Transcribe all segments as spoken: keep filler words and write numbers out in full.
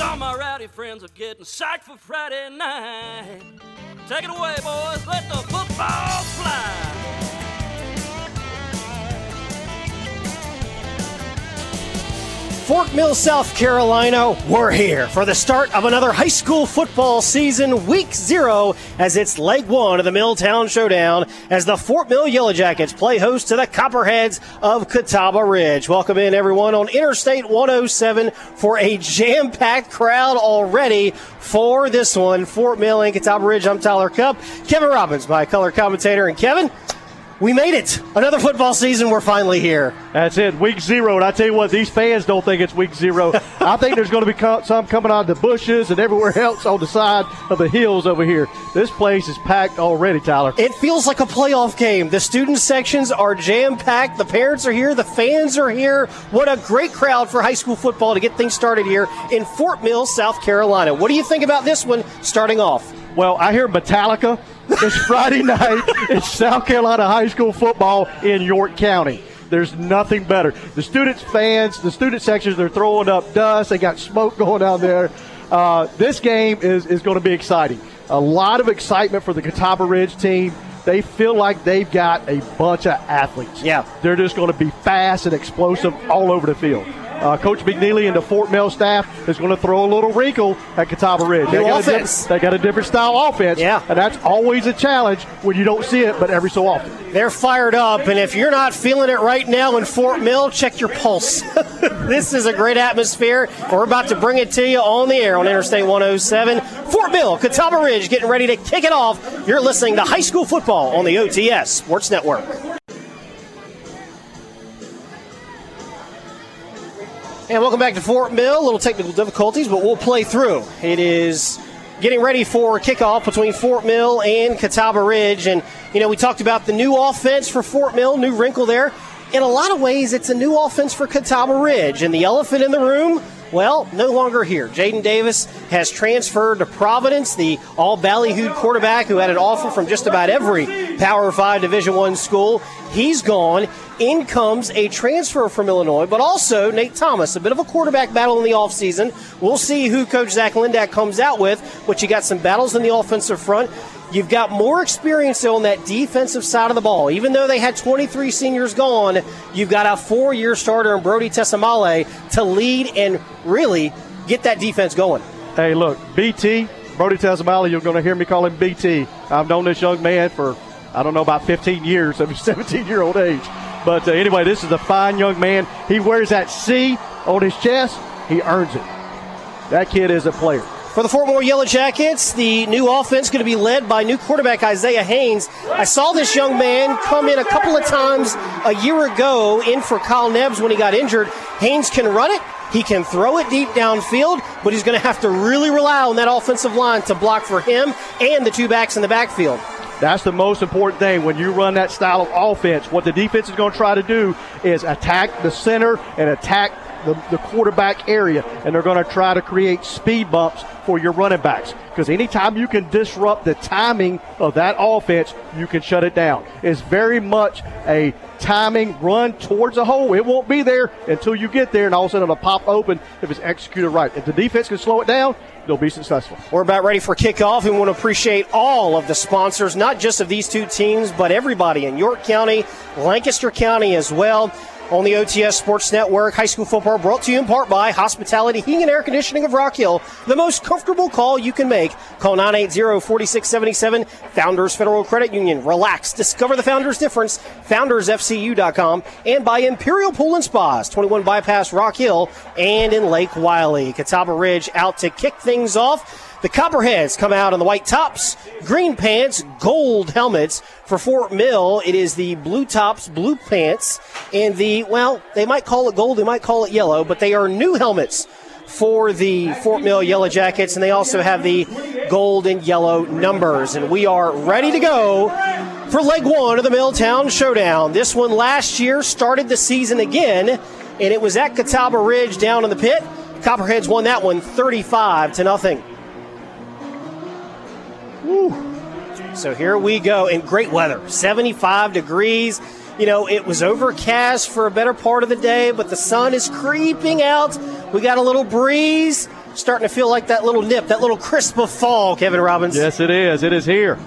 All my rowdy friends are getting psyched for Friday night. Take it away, boys. Let the football fly. Fort Mill, South Carolina, we're here for the start of another high school football season, week zero, as it's leg one of the Milltown Showdown, as the Fort Mill Yellow Jackets play host to the Copperheads of Catawba Ridge. Welcome in, everyone, on Interstate one oh seven for a jam-packed crowd already for this one. Fort Mill and Catawba Ridge, I'm Tyler Cupp, Kevin Robbins, my color commentator, and Kevin, we made it. Another football season. We're finally here. That's it. Week zero. And I tell you what, these fans don't think it's week zero. I think there's going to be some coming out of the bushes and everywhere else on the side of the hills over here. This place is packed already, Tyler. It feels like a playoff game. The student sections are jam-packed. The parents are here. The fans are here. What a great crowd for high school football to get things started here in Fort Mill, South Carolina. What do you think about this one starting off? Well, I hear Metallica. It's Friday night. It's South Carolina high school football in York County. There's nothing better. The students, fans, the student sections, they're throwing up dust. They got smoke going down there. Uh, this game is, is going to be exciting. A lot of excitement for the Catawba Ridge team. They feel like they've got a bunch of athletes. Yeah. They're just going to be fast and explosive all over the field. Uh, Coach McNeely and the Fort Mill staff is going to throw a little wrinkle at Catawba Ridge. They got, a di- they got a different style offense, yeah. And that's always a challenge when you don't see it, but every so often. They're fired up, and if you're not feeling it right now in Fort Mill, check your pulse. This is a great atmosphere. We're about to bring it to you on the air on Interstate one oh seven. Fort Mill, Catawba Ridge getting ready to kick it off. You're listening to high school football on the O T S Sports Network. And welcome back to Fort Mill. A little technical difficulties, but we'll play through. It is getting ready for kickoff between Fort Mill and Catawba Ridge. And, you know, we talked about the new offense for Fort Mill, new wrinkle there. In a lot of ways, it's a new offense for Catawba Ridge. And the elephant in the room, well, no longer here. Jaden Davis has transferred to Providence, the all-ballyhooed quarterback who had an offer from just about every Power five Division I school. He's gone. In comes a transfer from Illinois, but also Nate Thomas. A bit of a quarterback battle in the offseason. We'll see who Coach Zach Lindak comes out with, but you got some battles in the offensive front. You've got more experience on that defensive side of the ball. Even though they had twenty-three seniors gone, you've got a four-year starter in Brody Tesimale to lead and really get that defense going. Hey, look, B T, Brody Tesimale, you're going to hear me call him B T. I've known this young man for, I don't know, about fifteen years of his seventeen-year-old age. But uh, anyway, this is a fine young man. He wears that C on his chest. He earns it. That kid is a player. For the Fort Mill Yellow Jackets, the new offense going to be led by new quarterback Isaiah Haynes. I saw this young man come in a couple of times a year ago in for Kyle Nebbs when he got injured. Haynes can run it. He can throw it deep downfield, but he's going to have to really rely on that offensive line to block for him and the two backs in the backfield. That's the most important thing when you run that style of offense. What the defense is going to try to do is attack the center and attack the, the quarterback area, and they're going to try to create speed bumps for your running backs, because anytime you can disrupt the timing of that offense, you can shut it down. It's very much a timing run towards a hole. It won't be there until you get there, and all of a sudden it'll pop open if it's executed right. If the defense can slow it down, they'll be successful. We're about ready for kickoff. We want to appreciate all of the sponsors, not just of these two teams, but everybody in York County, Lancaster County as well. On the O T S Sports Network, high school football brought to you in part by Hospitality Heating and Air Conditioning of Rock Hill, the most comfortable call you can make. Call nine eight zero, four six seven seven, Founders Federal Credit Union. Relax, discover the Founders difference, founders f c u dot com, and by Imperial Pool and Spas, twenty-one Bypass Rock Hill, and in Lake Wiley. Catawba Ridge out to kick things off. The Copperheads come out in the white tops, green pants, gold helmets. For Fort Mill, it is the blue tops, blue pants, and the, well, they might call it gold, they might call it yellow, but they are new helmets for the Fort Mill Yellow Jackets, and they also have the gold and yellow numbers. And we are ready to go for leg one of the Milltown Showdown. This one last year started the season again, and it was at Catawba Ridge down in the pit. Copperheads won that one thirty-five to nothing. Woo. So here we go in great weather, seventy-five degrees. You know, it was overcast for a better part of the day, but the sun is creeping out. We got a little breeze. starting to feel like that little nip, that little crisp of fall, Kevin Robbins. Yes, it is. It is here.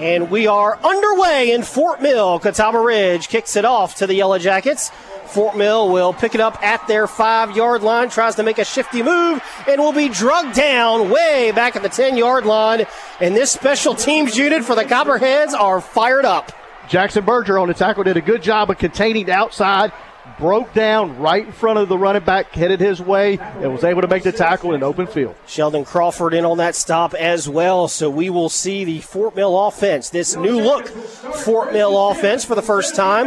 And we are underway in Fort Mill. Catawba Ridge kicks it off to the Yellow Jackets. Fort Mill will pick it up at their five-yard line, tries to make a shifty move, and will be drugged down way back at the ten-yard line. And this special teams unit for the Copperheads are fired up. Jackson Berger on the tackle did a good job of containing the outside, broke down right in front of the running back, headed his way, and was able to make the tackle in open field. Sheldon Crawford in on that stop as well, so we will see the Fort Mill offense, this new look Fort Mill offense for the first time.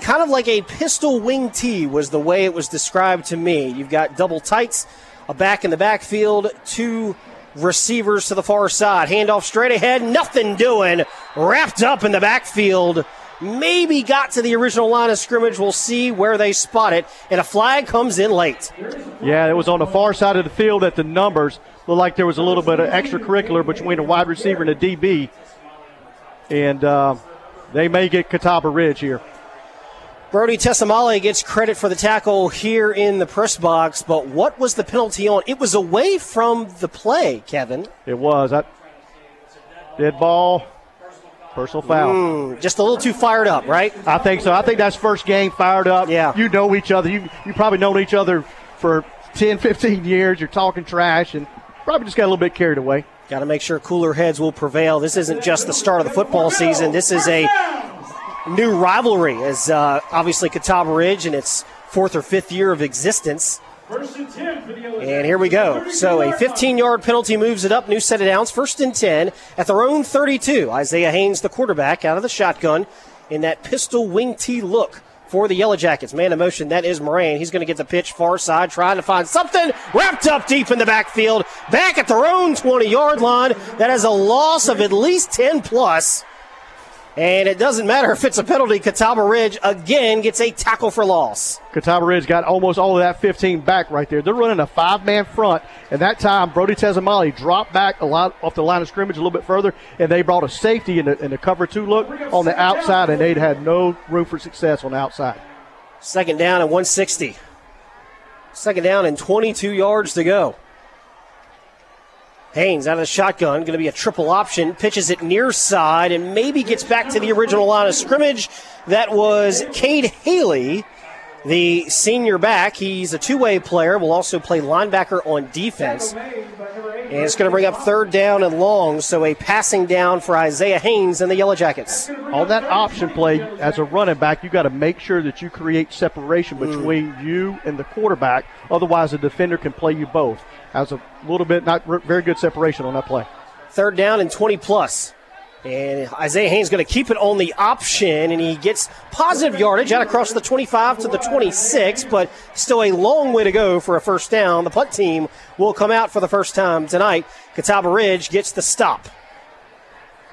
Kind of like a pistol wing tee was the way it was described to me. You've got double tights, a back in the backfield, two receivers to the far side. Handoff straight ahead, nothing doing, wrapped up in the backfield. Maybe got to the original line of scrimmage. We'll see where they spot it. And a flag comes in late. Yeah, it was on the far side of the field at the numbers. Looked like there was a little bit of extracurricular between a wide receiver and a D B. And uh, they may get Catawba Ridge here. Brody Tesimale gets credit for the tackle here in the press box. But what was the penalty on? It was away from the play, Kevin. It was. I, dead ball. Personal foul. Mm, just a little too fired up, right? I think so. I think that's first game fired up. Yeah. You know each other. You you probably known each other for ten, fifteen years. You're talking trash and probably just got a little bit carried away. Got to make sure cooler heads will prevail. This isn't just the start of the football season. This is a new rivalry as uh, obviously Catawba Ridge in its fourth or fifth year of existence. And here we go. So a fifteen-yard penalty moves it up. New set of downs. First and ten at their own thirty-two. Isaiah Haynes, the quarterback, out of the shotgun in that pistol wing tee look for the Yellow Jackets. Man in motion, that is Moran. He's going to get the pitch far side, trying to find something. Wrapped up deep in the backfield. Back at their own twenty-yard line. That is a loss of at least ten-plus. And it doesn't matter if it's a penalty. Catawba Ridge, again, gets a tackle for loss. Catawba Ridge got almost all of that fifteen back right there. They're running a five-man front. And that time, Brody Tesimale dropped back a lot off the line of scrimmage a little bit further, and they brought a safety in the, in the cover two look on the outside, and they had no room for success on the outside. Second down and one sixty. Second down and twenty-two yards to go. Haynes out of the shotgun, going to be a triple option, pitches it near side and maybe gets back to the original line of scrimmage. That was Cade Haley, the senior back. He's a two-way player, will also play linebacker on defense. And it's going to bring up third down and long, so a passing down for Isaiah Haynes and the Yellow Jackets. On that option play, as a running back, you got to make sure that you create separation between mm. you and the quarterback. Otherwise, the defender can play you both. That was a little bit not very good separation on that play. Third down and twenty-plus. And Isaiah Haynes going to keep it on the option, and he gets positive yardage out across the twenty-five to the twenty-six, but still a long way to go for a first down. The punt team will come out for the first time tonight. Catawba Ridge gets the stop.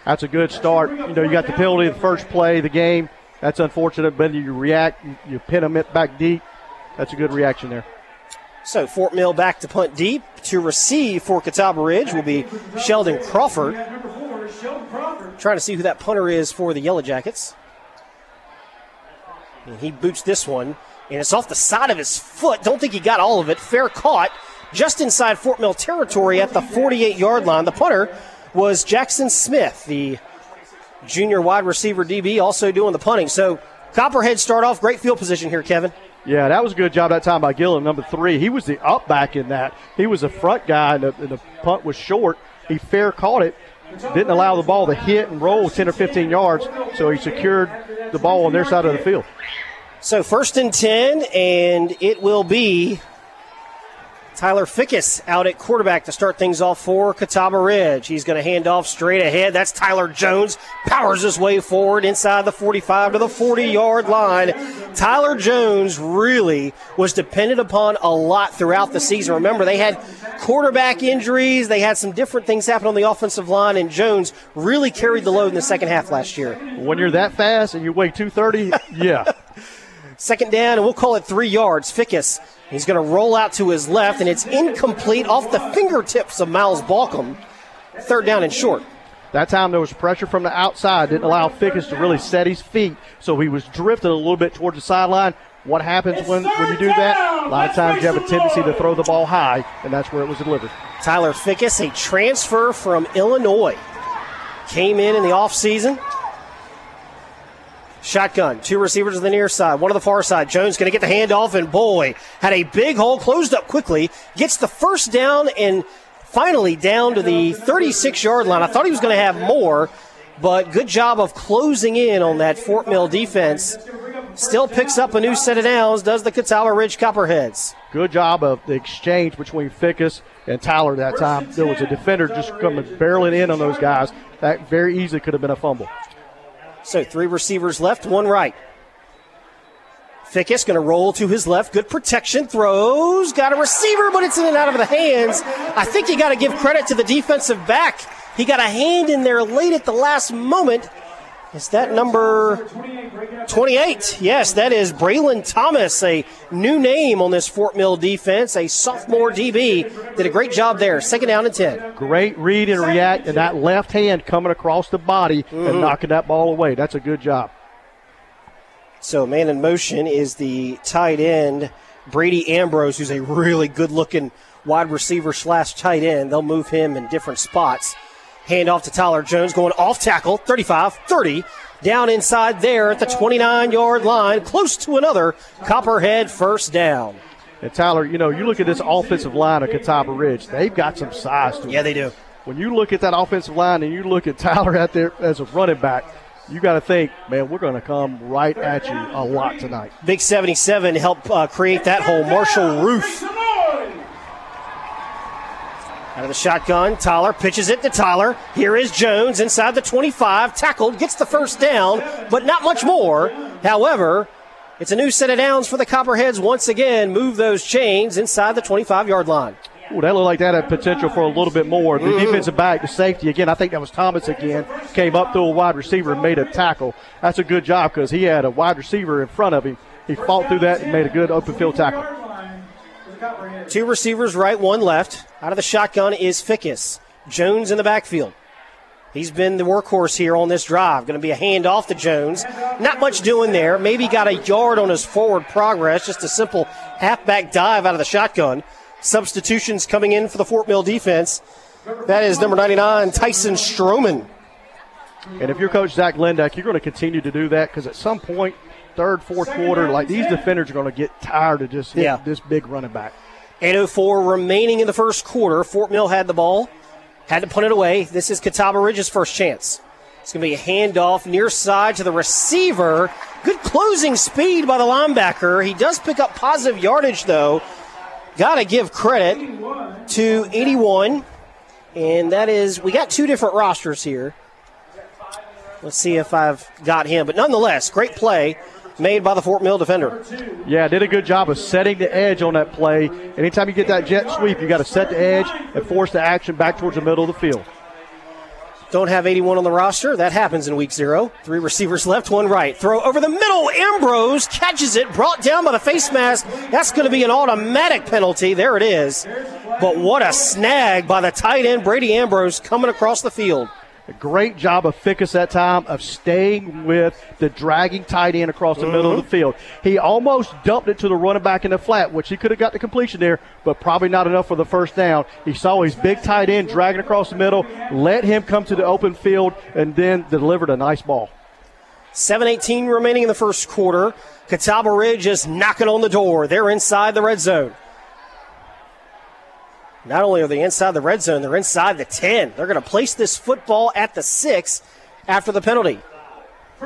That's a good start. You know, you got the penalty, the first play of the game. That's unfortunate, but you react, you pin them back deep. That's a good reaction there. So Fort Mill back to punt deep. To receive for Catawba Ridge will be Sheldon Crawford. Trying to see who that punter is for the Yellow Jackets. And he boots this one, and it's off the side of his foot. Don't think he got all of it. Fair caught just inside Fort Mill territory at the forty-eight-yard line. The punter was Jackson Smith, the junior wide receiver D B, also doing the punting. So Copperhead start off great field position here, Kevin. Yeah, that was a good job that time by Gilliam, number three. He was the up back in that. He was the front guy, and the, and the punt was short. He fair caught it. Didn't allow the ball to hit and roll ten or fifteen yards, so he secured the ball on their side of the field. So first and ten, and it will be Tyler Fickus out at quarterback to start things off for Catawba Ridge. He's going to hand off straight ahead. That's Tyler Jones. Powers his way forward inside the forty-five to the forty-yard line. Tyler Jones really was dependent upon a lot throughout the season. Remember, they had quarterback injuries. They had some different things happen on the offensive line, and Jones really carried the load in the second half last year. When you're that fast and you weigh two thirty, yeah. Second down, and we'll call it three yards. Fickus, he's going to roll out to his left, and it's incomplete off the fingertips of Miles Balcom. Third down and short. That time there was pressure from the outside. Didn't allow Fickus to really set his feet, so he was drifting a little bit towards the sideline. What happens when, when you do that? A lot of times you have a tendency to throw the ball high, and that's where it was delivered. Tyler Fickus, a transfer from Illinois, came in in the offseason. Shotgun, two receivers to the near side, one to the far side. Jones going to get the handoff, and boy, had a big hole, closed up quickly, gets the first down, and finally down to the thirty-six-yard line. I thought he was going to have more, but good job of closing in on that Fort Mill defense. Still picks up a new set of downs, does the Catawba Ridge Copperheads. Good job of the exchange between Fickus and Tyler that time. There was a defender just coming barreling in on those guys. That very easily could have been a fumble. So three receivers left, one right. Fickus going to roll to his left. Good protection. Throws. Got a receiver, but it's in and out of the hands. I think you got to give credit to the defensive back. He got a hand in there late at the last moment. Is that number twenty-eight? Yes, that is Braylon Thomas, a new name on this Fort Mill defense, a sophomore D B. Did a great job there. Second down and ten. Great read and react, and that left hand coming across the body mm-hmm. and knocking that ball away. That's a good job. So man in motion is the tight end, Brady Ambrose, who's a really good-looking wide receiver slash tight end. They'll move him in different spots. Handoff to Tyler Jones, going off tackle, thirty-five thirty, down inside there at the twenty-nine-yard line, close to another Copperhead first down. And, Tyler, you know, you look at this offensive line of Catawba Ridge, they've got some size to them. Yeah, they do. When you look at that offensive line and you look at Tyler out there as a running back, you got to think, man, we're going to come right at you a lot tonight. Big seventy-seven helped uh, create that hole. Marshall Ruth. Out of the shotgun, Tyler pitches it to Tyler. Here is Jones inside the twenty-five, tackled, gets the first down, but not much more. However, it's a new set of downs for the Copperheads once again. Move those chains inside the twenty-five-yard line. Ooh, that looked like that had potential for a little bit more. The mm-hmm. defensive back, the safety, again, I think that was Thomas again, came up through a wide receiver and made a tackle. That's a good job because he had a wide receiver in front of him. He fought through that and made a good open field tackle. Two receivers right, one left. Out of the shotgun is Fickus. Jones in the backfield. He's been the workhorse here on this drive. Going to be a handoff to Jones. Not much doing there. Maybe got a yard on his forward progress. Just a simple halfback dive out of the shotgun. Substitutions coming in for the Fort Mill defense. That is number ninety-nine, Tyson Stroman. And if you're Coach Zach Lindak, you're going to continue to do that because at some point, third, fourth quarter, like these defenders are going to get tired of just hitting yeah. this big running back. eight oh four remaining in the first quarter. Fort Mill had the ball, had to punt it away. This is Catawba Ridge's first chance. It's going to be a handoff near side to the receiver. Good closing speed by the linebacker. He does pick up positive yardage, though. Got to give credit to eighty-one, and that is, we got two different rosters here. Let's see if I've got him. But nonetheless, great play made by the Fort Mill defender. Yeah, did a good job of setting the edge on that play. Anytime you get that jet sweep, you got to set the edge and force the action back towards the middle of the field. Don't have eighty-one on the roster. That happens in week zero. Three receivers left, one right. Throw over the middle. Ambrose catches it, brought down by the face mask. That's going to be an automatic penalty. There it is. But what a snag by the tight end, Brady Ambrose, coming across the field. A great job of Fickus that time of staying with the dragging tight end across the mm-hmm. middle of the field. He almost dumped it to the running back in the flat, which he could have got the completion there, but probably not enough for the first down. He saw his big tight end dragging across the middle, let him come to the open field, and then delivered a nice ball. seven eighteen remaining in the first quarter. Catawba Ridge is knocking on the door. They're inside the red zone. Not only are they inside the red zone, they're inside the ten. They're going to place this football at the six after the penalty.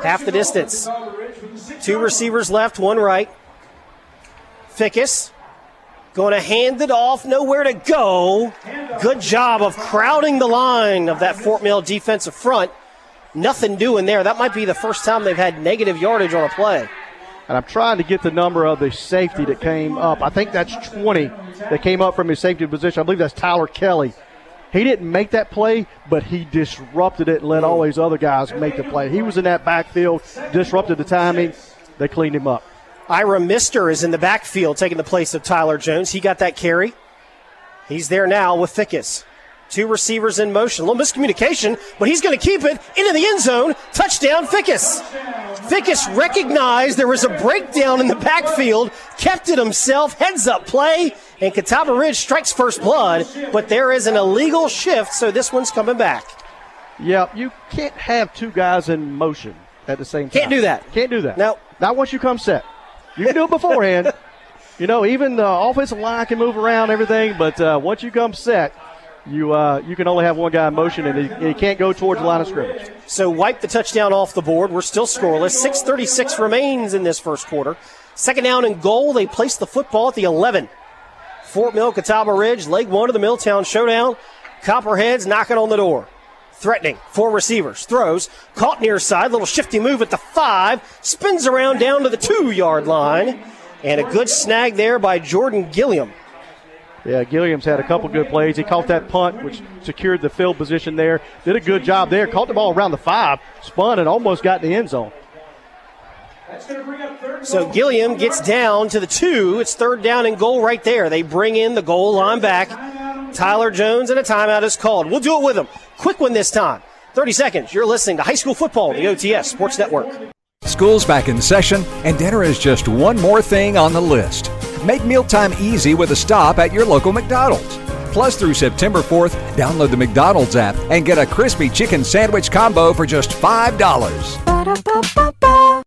Half the distance. Two receivers left, one right. Fickus going to hand it off, nowhere to go. Good job of crowding the line of that Fort Mill defensive front. Nothing doing there. That might be the first time they've had negative yardage on a play. And I'm trying to get the number of the safety that came up. I think that's twenty that came up from his safety position. I believe that's Tyler Kelly. He didn't make that play, but he disrupted it and let all these other guys make the play. He was in that backfield, disrupted the timing. They cleaned him up. Ira Mister is in the backfield taking the place of Tyler Jones. He got that carry. He's there now with Fickus. Two receivers in motion. A little miscommunication, but he's going to keep it into the end zone. Touchdown, Fickus. Fickus recognized there was a breakdown in the backfield, kept it himself, heads-up play, and Catawba Ridge strikes first blood, but there is an illegal shift, so this one's coming back. Yeah, you can't have two guys in motion at the same time. Can't do that. Can't do that. No. Not once you come set. You can do it beforehand. You know, even the offensive line can move around, everything, but uh, once you come set, you uh, you can only have one guy in motion, and he, he can't go towards the line of scrimmage. So wipe the touchdown off the board. We're still scoreless. six thirty-six remains in this first quarter. Second down and goal. They place the football at the eleven. Fort Mill, Catawba Ridge, leg one of the Milltown Showdown. Copperheads knocking on the door. Threatening. Four receivers. Throws. Caught near side. Little shifty move at the five. Spins around down to the two-yard line. And a good snag there by Jordan Gilliam. Yeah, Gilliam's had a couple good plays. He caught that punt, which secured the field position there. Did a good job there. Caught the ball around the five. Spun and almost got in the end zone. So Gilliam gets down to the two. It's third down and goal right there. They bring in the goal line back. Tyler Jones, and a timeout is called. We'll do it with him. Quick one this time. thirty seconds. You're listening to High School Football on the O T S Sports Network. School's back in session, and dinner is just one more thing on the list. Make mealtime easy with a stop at your local McDonald's. Plus, through September fourth, download the McDonald's app and get a crispy chicken sandwich combo for just five dollars. Ba-da-ba-ba-ba.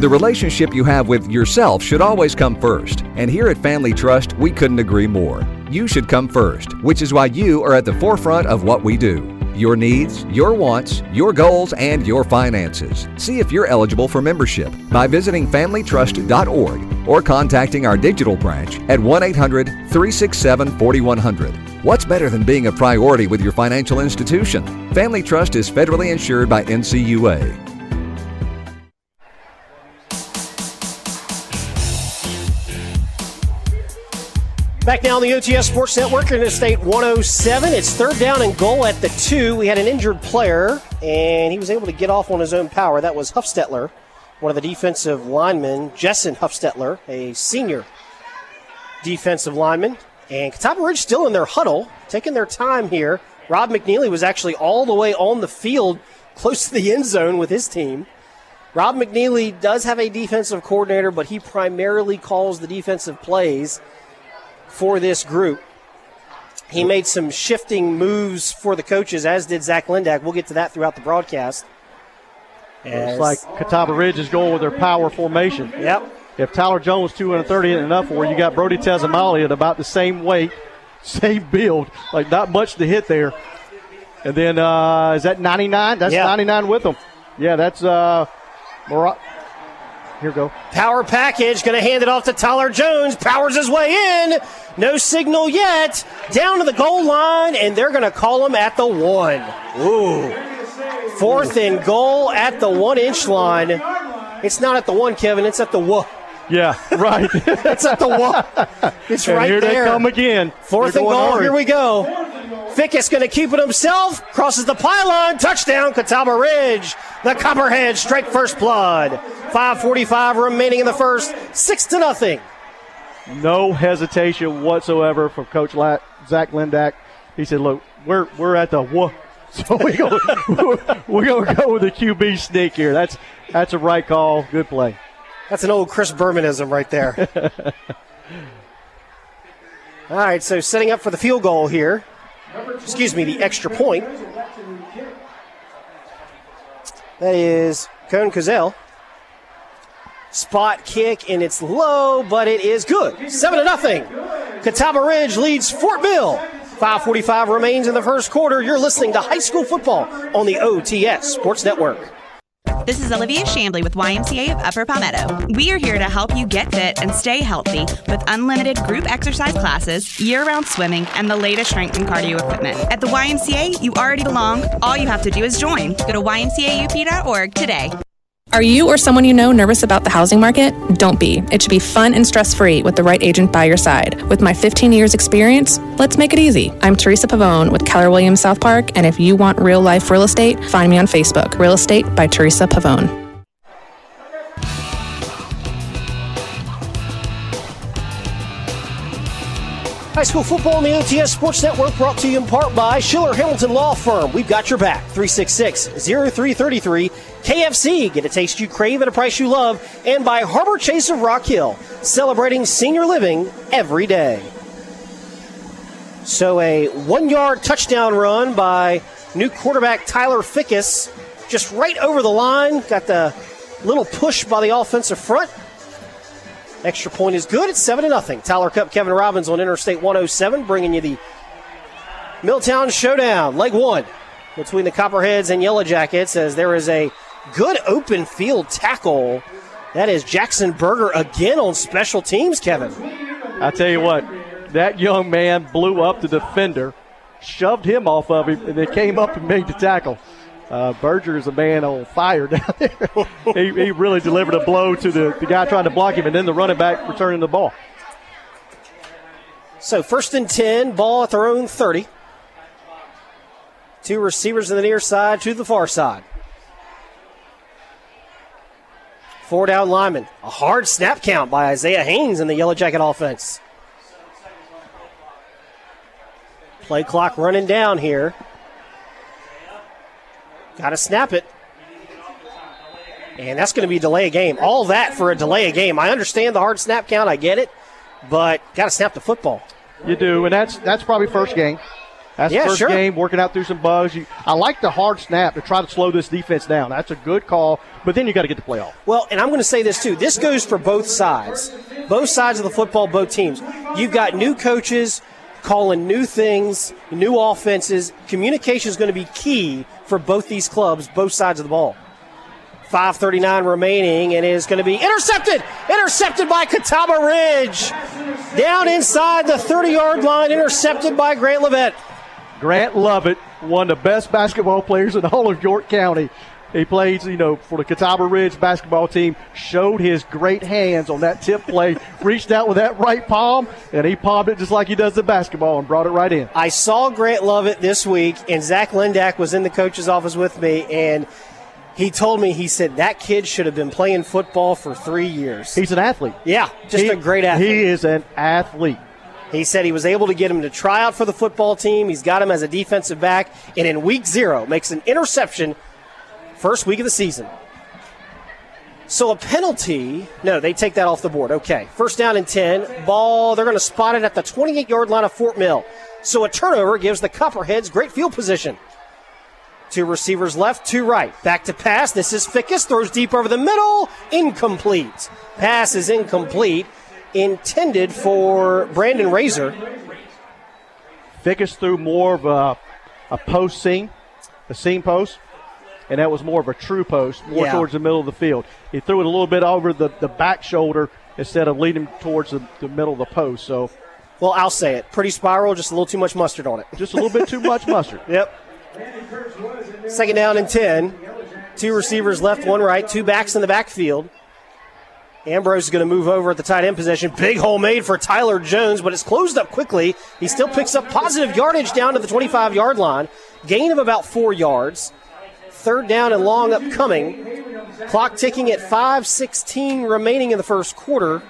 The relationship you have with yourself should always come first, and here at Family Trust, we couldn't agree more. You should come first, which is why you are at the forefront of what we do. Your needs, your wants, your goals, and your finances. See if you're eligible for membership by visiting family trust dot org or contacting our digital branch at one eight hundred, three six seven, four one zero zero. What's better than being a priority with your financial institution? Family Trust is federally insured by N C U A. Back now on the O T S Sports Network, Interstate one oh seven. It's third down and goal at the two. We had an injured player, and he was able to get off on his own power. That was Huffstetler, one of the defensive linemen, Jessen Huffstetler, a senior defensive lineman. And Catawba Ridge still in their huddle, taking their time here. Rob McNeely was actually all the way on the field, close to the end zone with his team. Rob McNeely does have a defensive coordinator, but he primarily calls the defensive plays for this group. He made some shifting moves for the coaches, as did Zach Lindak. We'll get to that throughout the broadcast. As it's like Catawba Ridge is going with their power formation. Yep. If Tyler Jones two thirty isn't enough for you, you got Brody Tesimale at about the same weight, same build, like not much to hit there. And then uh, is that ninety-nine? That's yep. ninety-nine with them. Yeah, that's uh, Mor- Here we go. Power package. Going to hand it off to Tyler Jones. Powers his way in. No signal yet. Down to the goal line, and they're going to call him at the one. Ooh. Fourth and goal at the one-inch line. It's not at the one, Kevin. It's at the one. Yeah, right. It's at the one. It's and right here there. Here they come again. Fourth and goal. Hard. Here we go. Fickus going to keep it himself. Crosses the pylon. Touchdown, Catawba Ridge. The Copperheads strike first blood. five forty-five remaining in the first. Six to nothing. No hesitation whatsoever from Coach Latt, Zach Lindak. He said, look, we're we're at the one. So we go, we're going to go with a Q B sneak here. That's That's a right call. Good play. That's an old Chris Bermanism right there. All right, so setting up for the field goal here. Excuse me, the extra point. That is Cone Cozell. Spot kick, and it's low, but it is good. Seven to nothing. Catawba Ridge leads Fort Mill. five forty-five remains in the first quarter. You're listening to High School Football on the O T S Sports Network. This is Olivia Shambly with Y M C A of Upper Palmetto. We are here to help you get fit and stay healthy with unlimited group exercise classes, year-round swimming, and the latest strength and cardio equipment. At the Y M C A, you already belong. All you have to do is join. Go to Y M C A U P dot org today. Are you or someone you know nervous about the housing market? Don't be. It should be fun and stress-free with the right agent by your side. With my fifteen years experience, let's make it easy. I'm Teresa Pavone with Keller Williams South Park, and if you want real-life real estate, find me on Facebook. Real Estate by Teresa Pavone. High school football on the O T S Sports Network, brought to you in part by Schiller Hamilton Law Firm. We've got your back. three six six, zero three three three. K F C, get a taste you crave at a price you love. And by Harbor Chase of Rock Hill, celebrating senior living every day. So a one-yard touchdown run by new quarterback Tyler Fickus, just right over the line. Got the little push by the offensive front. Extra point is good. It's seven to nothing. Tyler Cupp, Kevin Robbins on Interstate one oh seven, bringing you the Milltown Showdown. Leg one between the Copperheads and Yellow Jackets, as there is a good open field tackle. That is Jackson Berger again on special teams, Kevin. I tell you what, that young man blew up the defender, shoved him off of him, and they came up and made the tackle. Uh, Berger is a man on fire down there. he, he really delivered a blow to the, the guy trying to block him, and then the running back returning the ball. So first and ten, ball at their own thirty. Two receivers on the near side, two to the far side. Four down linemen. A hard snap count by Isaiah Haynes in the Yellow Jacket offense. Play clock running down here. Got to snap it. And that's going to be delay a game. All that for a delay a game. I understand the hard snap count. I get it. But got to snap the football. You do. And that's that's probably first game. That's yeah, first sure. game, working out through some bugs. You, I like the hard snap to try to slow this defense down. That's a good call. But then you got to get the playoff. Well, and I'm going to say this, too. This goes for both sides. Both sides of the football, both teams. You've got new coaches calling new things, new offenses. Communication is going to be key for both these clubs, both sides of the ball. five thirty-nine remaining, and it is going to be intercepted. Intercepted by Catawba Ridge. Down inside the thirty-yard line, intercepted by Grant Lovett. Grant Lovett, one of the best basketball players in all of York County. He played, you know, for the Catawba Ridge basketball team, showed his great hands on that tip play, reached out with that right palm, and he palmed it just like he does the basketball and brought it right in. I saw Grant Lovett this week, and Zach Lindak was in the coach's office with me, and he told me, he said, that kid should have been playing football for three years. He's an athlete. Yeah, just he, a great athlete. He is an athlete. He said he was able to get him to try out for the football team. He's got him as a defensive back, and in week zero makes an interception. First week of the season. So a penalty. No, they take that off the board. Okay. First down and ten. Ball. They're going to spot it at the twenty-eight-yard line of Fort Mill. So a turnover gives the Copperheads great field position. Two receivers left, two right. Back to pass. This is Fickus. Throws deep over the middle. Incomplete. Pass is incomplete. Intended for Brandon Razor. Fickus threw more of a, a post seam, a seam post. And that was more of a true post, more yeah. towards the middle of the field. He threw it a little bit over the, the back shoulder instead of leading towards the, the middle of the post. So, well, I'll say it. Pretty spiral, just a little too much mustard on it. Just a little bit too much mustard. Yep. Second down and ten. Two receivers left, one right. Two backs in the backfield. Ambrose is going to move over at the tight end position. Big hole made for Tyler Jones, but it's closed up quickly. He still picks up positive yardage down to the twenty-five-yard line. Gain of about four yards. Third down and long upcoming. Clock ticking at five sixteen remaining in the first quarter.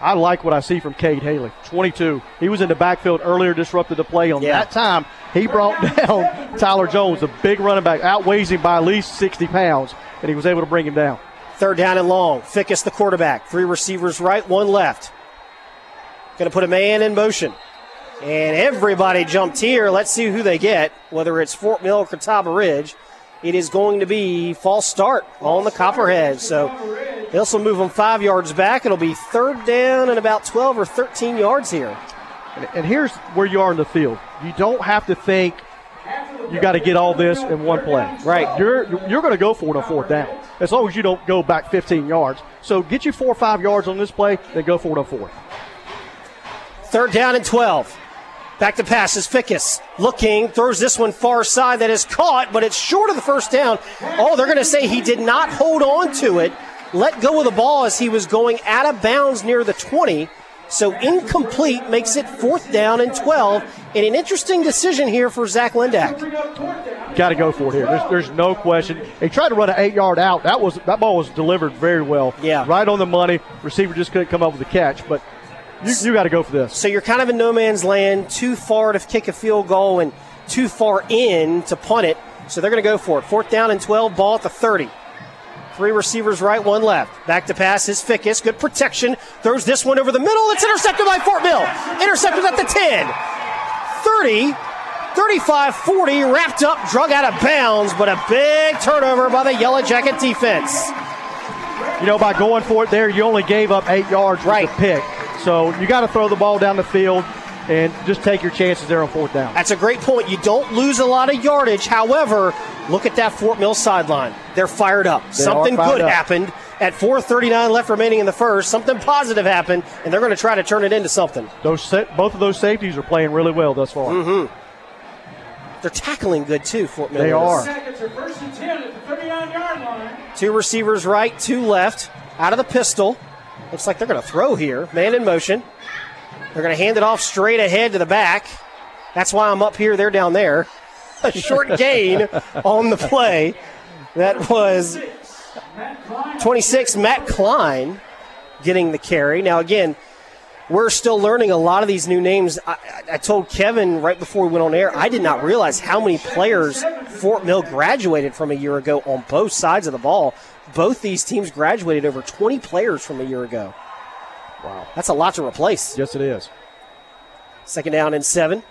I like what I see from Cade Haley, twenty-two. He was in the backfield earlier, disrupted the play. On yeah. that time, he brought down Tyler Jones, a big running back, outweighs him by at least sixty pounds, and he was able to bring him down. Third down and long. Fickus, the quarterback. Three receivers right, one left. Going to put a man in motion. And everybody jumped here. Let's see who they get, whether it's Fort Mill or Catawba Ridge. It is going to be false start on the Copperheads. So this will move them five yards back. It'll be third down and about twelve or thirteen yards here. And, and here's where you are in the field. You don't have to think you got to get all this in one play. Right. You're, you're going to go for it on fourth down, as long as you don't go back fifteen yards. So get you four or five yards on this play, then go for it on fourth. Third down and twelve. Back to pass is Fickus. Looking, throws this one far side. That is caught, but it's short of the first down. Oh, they're going to say he did not hold on to it. Let go of the ball as he was going out of bounds near the twenty. So incomplete makes it fourth down and twelve. And an interesting decision here for Zach Lindak. Got to go for it here. There's, there's no question. He tried to run an eight-yard out. That was that ball was delivered very well. Yeah. Right on the money. Receiver just couldn't come up with the catch, but You, you got to go for this. So you're kind of in no man's land, too far to kick a field goal and too far in to punt it. So they're going to go for it. Fourth down and twelve, ball at the thirty. Three receivers right, one left. Back to pass is Fickus. Good protection. Throws this one over the middle. It's intercepted by Fort Mill. Intercepted at the ten. thirty, thirty-five, forty. Wrapped up, drug out of bounds, but a big turnover by the Yellow Jacket defense. You know, by going for it there, you only gave up eight yards right. with the pick. So you got to throw the ball down the field and just take your chances there on fourth down. That's a great point. You don't lose a lot of yardage. However, look at that Fort Mill sideline. They're fired up. They Something fired good up. happened at four thirty-nine left remaining in the first. Something positive happened, and they're going to try to turn it into something. Those sa- both of those safeties are playing really well thus far. Mm-hmm. They're tackling good, too, Fort Mill. They are. Two receivers right, two left. Out of the pistol. Looks like they're going to throw here. Man in motion. They're going to hand it off straight ahead to the back. That's why I'm up here. They're down there. A short gain on the play. That was twenty-six, Matt Klein getting the carry. Now, again, we're still learning a lot of these new names. I, I told Kevin right before we went on air, I did not realize how many players Fort Mill graduated from a year ago on both sides of the ball. Both these teams graduated over twenty players from a year ago. Wow. That's a lot to replace. Yes, it is. Second down and seven.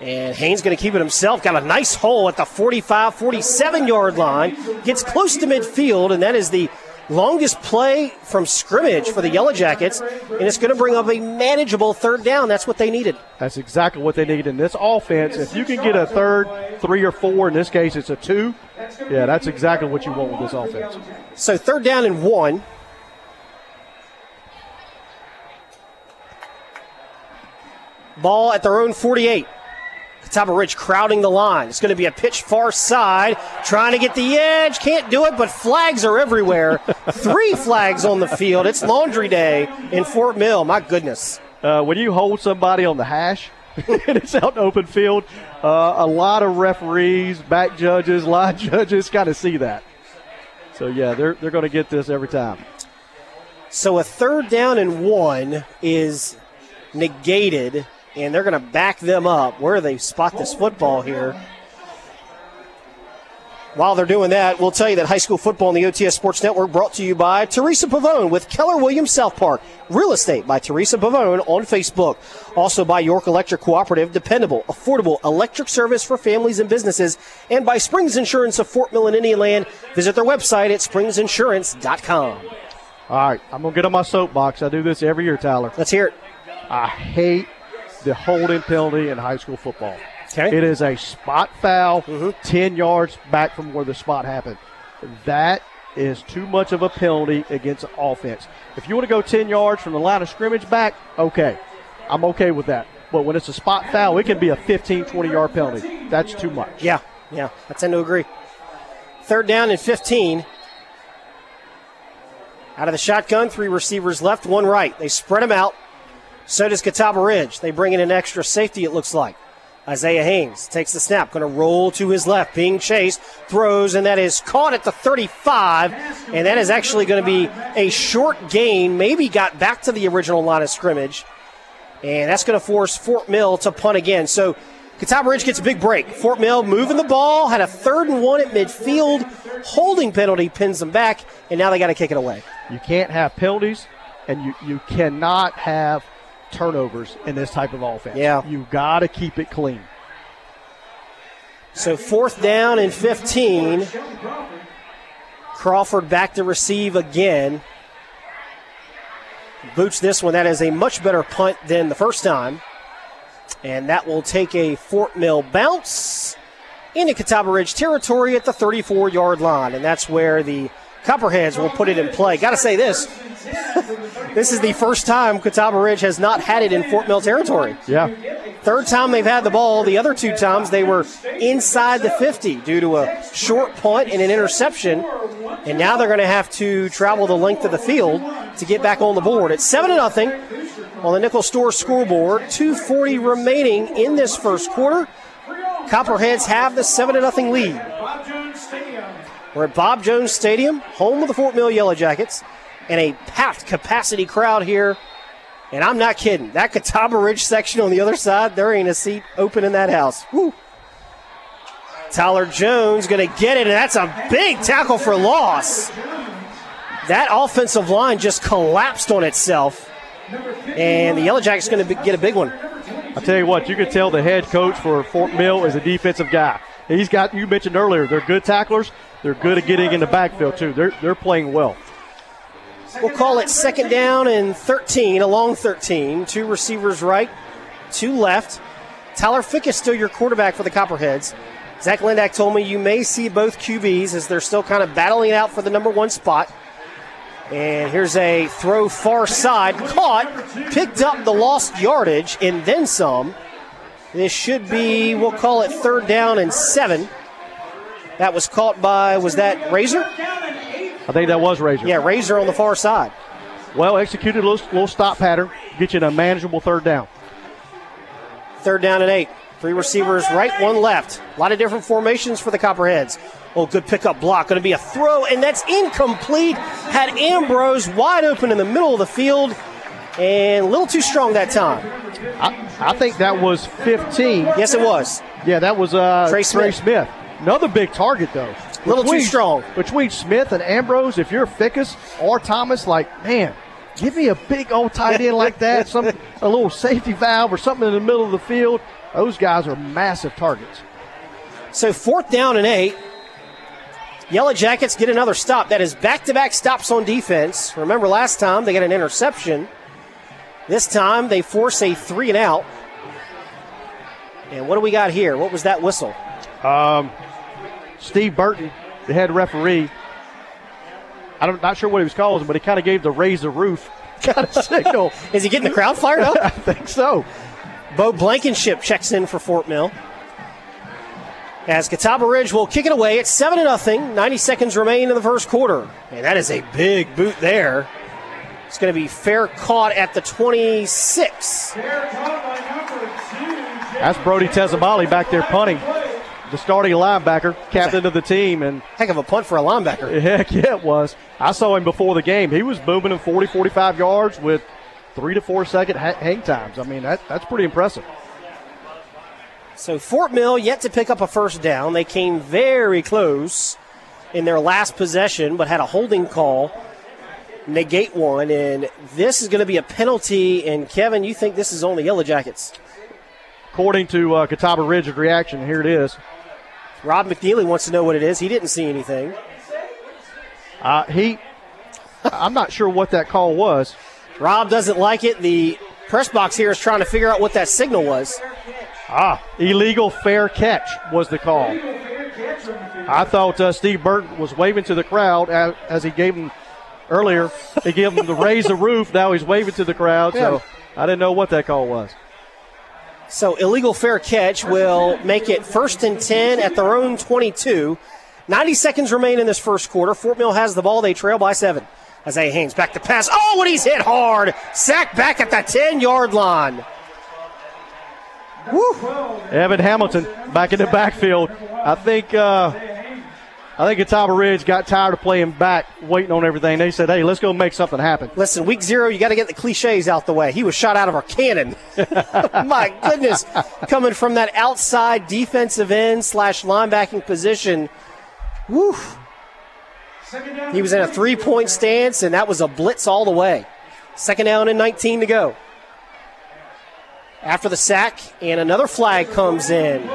And Haynes going to keep it himself. Got a nice hole at the forty-five, forty-seven-yard line. Gets close to midfield, and that is the longest play from scrimmage for the Yellow Jackets, and it's going to bring up a manageable third down. That's what they needed. That's exactly what they needed in this offense. If you can get a third, three or four, in this case it's a two, yeah, that's exactly what you want with this offense. So third down and one. Ball at their own forty-eight. Catawba Ridge crowding the line. It's going to be a pitch far side, trying to get the edge. Can't do it, but flags are everywhere. Three flags on the field. It's laundry day in Fort Mill. My goodness. Uh, when you hold somebody on the hash and it's out in open field, uh, a lot of referees, back judges, line judges got to see that. So, yeah, they're, they're going to get this every time. So a third down and one is negated, and they're going to back them up. Where do they spot this football here? While they're doing that, we'll tell you that high school football on the O T S Sports Network brought to you by Teresa Pavone with Keller Williams South Park. Real Estate by Teresa Pavone on Facebook. Also by York Electric Cooperative, dependable, affordable electric service for families and businesses. And by Springs Insurance of Fort Mill and Indian Land. Visit their website at springs insurance dot com. All right, I'm going to get on my soapbox. I do this every year, Tyler. Let's hear it. I hate the holding penalty in high school football. Okay. It is a spot foul, mm-hmm. ten yards back from where the spot happened. That is too much of a penalty against offense. If you want to go ten yards from the line of scrimmage back, okay. I'm okay with that. But when it's a spot foul, it can be a fifteen, twenty-yard penalty. That's too much. Yeah, yeah, I tend to agree. Third down and fifteen. Out of the shotgun, three receivers left, one right. They spread them out. So does Catawba Ridge. They bring in an extra safety, it looks like. Isaiah Haynes takes the snap, going to roll to his left, being chased, throws, and that is caught at the thirty-five, and that is actually going to be a short gain, maybe got back to the original line of scrimmage, and that's going to force Fort Mill to punt again. So Catawba Ridge gets a big break. Fort Mill moving the ball, had a third and one at midfield, holding penalty pins them back, and now they got to kick it away. You can't have penalties, and you, you cannot have turnovers in this type of offense. Yeah. You got to keep it clean. So fourth down and fifteen. Crawford back to receive again. Boots this one. That is a much better punt than the first time. And that will take a Fort Mill bounce into Catawba Ridge territory at the thirty-four-yard line. And that's where the Copperheads will put it in play. Got to say this. This is the first time Catawba Ridge has not had it in Fort Mill territory. Yeah. Third time they've had the ball. The other two times they were inside the fifty due to a short punt and an interception. And now they're going to have to travel the length of the field to get back on the board. It's seven to nothing on the Nickel Store scoreboard. two forty remaining in this first quarter. Copperheads have the seven to nothing lead. We're at Bob Jones Stadium, home of the Fort Mill Yellow Jackets, and a packed capacity crowd here And I'm not kidding. That Catawba Ridge section on the other side, there ain't a seat open in that house. Woo. Tyler Jones going to get it, and that's a big tackle for loss. That offensive line just collapsed on itself, and the Yellow Jackets going to get a big one. I'll tell you what, you can tell the head coach for Fort Mill is a defensive guy. He's got, you mentioned earlier, they're good tacklers. They're good at getting in the backfield, too. They're, they're playing well. We'll call it second down and thirteen, along thirteen. Two receivers right, two left. Tyler Fick is still your quarterback for the Copperheads. Zach Lindak told me you may see both Q Bs as they're still kind of battling out for the number one spot. And here's a throw far side, caught, picked up the lost yardage, and then some. This should be, we'll call it third down and seven. That was caught by, was that Razor? I think that was Razor. Yeah, Razor on the far side. Well executed, little, little stop pattern. Get you in a manageable third down. Third down and eight. Three receivers right, one left. A lot of different formations for the Copperheads. Oh, good pickup block. Going to be a throw, and that's incomplete. Had Ambrose wide open in the middle of the field, and a little too strong that time. I, I think that was fifteen. Yes, it was. Yeah, that was uh, Trey Smith. Trey Smith. Another big target, though. A little between, too strong. Between Smith and Ambrose, if you're Fickus or Thomas, like, man, give me a big old tight end like that, some a little safety valve or something in the middle of the field. Those guys are massive targets. So fourth down and eight. Yellow Jackets get another stop. That is back-to-back stops on defense. Remember last time they got an interception. This time they force a three and out. And what do we got here? What was that whistle? Um, Steve Burton, the head referee. I'm not sure what he was calling, but he kind of gave the Razor Roof kind of signal. Is he getting the crowd fired up? I think so. Bo Blankenship checks in for Fort Mill. As Catawba Ridge will kick it away. It's seven to nothing. ninety seconds remain in the first quarter. And that is a big boot there. It's going to be fair caught at the twenty-six. That's Brody Tesimale back there punting. The starting linebacker, captain of the team. And heck of a punt for a linebacker. Heck yeah, it was. I saw him before the game. He was booming in forty, forty-five yards with Three to four second ha- hang times. I mean, that, that's pretty impressive. So Fort Mill yet to pick up a first down. They came very close in their last possession, but had a holding call negate one. And this is going to be a penalty. And, Kevin, you think this is on the Yellow Jackets? According to uh, Catawba Ridge's reaction, here it is. Rob McNeely wants to know what it is. He didn't see anything. Uh, he – I'm not sure what that call was. Rob doesn't like it. The press box here is trying to figure out what that signal was. Ah, illegal fair catch was the call. I thought uh, Steve Burton was waving to the crowd as, as he gave him earlier. He gave him the raise the roof. Now he's waving to the crowd. Yeah. So I didn't know what that call was. So illegal fair catch will make it first and ten at their own twenty-two. ninety seconds remain in this first quarter. Fort Mill has the ball. They trail by seven. Isaiah Haynes back to pass. Oh, and he's hit hard. Sack back at the ten-yard line. Woo. Evan Hamilton back in the backfield. I think uh, I think Catawba Ridge got tired of playing back, waiting on everything. They said, hey, let's go make something happen. Listen, week zero, you got to get the cliches out the way. He was shot out of our cannon. My goodness. Coming from that outside defensive end slash linebacking position. Woo. He was in a three-point stance, and that was a blitz all the way. Second down and nineteen to go. After the sack, and another flag comes in.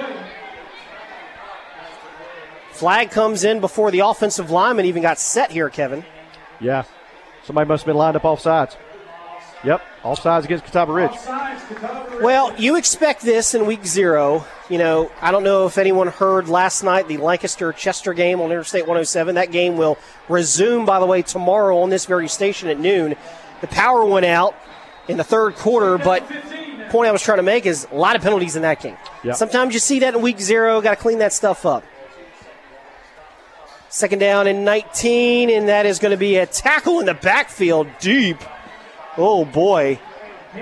Flag comes in before the offensive lineman even got set here, Kevin. Yeah. Somebody must have been lined up offsides. Yep, offsides against Catawba Ridge. Well, you expect this in week zero. You know, I don't know if anyone heard last night the Lancaster-Chester game on Interstate one oh seven. That game will resume, by the way, tomorrow on this very station at noon. The power went out in the third quarter, but the point I was trying to make is a lot of penalties in that game. Yep. Sometimes you see that in week zero. Got to clean that stuff up. Second down and nineteen, and that is going to be a tackle in the backfield deep. Oh, boy.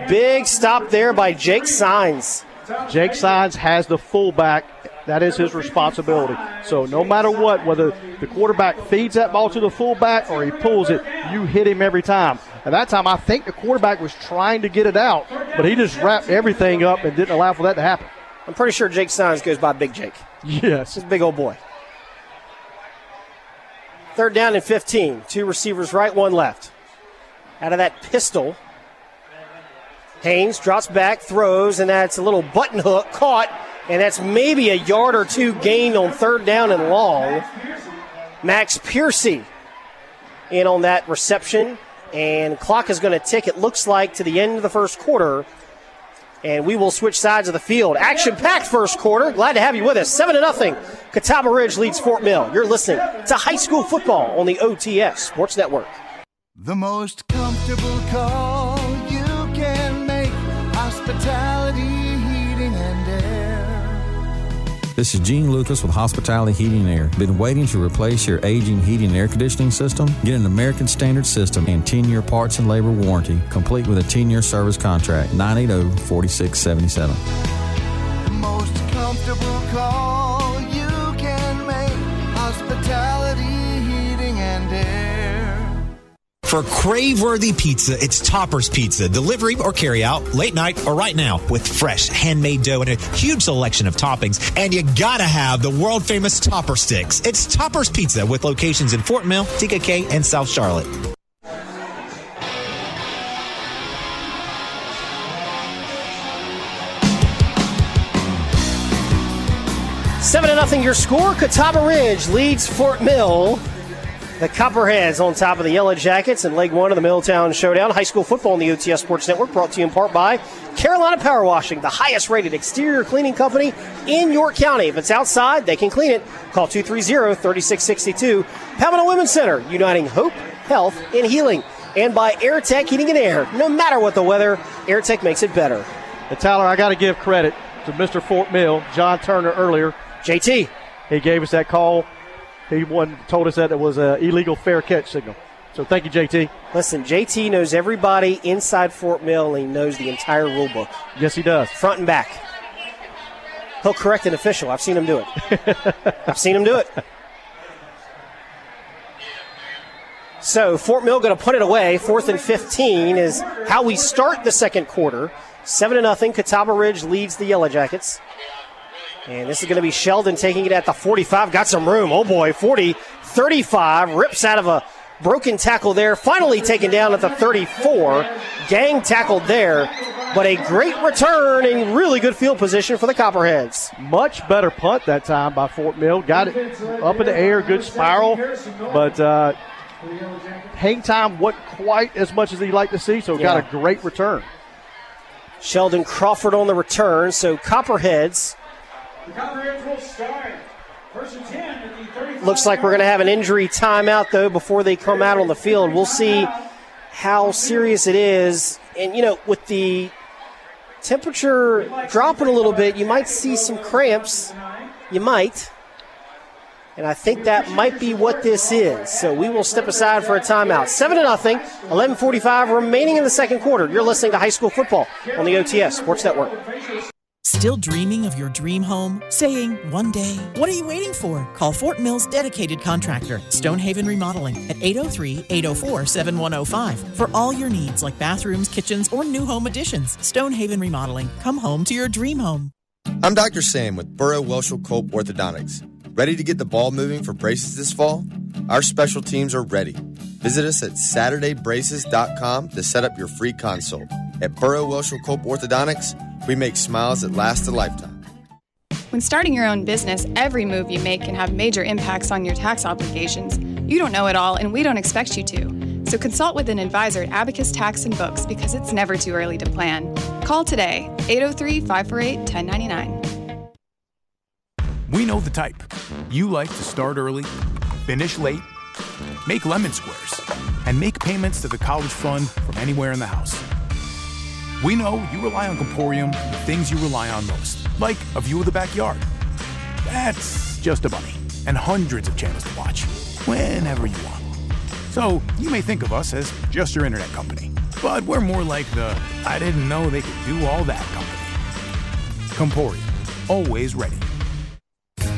Big stop there by Jake Sines. Jake Sines has the fullback. That is his responsibility. So no matter what, whether the quarterback feeds that ball to the fullback or he pulls it, you hit him every time. And that time, I think the quarterback was trying to get it out, but he just wrapped everything up and didn't allow for that to happen. I'm pretty sure Jake Sines goes by Big Jake. Yes. He's a big old boy. Third down and fifteen. Two receivers right, one left. Out of that pistol, Haynes drops back, throws, and that's a little button hook caught, and that's maybe a yard or two gained on third down and long. Max Piercy in on that reception, and clock is going to tick, it looks like, to the end of the first quarter. And we will switch sides of the field. Action-packed first quarter. Glad to have you with us. seven to nothing. Catawba Ridge leads Fort Mill. You're listening to high school football on the O T S Sports Network. The most comfortable call you can make. Hospitality, heating, and air. This is Gene Lucas with Hospitality Heating and Air. Been waiting to replace your aging heating and air conditioning system? Get an American Standard system and ten-year parts and labor warranty, complete with a ten-year service contract. nine eight zero, four six seven seven. The most comfortable call you can make. Hospitality, heating, and air. For crave-worthy pizza, it's Topper's Pizza. Delivery or carry-out, late night or right now, with fresh handmade dough and a huge selection of toppings. And you gotta have the world-famous Topper Sticks. It's Topper's Pizza with locations in Fort Mill, T K K, and South Charlotte. seven to nothing your score. Catawba Ridge leads Fort Mill. The Copperheads on top of the Yellow Jackets in leg one of the Milltown Showdown. High school football on the O T S Sports Network, brought to you in part by Carolina Power Washing, the highest-rated exterior cleaning company in York County. If it's outside, they can clean it. Call two three zero, three six six two. Pavano Women's Center, uniting hope, health, and healing. And by AirTech Heating and Air. No matter what the weather, AirTech makes it better. And Tyler, I got to give credit to Mister Fort Mill, John Turner, earlier. J T. He gave us that call. He one told us that it was an illegal fair catch signal. So thank you, J T. Listen, J T knows everybody inside Fort Mill, and he knows the entire rule book. Yes, he does. Front and back. He'll correct an official. I've seen him do it. I've seen him do it. So Fort Mill going to put it away. Fourth and fifteen is how we start the second quarter. seven to nothing. Catawba Ridge leads the Yellow Jackets. And this is going to be Sheldon taking it at the forty-five. Got some room. Oh, boy. forty, thirty-five. Rips out of a broken tackle there. Finally taken down at the thirty-four. Gang tackled there. But a great return and really good field position for the Copperheads. Much better punt that time by Fort Mill. Got it up in the air. Good spiral. But uh, hang time wasn't quite as much as he'd like to see. So yeah. Got a great return. Sheldon Crawford on the return. So Copperheads. The Copperheads will start. First and ten at the thirty-five. Looks like we're going to have an injury timeout, though, before they come out on the field. We'll see how serious it is. And, you know, with the temperature dropping a little bit, you might see some cramps. You might. And I think that might be what this is. So we will step aside for a timeout. seven to nothing, eleven forty-five remaining in the second quarter. You're listening to high school football on the O T S Sports Network. Still dreaming of your dream home? Saying, one day, what are you waiting for? Call Fort Mill's dedicated contractor, Stonehaven Remodeling, at eight oh three, eight oh four, seven one oh five. For all your needs like bathrooms, kitchens, or new home additions, Stonehaven Remodeling. Come home to your dream home. I'm Doctor Sam with Burrow Welshel Culp Orthodontics. Ready to get the ball moving for braces this fall? Our special teams are ready. Visit us at Saturday Braces dot com to set up your free consult. At Burrow Welshel Culp Orthodontics, we make smiles that last a lifetime. When starting your own business, every move you make can have major impacts on your tax obligations. You don't know it all, and we don't expect you to. So consult with an advisor at Abacus Tax and Books, because it's never too early to plan. Call today, eight oh three, five four eight, one oh nine nine. We know the type. You like to start early, finish late, make lemon squares, and make payments to the college fund from anywhere in the house. We know you rely on Comporium for the things you rely on most, like a view of the backyard. That's just a bunny. And hundreds of channels to watch whenever you want. So you may think of us as just your internet company, but we're more like the I didn't know they could do all that company. Comporium, always ready.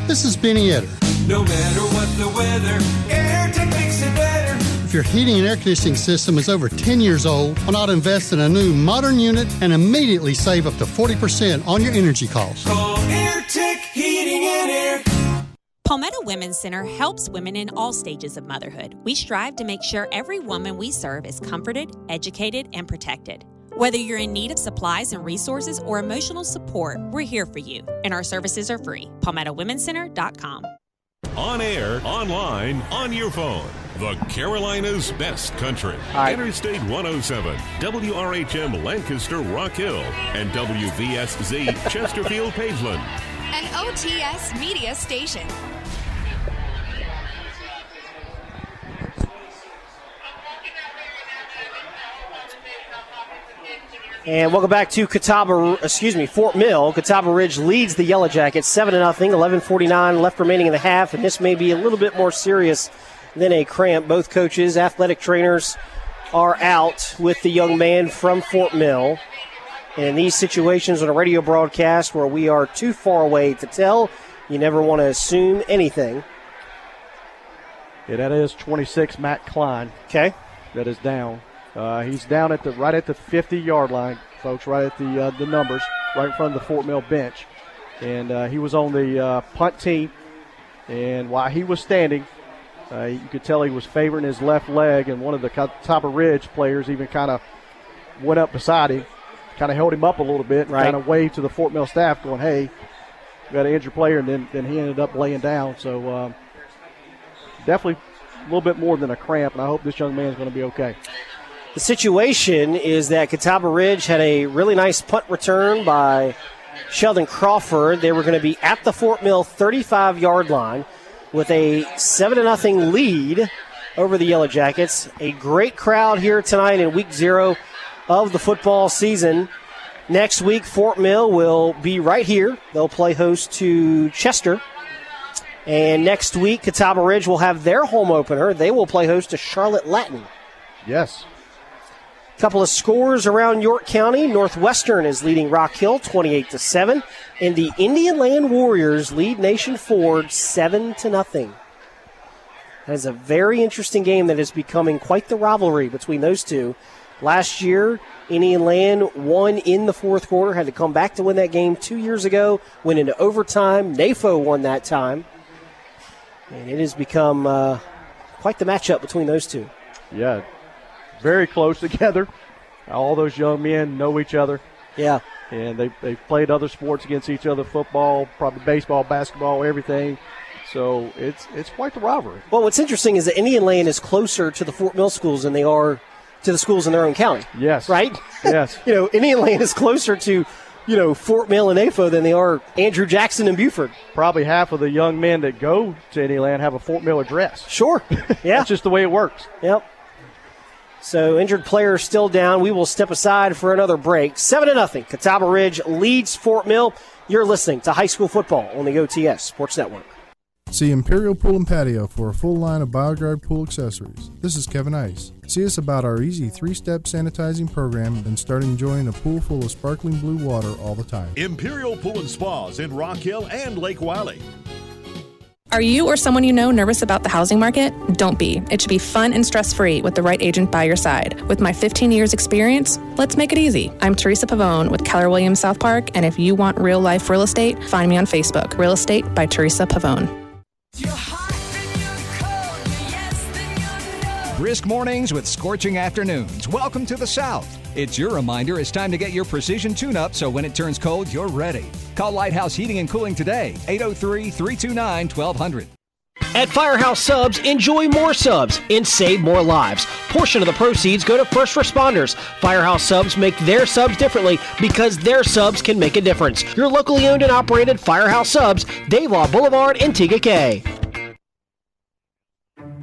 This is Benny Etter. No matter what the weather, AirTech makes it better. If your heating and air conditioning system is over ten years old, why not invest in a new modern unit and immediately save up to forty percent on your energy costs? Call AirTech Heating and Air. Palmetto Women's Center helps women in all stages of motherhood. We strive to make sure every woman we serve is comforted, educated, and protected. Whether you're in need of supplies and resources or emotional support, we're here for you, and our services are free. palmetto women's center dot com. On air, online, on your phone. The Carolinas' best country. Right. Interstate one oh seven, W R H M Lancaster Rock Hill, and W V S Z Chesterfield Pageland. An O T S media station. And welcome back to Catawba, excuse me, Fort Mill. Catawba Ridge leads the Yellow Jackets seven to nothing, eleven forty-nine left remaining in the half, and this may be a little bit more serious than a cramp. Both coaches, athletic trainers, are out with the young man from Fort Mill. And in these situations on a radio broadcast where we are too far away to tell, you never want to assume anything. Yeah, that is twenty-six, Matt Klein. Okay. That is down. Uh, he's down at the right at the fifty-yard line, folks, right at the uh, the numbers, right in front of the Fort Mill bench. And uh, he was on the uh, punt team, and while he was standing, uh, you could tell he was favoring his left leg, and one of the Catawba Ridge players even kind of went up beside him, kind of held him up a little bit, right. Kind of waved to the Fort Mill staff going, hey, we got an injured player, and then, then he ended up laying down. So um, definitely a little bit more than a cramp, and I hope this young man is going to be okay. The situation is that Catawba Ridge had a really nice punt return by Sheldon Crawford. They were going to be at the Fort Mill thirty-five-yard line with a seven to nothing lead over the Yellow Jackets. A great crowd here tonight in week zero of the football season. Next week, Fort Mill will be right here. They'll play host to Chester. And next week, Catawba Ridge will have their home opener. They will play host to Charlotte Latin. Yes. Couple of scores around York County. Northwestern is leading Rock Hill twenty-eight to seven, and the Indian Land Warriors lead Nation Ford seven to nothing. That is a very interesting game that is becoming quite the rivalry between those two. Last year, Indian Land won in the fourth quarter, had to come back to win that game two years ago, went into overtime. N A F O won that time, and it has become uh, quite the matchup between those two. Yeah. Very close together. All those young men know each other. Yeah. And they, they've played other sports against each other, football, probably baseball, basketball, everything. So it's it's quite the rivalry. Well, what's interesting is that Indian Land is closer to the Fort Mill schools than they are to the schools in their own county. Yes. Right? Yes. You know, Indian Land is closer to, you know, Fort Mill and A F O than they are Andrew Jackson and Buford. Probably half of the young men that go to Indian Land have a Fort Mill address. Sure. Yeah. That's just the way it works. Yep. So injured players still down. We will step aside for another break. seven to nothing. Catawba Ridge leads Fort Mill. You're listening to high school football on the O T S Sports Network. See Imperial Pool and Patio for a full line of BioGuard pool accessories. This is Kevin Ice. See us about our easy three-step sanitizing program and start enjoying a pool full of sparkling blue water all the time. Imperial Pool and Spas in Rock Hill and Lake Wiley. Are you or someone you know nervous about the housing market? Don't be. It should be fun and stress-free with the right agent by your side. With my fifteen years experience, let's make it easy. I'm Teresa Pavone with Keller Williams South Park, and if you want real-life real estate, find me on Facebook. Real Estate by Teresa Pavone. Brisk mornings with scorching afternoons. Welcome to the South. It's your reminder it's time to get your precision tune-up so when it turns cold, you're ready. Call Lighthouse Heating and Cooling today, eight oh three, three two nine, one two hundred. At Firehouse Subs, enjoy more subs and save more lives. Portion of the proceeds go to first responders. Firehouse Subs make their subs differently because their subs can make a difference. Your locally owned and operated Firehouse Subs, Dave Law Boulevard, Antigua K.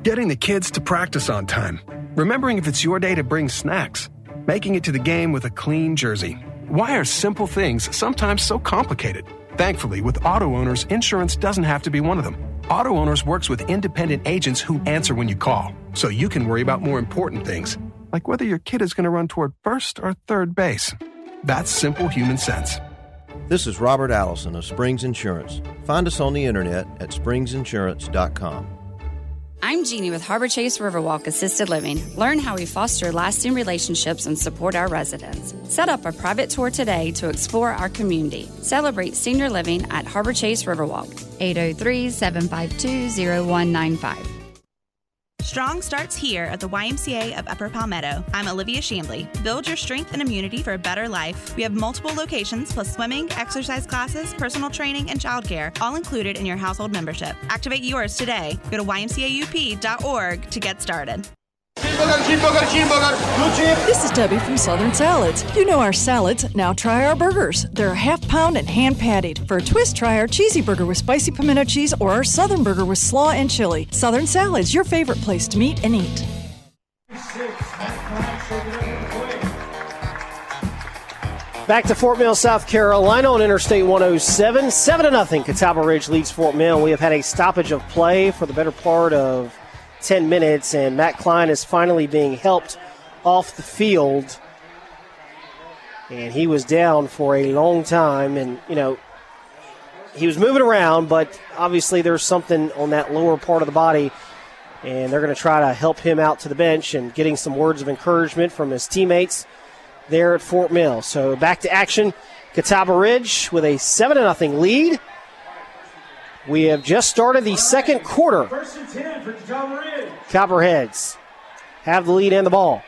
Getting the kids to practice on time. Remembering if it's your day to bring snacks. Making it to the game with a clean jersey. Why are simple things sometimes so complicated? Thankfully, with Auto Owners, insurance doesn't have to be one of them. Auto Owners works with independent agents who answer when you call, so you can worry about more important things, like whether your kid is going to run toward first or third base. That's simple human sense. This is Robert Allison of Springs Insurance. Find us on the internet at springs insurance dot com. I'm Jeannie with Harbor Chase Riverwalk Assisted Living. Learn how we foster lasting relationships and support our residents. Set up a private tour today to explore our community. Celebrate senior living at Harbor Chase Riverwalk. eight oh three, seven five two, oh one nine five. Strong starts here at the Y M C A of Upper Palmetto. I'm Olivia Shambly. Build your strength and immunity for a better life. We have multiple locations, plus swimming, exercise classes, personal training, and childcare, all included in your household membership. Activate yours today. Go to Y M C A U P dot org to get started. This is Debbie from Southern Salads. You know our salads, now try our burgers. They're half pound and hand pattied. For a twist, try our cheesy burger with spicy pimento cheese or our southern burger with slaw and chili. Southern Salads, your favorite place to meet and eat. Back to Fort Mill, South Carolina on Interstate one oh seven. seven to nothing, Catawba Ridge leads Fort Mill. We have had a stoppage of play for the better part of ten minutes, and Matt Klein is finally being helped off the field. And he was down for a long time, and, you know, he was moving around, but obviously there's something on that lower part of the body, and they're going to try to help him out to the bench and getting some words of encouragement from his teammates there at Fort Mill. So back to action, Catawba Ridge with a seven to nothing lead. We have just started the second quarter. Copperheads have the lead and the ball.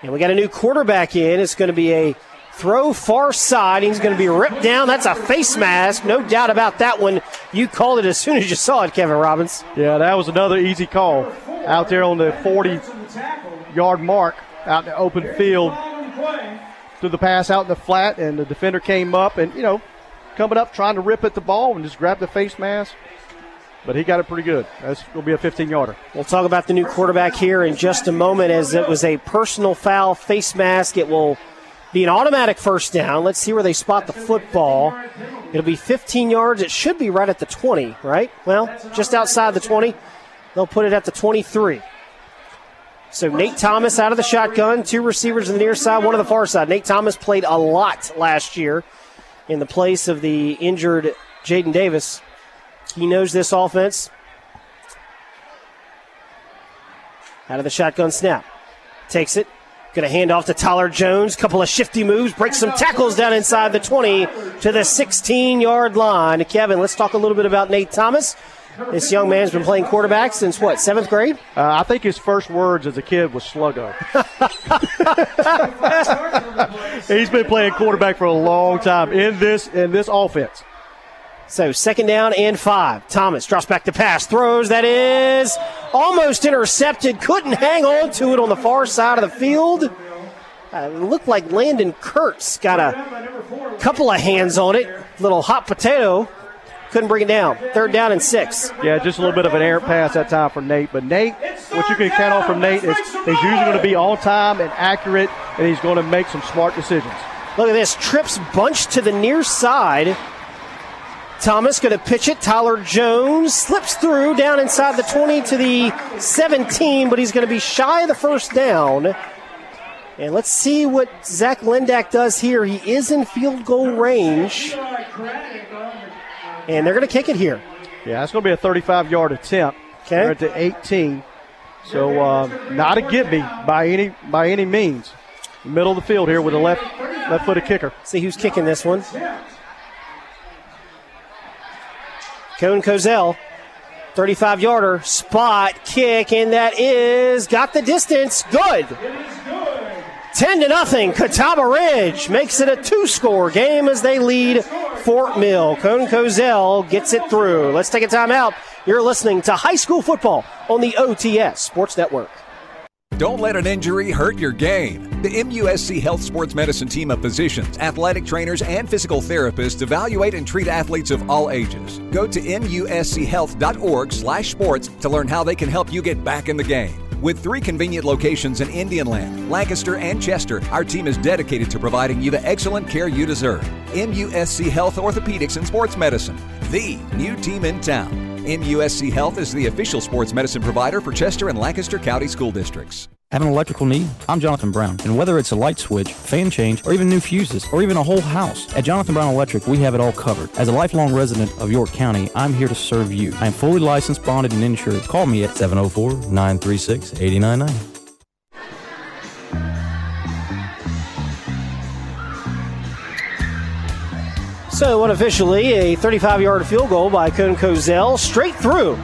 And we got a new quarterback in. It's going to be a throw far side. He's going to be ripped down. That's a face mask. No doubt about that one. You called it as soon as you saw it, Kevin Robbins. Yeah, that was another easy call out there on the forty-yard mark out in the open field. Threw the pass out in the flat, and the defender came up and, you know, coming up, trying to rip at the ball and just grab the face mask. But he got it pretty good. That's going to be a fifteen-yarder. We'll talk about the new quarterback here in just a moment, as it was a personal foul face mask. It will be an automatic first down. Let's see where they spot the football. It'll be fifteen yards. It should be right at the twenty, right? Well, just outside the twenty. They'll put it at the twenty-three. So Nate Thomas out of the shotgun, two receivers on the near side, one on the far side. Nate Thomas played a lot last year in the place of the injured Jaden Davis. He knows this offense. Out of the shotgun snap. Takes it. Going to hand off to Tyler Jones. Couple of shifty moves. Breaks some tackles down inside the twenty to the sixteen-yard line. Kevin, let's talk a little bit about Nate Thomas. This young man's been playing quarterback since, what, seventh grade? Uh, I think his first words as a kid was sluggo. He's been playing quarterback for a long time in this in this offense. So second down and five. Thomas drops back to pass. Throws. That is almost intercepted. Couldn't hang on to it on the far side of the field. Uh, it looked like Landon Kurtz got a couple of hands on it. Little hot potato. Couldn't bring it down. Third down and six. Yeah, just a little bit of an errant pass that time for Nate. But Nate, what you can count on from Nate is he's usually going to be on time and accurate, and he's going to make some smart decisions. Look at this. Trips bunched to the near side. Thomas going to pitch it. Tyler Jones slips through down inside the twenty to the seventeen, but he's going to be shy of the first down. And let's see what Zach Lindak does here. He is in field goal range. And they're going to kick it here. Yeah, it's going to be a thirty-five-yard attempt. Okay. They're at the eighteen. So uh, not a give-me by any by any means. Middle of the field here with a left, left-footed kicker. See who's kicking this one. Cone Cozell, thirty-five-yarder, spot kick, and that is got the distance. Good. ten to nothing, Catawba Ridge makes it a two-score game as they lead Fort Mill. Cone Cozell gets it through. Let's take a timeout. You're listening to high school football on the O T S Sports Network. Don't let an injury hurt your game. The M U S C Health Sports Medicine team of physicians, athletic trainers, and physical therapists evaluate and treat athletes of all ages. Go to M U S C health dot org slash sports to learn how they can help you get back in the game. With three convenient locations in Indian Land, Lancaster, and Chester, our team is dedicated to providing you the excellent care you deserve. M U S C Health Orthopedics and Sports Medicine, the new team in town. M U S C Health is the official sports medicine provider for Chester and Lancaster County school districts. Have an electrical need? I'm Jonathan Brown, and whether it's a light switch, fan change, or even new fuses, or even a whole house, at Jonathan Brown Electric, we have it all covered. As a lifelong resident of York County, I'm here to serve you. I am fully licensed, bonded, and insured. Call me at seven oh four, nine three six, eight nine nine nine. So unofficially, a thirty-five-yard field goal by Kun Kozel, straight through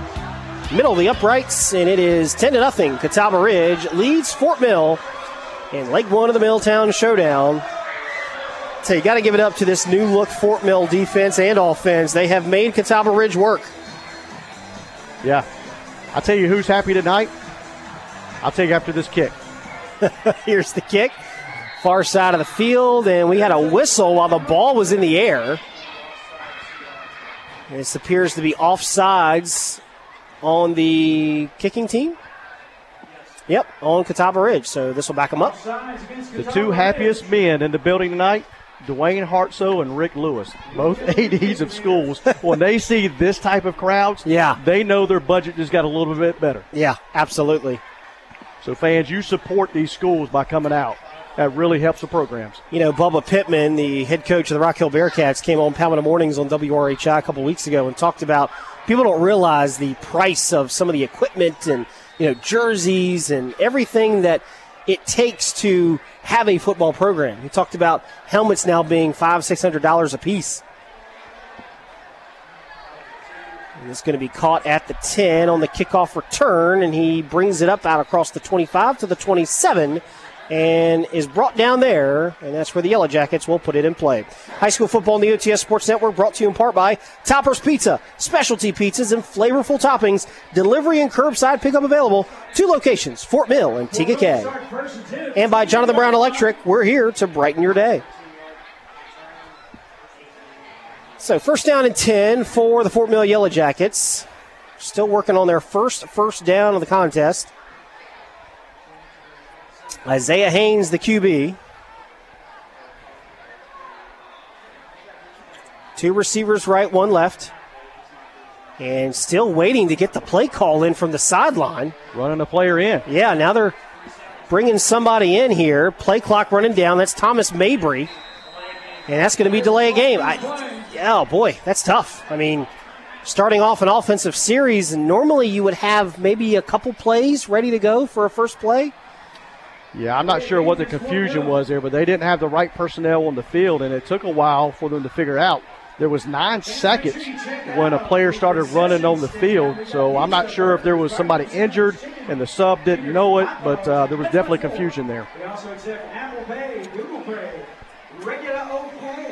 middle of the uprights, and it is ten to nothing. Catawba Ridge leads Fort Mill in Lake One of the Milltown Showdown. So you got to give it up to this new-look Fort Mill defense and offense. They have made Catawba Ridge work. Yeah. I'll tell you who's happy tonight. I'll tell you after this kick. Here's the kick. Far side of the field, and we had a whistle while the ball was in the air. This appears to be offsides on the kicking team. Yep, on Catawba Ridge, so this will back them up. The two happiest men in the building tonight, Dwayne Hartso and Rick Lewis, both A Ds of schools. When they see this type of crowds, yeah, they know their budget just got a little bit better. Yeah, absolutely. So fans, you support these schools by coming out. That really helps the programs. You know, Bubba Pittman, the head coach of the Rock Hill Bearcats, came on Palmetto Mornings on W R H I a couple weeks ago and talked about people don't realize the price of some of the equipment and, you know, jerseys and everything that it takes to have a football program. He talked about helmets now being five hundred dollars, six hundred dollars a piece. And it's going to be caught at the ten on the kickoff return, and he brings it up out across the twenty-five to the twenty-seven. And is brought down there, and that's where the Yellow Jackets will put it in play. High school football on the O T S Sports Network, brought to you in part by Topper's Pizza, specialty pizzas and flavorful toppings, delivery and curbside pickup available, two locations, Fort Mill and Tigakay. And by Jonathan Brown Electric, we're here to brighten your day. So first down and ten for the Fort Mill Yellow Jackets. Still working on their first first down of the contest. Isaiah Haynes, the Q B. Two receivers right, one left. And still waiting to get the play call in from the sideline. Running a player in. Yeah, now they're bringing somebody in here. Play clock running down. That's Thomas Mabry. And that's going to be delay a game. I, oh, boy, that's tough. I mean, starting off an offensive series, and normally you would have maybe a couple plays ready to go for a first play. Yeah, I'm not sure what the confusion was there, but they didn't have the right personnel on the field, and it took a while for them to figure out. There was nine seconds when a player started running on the field, so I'm not sure if there was somebody injured and the sub didn't know it, but uh, there was definitely confusion there.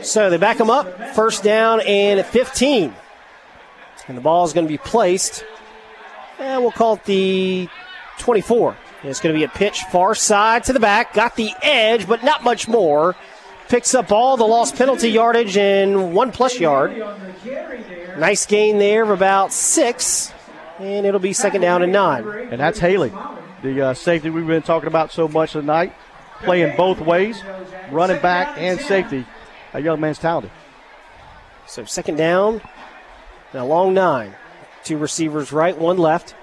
So they back them up, first down and fifteen. And the ball is going to be placed, and we'll call it the twenty-four. It's going to be a pitch far side to the back. Got the edge, but not much more. Picks up all the lost penalty yardage and one-plus yard. Nice gain there of about six, and it'll be second down and nine. And that's Haley, the uh, safety we've been talking about so much tonight, playing both ways, running back and safety. That young man's talented. So second down and a long nine. Two receivers right, one left.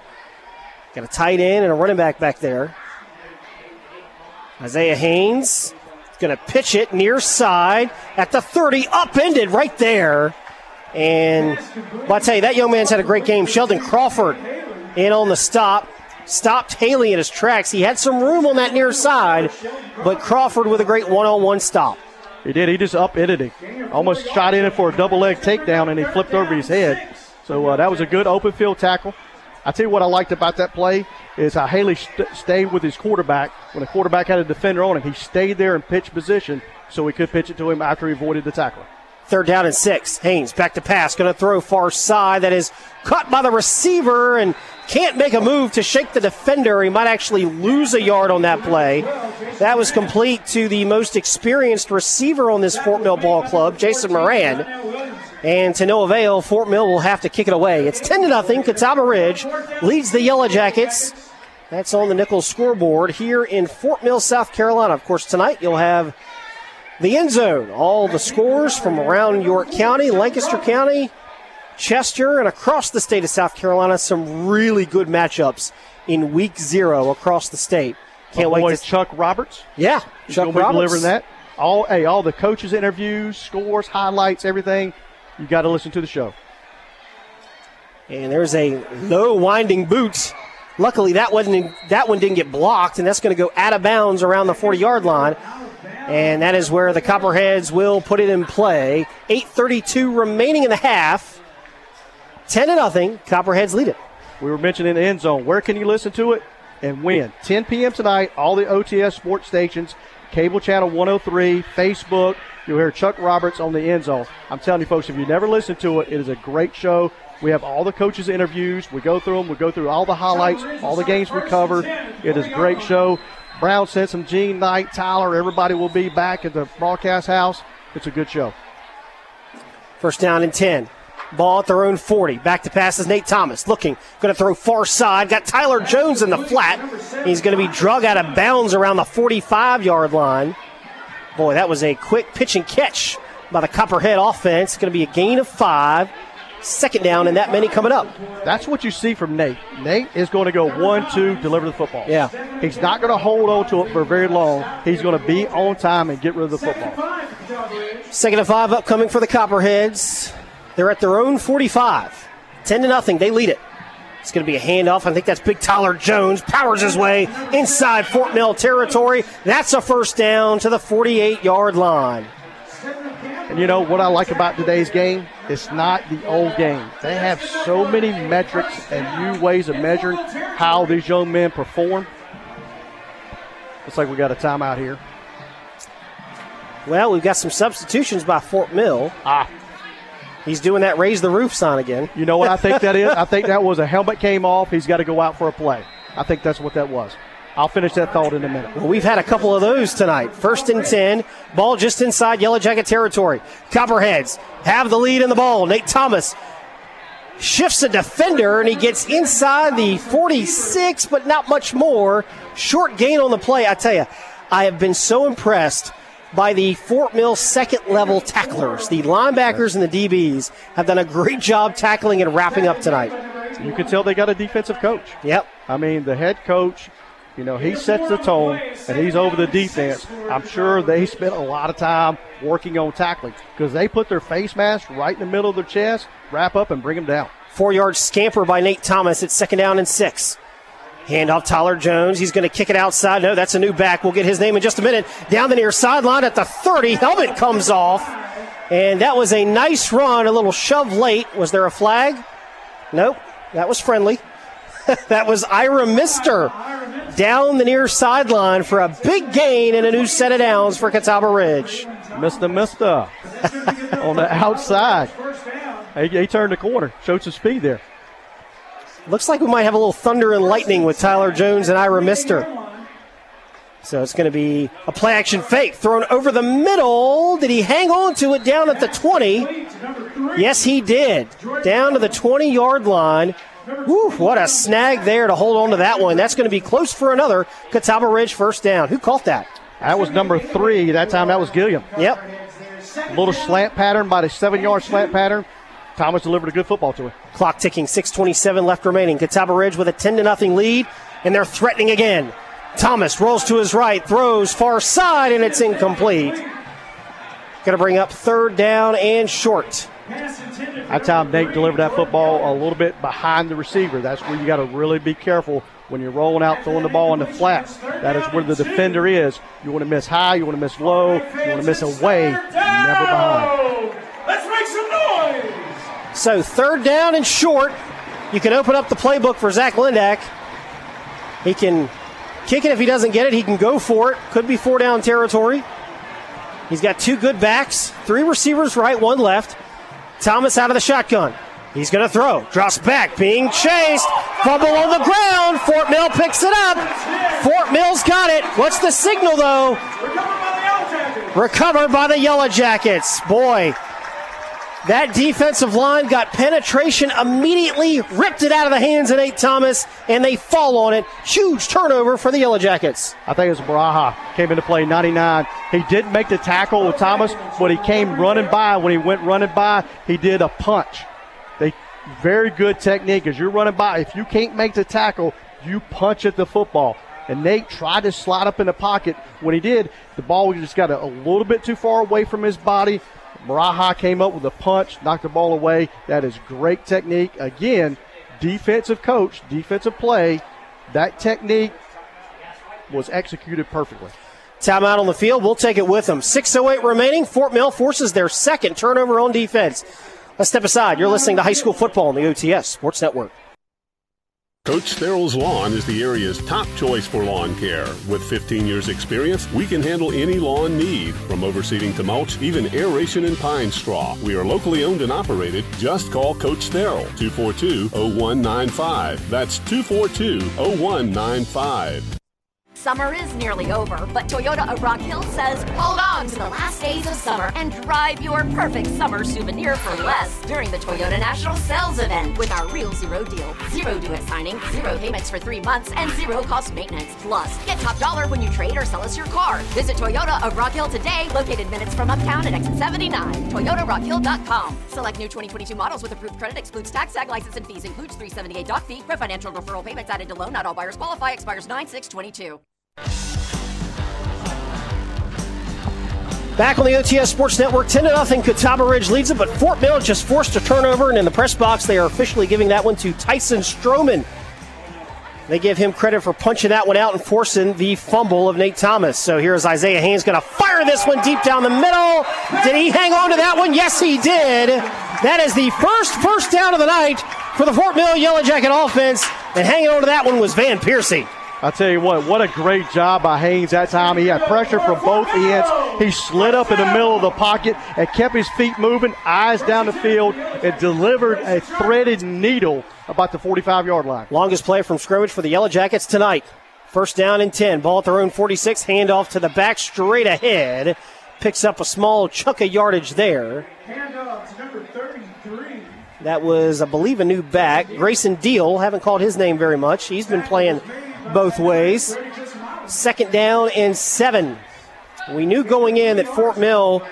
Got a tight end and a running back back there. Isaiah Haynes going to pitch it near side at the thirty, upended right there. And well, I tell you, that young man's had a great game. Sheldon Crawford in on the stop. Stopped Haley in his tracks. He had some room on that near side, but Crawford with a great one-on-one stop. He did. He just upended it. Almost shot in it for a double-leg takedown, and he flipped over his head. So uh, that was a good open field tackle. I tell you what I liked about that play is how Haley st- stayed with his quarterback. When the quarterback had a defender on him, he stayed there in pitch position so he could pitch it to him after he avoided the tackler. Third down and six. Haynes back to pass. Going to throw far side. That is caught by the receiver and can't make a move to shake the defender. He might actually lose a yard on that play. That was complete to the most experienced receiver on this Fort Mill ball club, Jason Moran. And to no avail, Fort Mill will have to kick it away. It's ten to nothing. Catawba Ridge leads the Yellow Jackets. That's on the Nichols scoreboard here in Fort Mill, South Carolina. Of course, tonight you'll have the end zone. All the scores from around York County, Lancaster County, Chester, and across the state of South Carolina. Some really good matchups in week zero across the state. Can't wait boy, to Chuck Roberts. Yeah, he's Chuck Roberts delivering that. All hey, all the coaches' interviews, scores, highlights, everything. You got to listen to the show. And there's a low winding boot. Luckily, that wasn't that one didn't get blocked, and that's going to go out of bounds around the forty-yard line. And that is where the Copperheads will put it in play. eight thirty-two remaining in the half. ten to nothing. Copperheads lead it. We were mentioning the end zone. Where can you listen to it and when? ten p.m. tonight, all the O T S sports stations, Cable Channel one oh three, Facebook. You'll hear Chuck Roberts on the end zone. I'm telling you, folks, if you never listened to it, it is a great show. We have all the coaches' interviews. We go through them. We go through all the highlights, all the games we covered. It is a great show. Brown sent some Gene, Knight, Tyler. Everybody will be back at the broadcast house. It's a good show. First down and ten. Ball at their own forty. Back to pass is Nate Thomas. Looking. Going to throw far side. Got Tyler Jones in the flat. He's going to be drug out of bounds around the forty-five-yard line. Boy, that was a quick pitch and catch by the Copperhead offense. Going to be a gain of five. Second down and that many coming up. That's what you see from Nate. Nate is going to go one, two, deliver the football. Yeah. He's not going to hold on to it for very long. He's going to be on time and get rid of the football. Second and five upcoming for the Copperheads. They're at their own forty-five. ten to nothing. They lead it. It's going to be a handoff. I think that's big Tyler Jones. Powers his way inside Fort Mill territory. That's a first down to the forty-eight-yard line. And you know what I like about today's game? It's not the old game. They have so many metrics and new ways of measuring how these young men perform. Looks like we got a timeout here. Well, we've got some substitutions by Fort Mill. Ah. He's doing that raise the roof sign again. You know what I think that is? I think that was a helmet came off. He's got to go out for a play. I think that's what that was. I'll finish that thought in a minute. Well, we've had a couple of those tonight. First and ten. Ball just inside Yellow Jacket territory. Copperheads have the lead in the ball. Nate Thomas shifts a defender, and he gets inside the forty-six, but not much more. Short gain on the play. I tell you, I have been so impressed by the Fort Mill second-level tacklers. The linebackers and the D Bs have done a great job tackling and wrapping up tonight. You can tell they got a defensive coach. Yep. I mean, the head coach, you know, he sets the tone, and he's over the defense. I'm sure they spent a lot of time working on tackling because they put their face mask right in the middle of their chest, wrap up, and bring them down. Four-yard scamper by Nate Thomas. It's second down and six. Hand off Tyler Jones. He's going to kick it outside. No, that's a new back. We'll get his name in just a minute. Down the near sideline at the thirty. Helmet comes off, and that was a nice run, a little shove late. Was there a flag? Nope, that was friendly. That was Ira Mister down the near sideline for a big gain and a new set of downs for Catawba Ridge. Mister Mister on the outside. He, he turned the corner, showed some speed there. Looks like we might have a little thunder and lightning with Tyler Jones and Ira Mister. So it's going to be a play-action fake thrown over the middle. Did he hang on to it down at the twenty? Yes, he did. Down to the twenty-yard line. Woo, what a snag there to hold on to that one. That's going to be close for another Catawba Ridge first down. Who caught that? That was number three. That time that was Gilliam. Yep. A little slant pattern, about a seven-yard slant pattern. Thomas delivered a good football to him. Clock ticking, six twenty-seven left remaining. Catawba Ridge with a ten to nothing lead, and they're threatening again. Thomas rolls to his right, throws far side, and it's incomplete. Going to bring up third down and short. That time Nate delivered that football a little bit behind the receiver. That's where you got to really be careful when you're rolling out, throwing the ball in the flat. That is where the defender is. You want to miss high, you want to miss low, you want to miss away, never behind. Let's make some noise! So third down and short. You can open up the playbook for Zach Lindak. He can kick it if he doesn't get it. He can go for it. Could be four down territory. He's got two good backs, three receivers right, one left. Thomas out of the shotgun. He's going to throw. Drops back. Being chased. Fumble on the ground. Fort Mill picks it up. Fort Mill's got it. What's the signal, though? Recovered by the Yellow Jackets. Boy, that defensive line got penetration immediately. Ripped it out of the hands of Nate Thomas, and they fall on it. Huge turnover for the Yellow Jackets. I think it was Baraha. Came into play, ninety-nine. He didn't make the tackle with Thomas, but he came running by. When he went running by, he did a punch. They very good technique. As you're running by, if you can't make the tackle, you punch at the football. and Nate tried to slide up in the pocket. When he did, the ball just got a, a little bit too far away from his body. Maraha came up with a punch, knocked the ball away. That is great technique. Again, defensive coach, defensive play. That technique was executed perfectly. Timeout on the field. We'll take it with them. six oh eight remaining. Fort Mill forces their second turnover on defense. Let's step aside. You're listening to high school football on the O T S Sports Network. Coach Sterrell's Lawn is the area's top choice for lawn care. With fifteen years experience, we can handle any lawn need, from overseeding to mulch, even aeration and pine straw. We are locally owned and operated. Just call Coach Sterrell, two four two, oh one nine five. That's two four two, oh one nine five. Summer is nearly over, but Toyota of Rock Hill says hold on to the last days of summer and drive your perfect summer souvenir for less during the Toyota National Sales Event with our Real Zero deal. Zero due at signing, zero payments for three months, and zero cost maintenance. Plus, get top dollar when you trade or sell us your car. Visit Toyota of Rock Hill today, located minutes from Uptown at exit seventy-nine, Toyota Rock Hill dot com. Select new twenty twenty-two models with approved credit, excludes tax, tag, license, and fees, includes three seventy-eight doc fee, pre-financial referral payments added to loan. Not all buyers qualify, expires nine six twenty-two. Back on the O T S Sports Network, ten to nothing, Catawba Ridge leads it, but Fort Mill just forced a turnover, and in the press box, they are officially giving that one to Tyson Stroman. They give him credit for punching that one out and forcing the fumble of Nate Thomas. So here's Isaiah Haynes going to fire this one deep down the middle. Did he hang on to that one? Yes, he did. That is the first first down of the night for the Fort Mill Yellow Jacket offense, and hanging on to that one was Van Piercy. I tell you what, what a great job by Haynes that time. He had pressure from both ends. He slid up in the middle of the pocket and kept his feet moving, eyes down the field, and delivered a threaded needle about the forty-five-yard line. Longest play from scrimmage for the Yellow Jackets tonight. First down and ten. Ball at their own forty-six. Handoff to the back, straight ahead. Picks up a small chunk of yardage there. Handoff to number thirty-three. That was, I believe, a new back. Grayson Deal. Haven't called his name very much. He's been playing both ways. Second down and seven. We knew going in that Fort Mill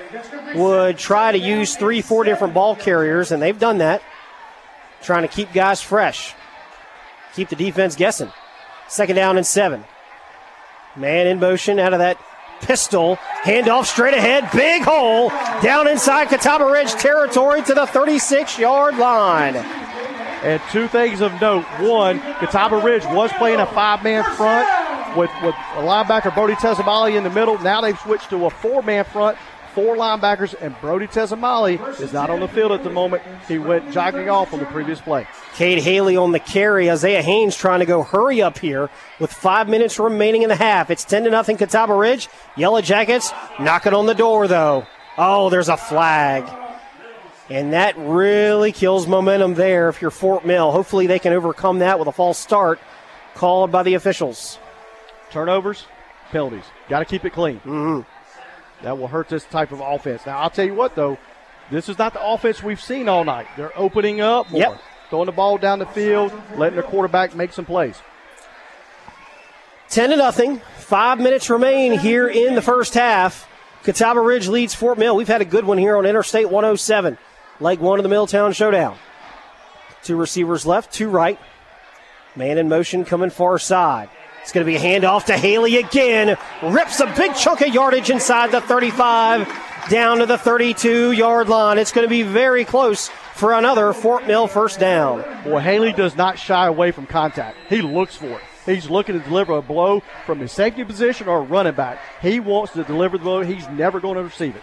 would try to use three, four different ball carriers, and they've done that, trying to keep guys fresh, keep the defense guessing. Second down and seven. Man in motion out of that pistol. Handoff straight ahead. Big hole down inside Catawba Ridge territory to the thirty-six-yard line. And two things of note. One, Catawba Ridge was playing a five-man front with, with a linebacker, Brody Tesimale, in the middle. Now they've switched to a four-man front, four linebackers, and Brody Tesimale is not on the field at the moment. He went jogging off on the previous play. Cade Haley on the carry. Isaiah Haynes trying to go hurry up here with five minutes remaining in the half. It's ten to nothing Catawba Ridge. Yellow Jackets knocking on the door, though. Oh, there's a flag. And that really kills momentum there if you're Fort Mill. Hopefully they can overcome that with a false start called by the officials. Turnovers, penalties. Got to keep it clean. Mm-hmm. That will hurt this type of offense. Now, I'll tell you what, though. This is not the offense we've seen all night. They're opening up more. Yep. Throwing the ball down the field, letting their quarterback make some plays. ten to nothing. Five minutes remain here in the first half. Catawba Ridge leads Fort Mill. We've had a good one here on Interstate one oh seven. Leg one of the Milltown Showdown. Two receivers left, two right. Man in motion coming far side. It's going to be a handoff to Haley again. Rips a big chunk of yardage inside the thirty-five, down to the thirty-two-yard line. It's going to be very close for another Fort Mill first down. Well, Haley does not shy away from contact. He looks for it. He's looking to deliver a blow from his safety position or a running back. He wants to deliver the blow. He's never going to receive it.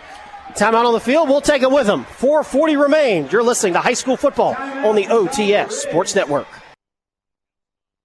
Timeout on the field. We'll take it with him. four forty remain. You're listening to high school football on the O T S Sports Network.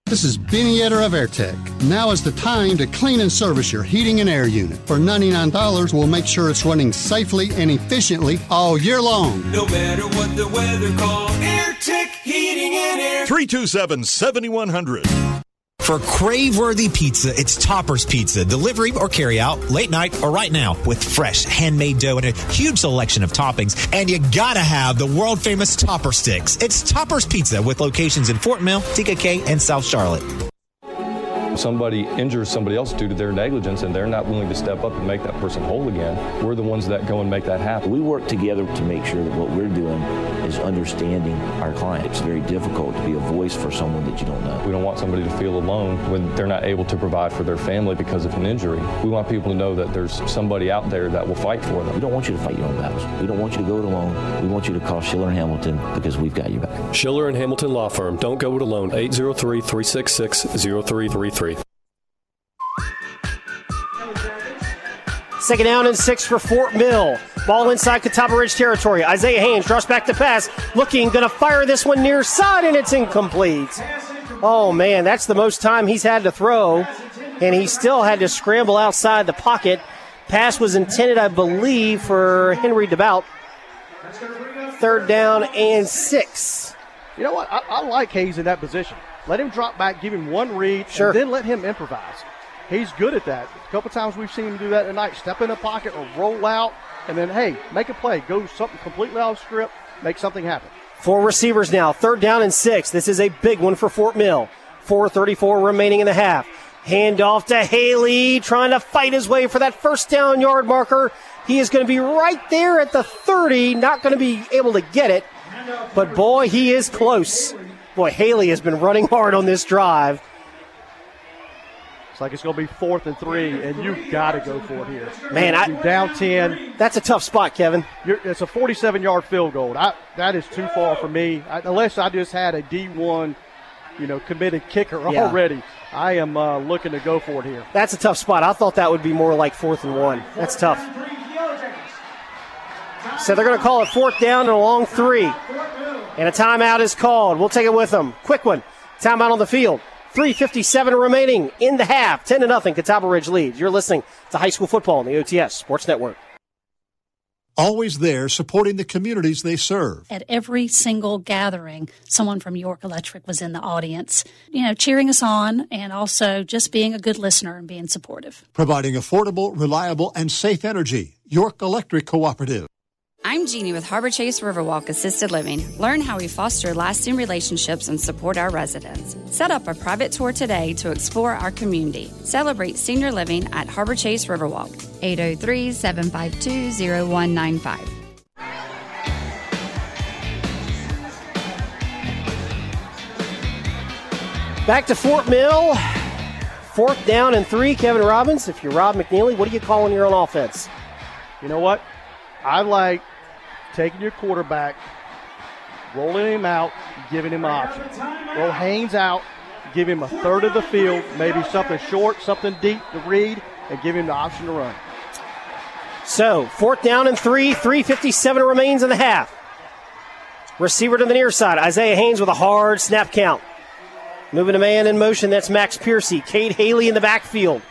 This is Benny Etter of AirTech. Now is the time to clean and service your heating and air unit. For ninety-nine dollars, we'll make sure it's running safely and efficiently all year long. No matter what the weather calls, AirTech Heating and Air. three two seven, seven one zero zero. For crave-worthy pizza, it's Topper's Pizza. Delivery or carry-out, late night or right now, with fresh handmade dough and a huge selection of toppings. And you gotta have the world-famous Topper Sticks. It's Topper's Pizza with locations in Fort Mill, T K K, and South Charlotte. somebody injures somebody else due to their negligence and they're not willing to step up and make that person whole again, we're the ones that go and make that happen. We work together to make sure that what we're doing is understanding our client. It's very difficult to be a voice for someone that you don't know. We don't want somebody to feel alone when they're not able to provide for their family because of an injury. We want people to know that there's somebody out there that will fight for them. We don't want you to fight your own battles. We don't want you to go it alone. We want you to call Schiller and Hamilton because we've got you back. Schiller and Hamilton Law Firm. Don't go it alone. eight zero three, three six six, zero three three three. Second down and six for Fort Mill. Ball inside Catawba Ridge territory. Isaiah Haynes draws back the pass. Looking, going to fire this one near side, and it's incomplete. Oh, man, that's the most time he's had to throw, and he still had to scramble outside the pocket. Pass was intended, I believe, for Henry DeBout. Third down and six. You know what? I, I like Hayes in that position. Let him drop back, give him one read, sure. and then let him improvise. He's good at that. A couple times we've seen him do that tonight. Step in a pocket or roll out, and then, hey, make a play. Go something completely off script, make something happen. Four receivers now. Third down and six. This is a big one for Fort Mill. four thirty-four remaining in the half. Hand off to Haley, trying to fight his way for that first down yard marker. He is going to be right there at the thirty, not going to be able to get it. But, boy, he is close. Boy, Haley has been running hard on this drive. It's like it's going to be fourth and three, and you've got to go for it here. Man, I, you're down ten. That's a tough spot, Kevin. You're, it's a forty-seven-yard field goal. I, that is too far for me. I, unless I just had a D one, you know, committed kicker yeah. already. I am uh, looking to go for it here. That's a tough spot. I thought that would be more like fourth and one. That's tough. So they're going to call it fourth down and a long three. And a timeout is called. We'll take it with them. Quick one. Timeout on the field. three fifty-seven remaining in the half. ten to nothing, Catawba Ridge leads. You're listening to High School Football on the O T S Sports Network. Always there supporting the communities they serve. At every single gathering, someone from York Electric was in the audience, you know, cheering us on and also just being a good listener and being supportive. Providing affordable, reliable, and safe energy. York Electric Cooperative. I'm Jeannie with Harbor Chase Riverwalk Assisted Living. Learn how we foster lasting relationships and support our residents. Set up a private tour today to explore our community. Celebrate senior living at Harbor Chase Riverwalk. eight oh three, seven five two, oh one nine five. Back to Fort Mill. Fourth down and three, Kevin Robbins. If you're Rob McNeely, what are you calling your own offense? You know what? I like taking your quarterback, rolling him out, giving him an option. Roll Haynes out, give him a third of the field, maybe something short, something deep to read, and give him the option to run. So, fourth down and three, three fifty-seven remains in the half. Receiver to the near side, Isaiah Haynes with a hard snap count. Moving a man in motion, that's Max Piercy. Cade Haley in the backfield.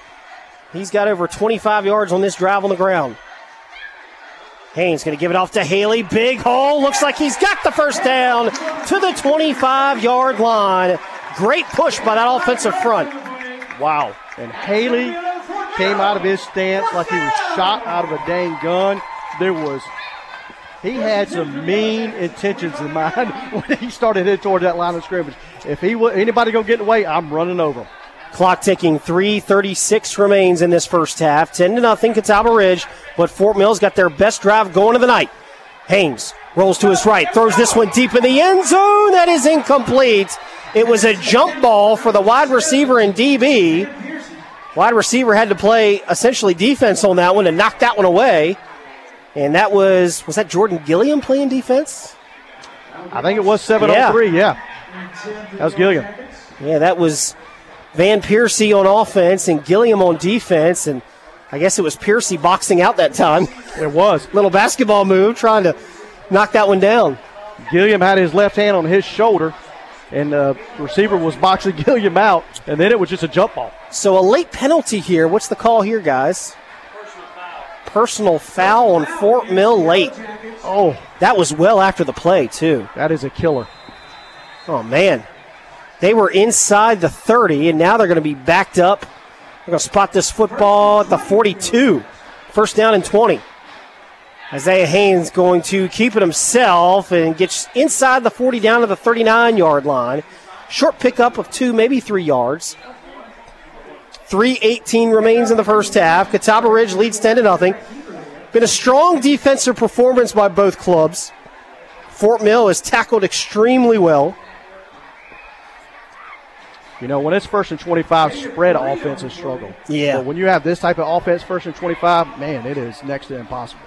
He's got over twenty-five yards on this drive on the ground. Haynes going to give it off to Haley. Big hole. Looks like he's got the first down to the twenty-five-yard line. Great push by that offensive front. Wow. And Haley came out of his stance like he was shot out of a dang gun. There was, he had some mean intentions in mind when he started heading toward that line of scrimmage. If he anybody going to get away, I'm running over him. Clock ticking, three thirty-six remains in this first half. ten to nothing, Catawba Ridge, but Fort Mill's got their best drive going of the night. Haynes rolls to his right, throws this one deep in the end zone. That is incomplete. It was a jump ball for the wide receiver and D B. Wide receiver had to play essentially defense on that one and knock that one away. And that was, was that Jordan Gilliam playing defense? I think it was seven oh three, yeah. yeah. That was Gilliam. Yeah, that was Van Piercy on offense and Gilliam on defense, and I guess it was Piercy boxing out that time. It was. Little basketball move, trying to knock that one down. Gilliam had his left hand on his shoulder, and the receiver was boxing Gilliam out, and then it was just a jump ball. So a late penalty here. What's the call here, guys? Personal foul. Personal foul on Fort Mill late. Oh, that was well after the play, too. That is a killer. Oh, man. They were inside the thirty, and now they're going to be backed up. They're going to spot this football at the forty-two. First down and twenty. Isaiah Haynes going to keep it himself and gets inside the forty down to the thirty-nine-yard line. Short pickup of two, maybe three yards. three eighteen remains in the first half. Catawba Ridge leads ten to nothing. Been a strong defensive performance by both clubs. Fort Mill has tackled extremely well. You know, when it's first and twenty-five, spread offense is struggle. Yeah. But when you have this type of offense, first and twenty-five, man, it is next to impossible.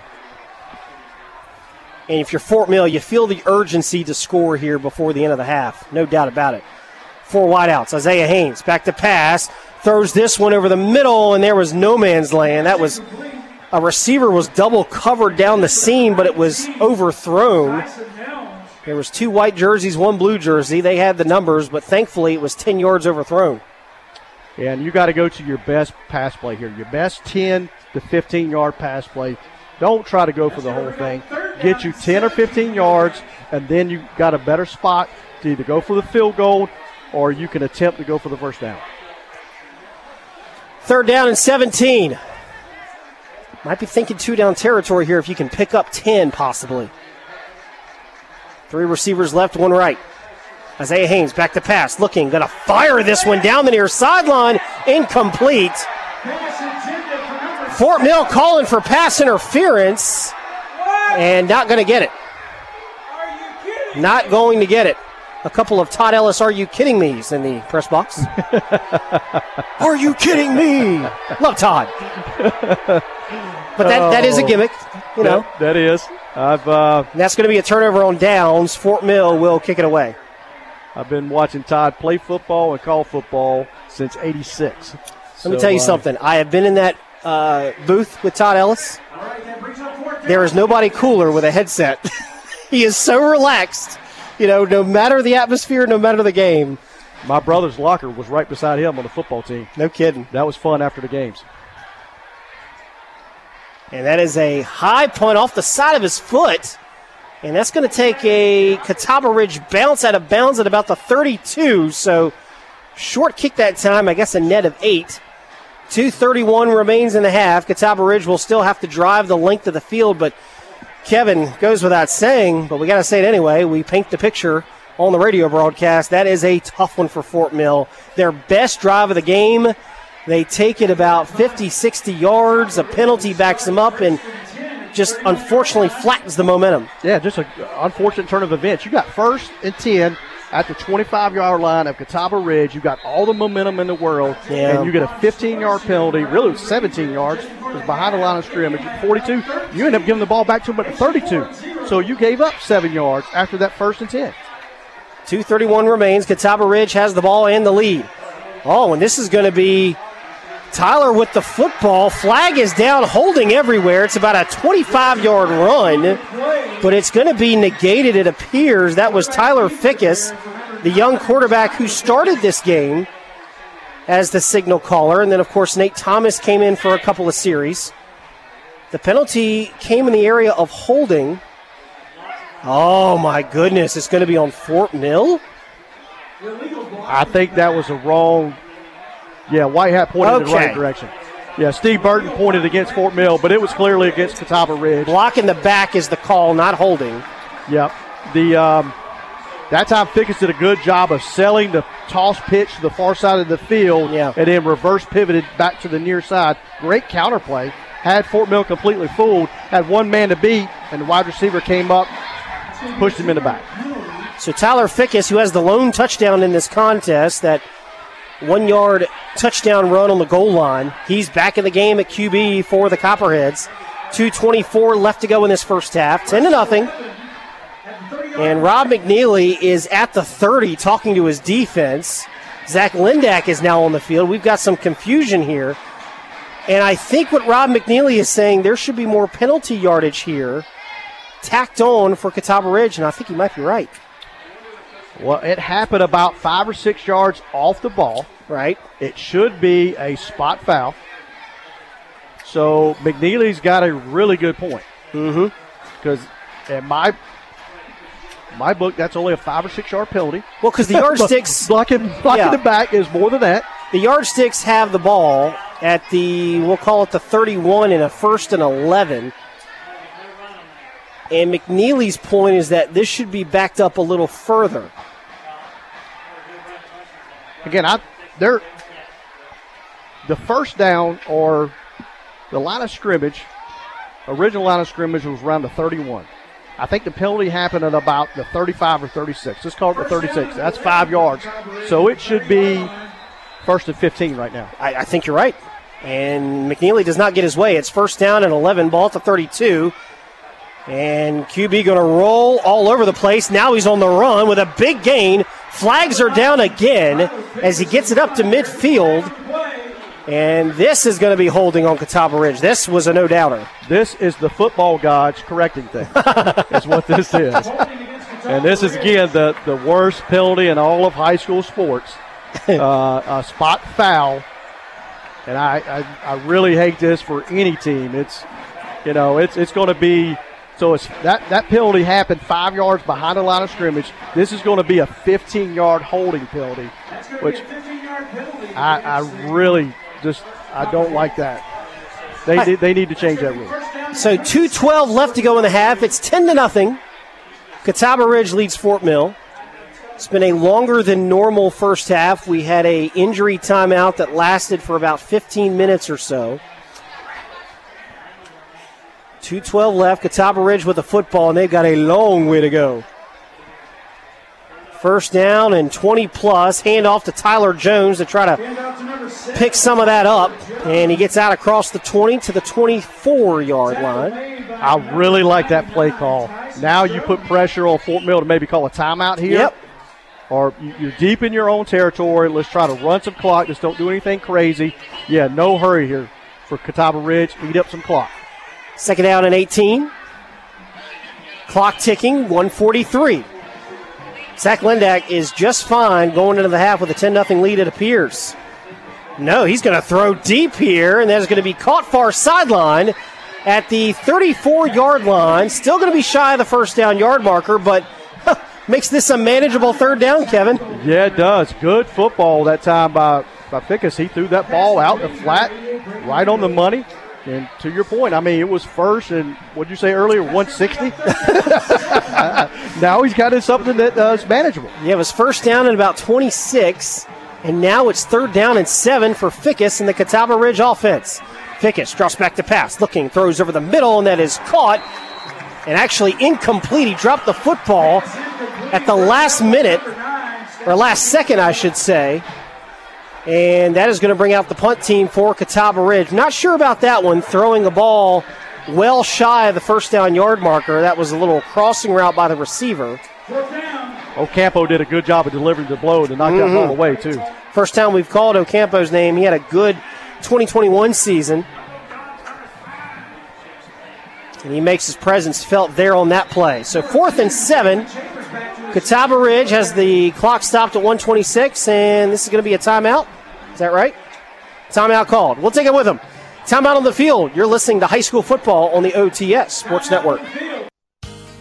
And if you're Fort Mill, you feel the urgency to score here before the end of the half. No doubt about it. Four wideouts. Isaiah Haynes back to pass. Throws this one over the middle, and there was no man's land. That was a receiver was double covered down the seam, but it was overthrown. There was two white jerseys, one blue jersey. They had the numbers, but thankfully it was ten yards overthrown. And you got to go to your best pass play here, your best ten to fifteen-yard pass play. Don't try to go for the whole thing. Get you ten or fifteen yards, and then you got a better spot to either go for the field goal or you can attempt to go for the first down. Third down and seventeen. Might be thinking two-down territory here if you can pick up ten possibly. Three receivers left, one right. Isaiah Haynes back to pass, looking, going to fire this one down the near sideline, incomplete. Fort Mill calling for pass interference and not going to get it. Not going to get it. A couple of Todd Ellis, are you kidding me's in the press box. Are you kidding me? Love Todd. But that, that is a gimmick, you know. That, that is. I've, uh, that's going to be a turnover on downs. Fort Mill will kick it away. I've been watching Todd play football and call football since eighty-six. Let so, me tell you uh, something. I have been in that uh, booth with Todd Ellis. There is nobody cooler with a headset. He is so relaxed, you know, no matter the atmosphere, no matter the game. My brother's locker was right beside him on the football team. No kidding. That was fun after the games. And that is a high punt off the side of his foot. And that's going to take a Catawba Ridge bounce out of bounds at about the thirty-two. So short kick that time, I guess a net of eight. two thirty-one remains in the half. Catawba Ridge will still have to drive the length of the field. But Kevin, goes without saying, but we got to say it anyway. We paint the picture on the radio broadcast. That is a tough one for Fort Mill. Their best drive of the game. They take it about fifty, sixty yards. A penalty backs them up and just unfortunately flattens the momentum. Yeah, just an unfortunate turn of events. You got first and ten at the twenty-five-yard line of Catawba Ridge. You got all the momentum in the world, yeah. And you get a fifteen-yard penalty, really seventeen yards. It was behind the line of scrimmage at forty-two. You end up giving the ball back to them at thirty-two. So you gave up seven yards after that first and ten. two thirty-one remains. Catawba Ridge has the ball and the lead. Oh, and this is going to be Tyler with the football. Flag is down, holding everywhere. It's about a twenty-five-yard run, but it's going to be negated, it appears. That was Tyler Fickus, the young quarterback who started this game as the signal caller. And then, of course, Nate Thomas came in for a couple of series. The penalty came in the area of holding. Oh, my goodness. It's going to be on Fort Mill? I think that was a wrong. Yeah, White Hat pointed okay. in the right direction. Yeah, Steve Burton pointed against Fort Mill, but it was clearly against Catawba Ridge. Blocking the back is the call, not holding. Yep. The um, that time Fickus did a good job of selling the toss pitch to the far side of the field, yeah. And then reverse pivoted back to the near side. Great counterplay. Had Fort Mill completely fooled. Had one man to beat, and the wide receiver came up, pushed him in the back. So Tyler Fickus, who has the lone touchdown in this contest, that one-yard touchdown run on the goal line, he's back in the game at Q B for the Copperheads. two twenty-four left to go in this first half, ten to nothing. And Rob McNeely is at the thirty talking to his defense. Zach Lindak is now on the field. We've got some confusion here. And I think what Rob McNeely is saying, there should be more penalty yardage here tacked on for Catawba Ridge, and I think he might be right. Well, it happened about five or six yards off the ball. Right. It should be a spot foul. So McNeely's got a really good point. Mm-hmm. Because in my my book, that's only a five or six yard penalty. Well, because the yardsticks blocking blocking yeah. the back is more than that. The yardsticks have the ball at the, we'll call it the thirty-one in a first and eleven. And McNeely's point is that this should be backed up a little further. Again, I, they're the first down or the line of scrimmage, original line of scrimmage was around the thirty-one. I think the penalty happened at about the thirty-five or thirty-six. Let's call it the thirty-six. That's five yards. So it should be first and fifteen right now. I, I think you're right. And McNeely does not get his way. It's first down and eleven, ball to thirty-two. And Q B going to roll all over the place. Now he's on the run with a big gain. Flags are down again as he gets it up to midfield. And this is going to be holding on Catawba Ridge. This was a no-doubter. This is the football gods correcting things. That's what this is. And this is, again, the, the worst penalty in all of high school sports. Uh, a spot foul. And I, I, I really hate this for any team. It's, you know, it's it's going to be – so it's that, that penalty happened five yards behind the line of scrimmage. This is going to be a fifteen-yard holding penalty, which I, I really – Just, I don't like that. They they need to change that rule. So two twelve left to go in the half. It's ten to nothing. Catawba Ridge leads Fort Mill. It's been a longer than normal first half. We had a injury timeout that lasted for about fifteen minutes or so. two twelve left. Catawba Ridge with the football, and they've got a long way to go. First down and twenty-plus. Hand off to Tyler Jones to try to pick some of that up. And he gets out across the twenty to the twenty-four-yard line. I really like that play call. Now you put pressure on Fort Mill to maybe call a timeout here. Yep. Or you're deep in your own territory. Let's try to run some clock. Just don't do anything crazy. Yeah, no hurry here for Catawba Ridge. Eat up some clock. Second down and eighteen. Clock ticking, one forty-three. Zach Lindak is just fine going into the half with a ten nothing lead, it appears. No, he's going to throw deep here, and that is going to be caught far sideline at the thirty-four-yard line. Still going to be shy of the first down yard marker, but huh, makes this a manageable third down, Kevin. Yeah, it does. Good football that time by, by Fickus. He threw that ball out the flat, right on the money. And to your point, I mean, it was first and, what did you say earlier, one sixty? Now he's got it something that uh, is manageable. Yeah, it was first down and about twenty-six, and now it's third down and seven for Fickus in the Catawba Ridge offense. Fickus drops back to pass, looking, throws over the middle, and that is caught, and actually incomplete. He dropped the football at the last minute, or last second, I should say. And that is going to bring out the punt team for Catawba Ridge. Not sure about that one, throwing the ball well shy of the first down yard marker. That was a little crossing route by the receiver. Ocampo did a good job of delivering the blow to knock mm-hmm. that ball away, too. First time we've called Ocampo's name. He had a good twenty twenty-one season. And he makes his presence felt there on that play. So fourth and seven. Catawba Ridge has the clock stopped at one twenty-six, and this is going to be a timeout. Is that right? Timeout called. We'll take it with them. Timeout on the field. You're listening to High School Football on the O T S Sports Network.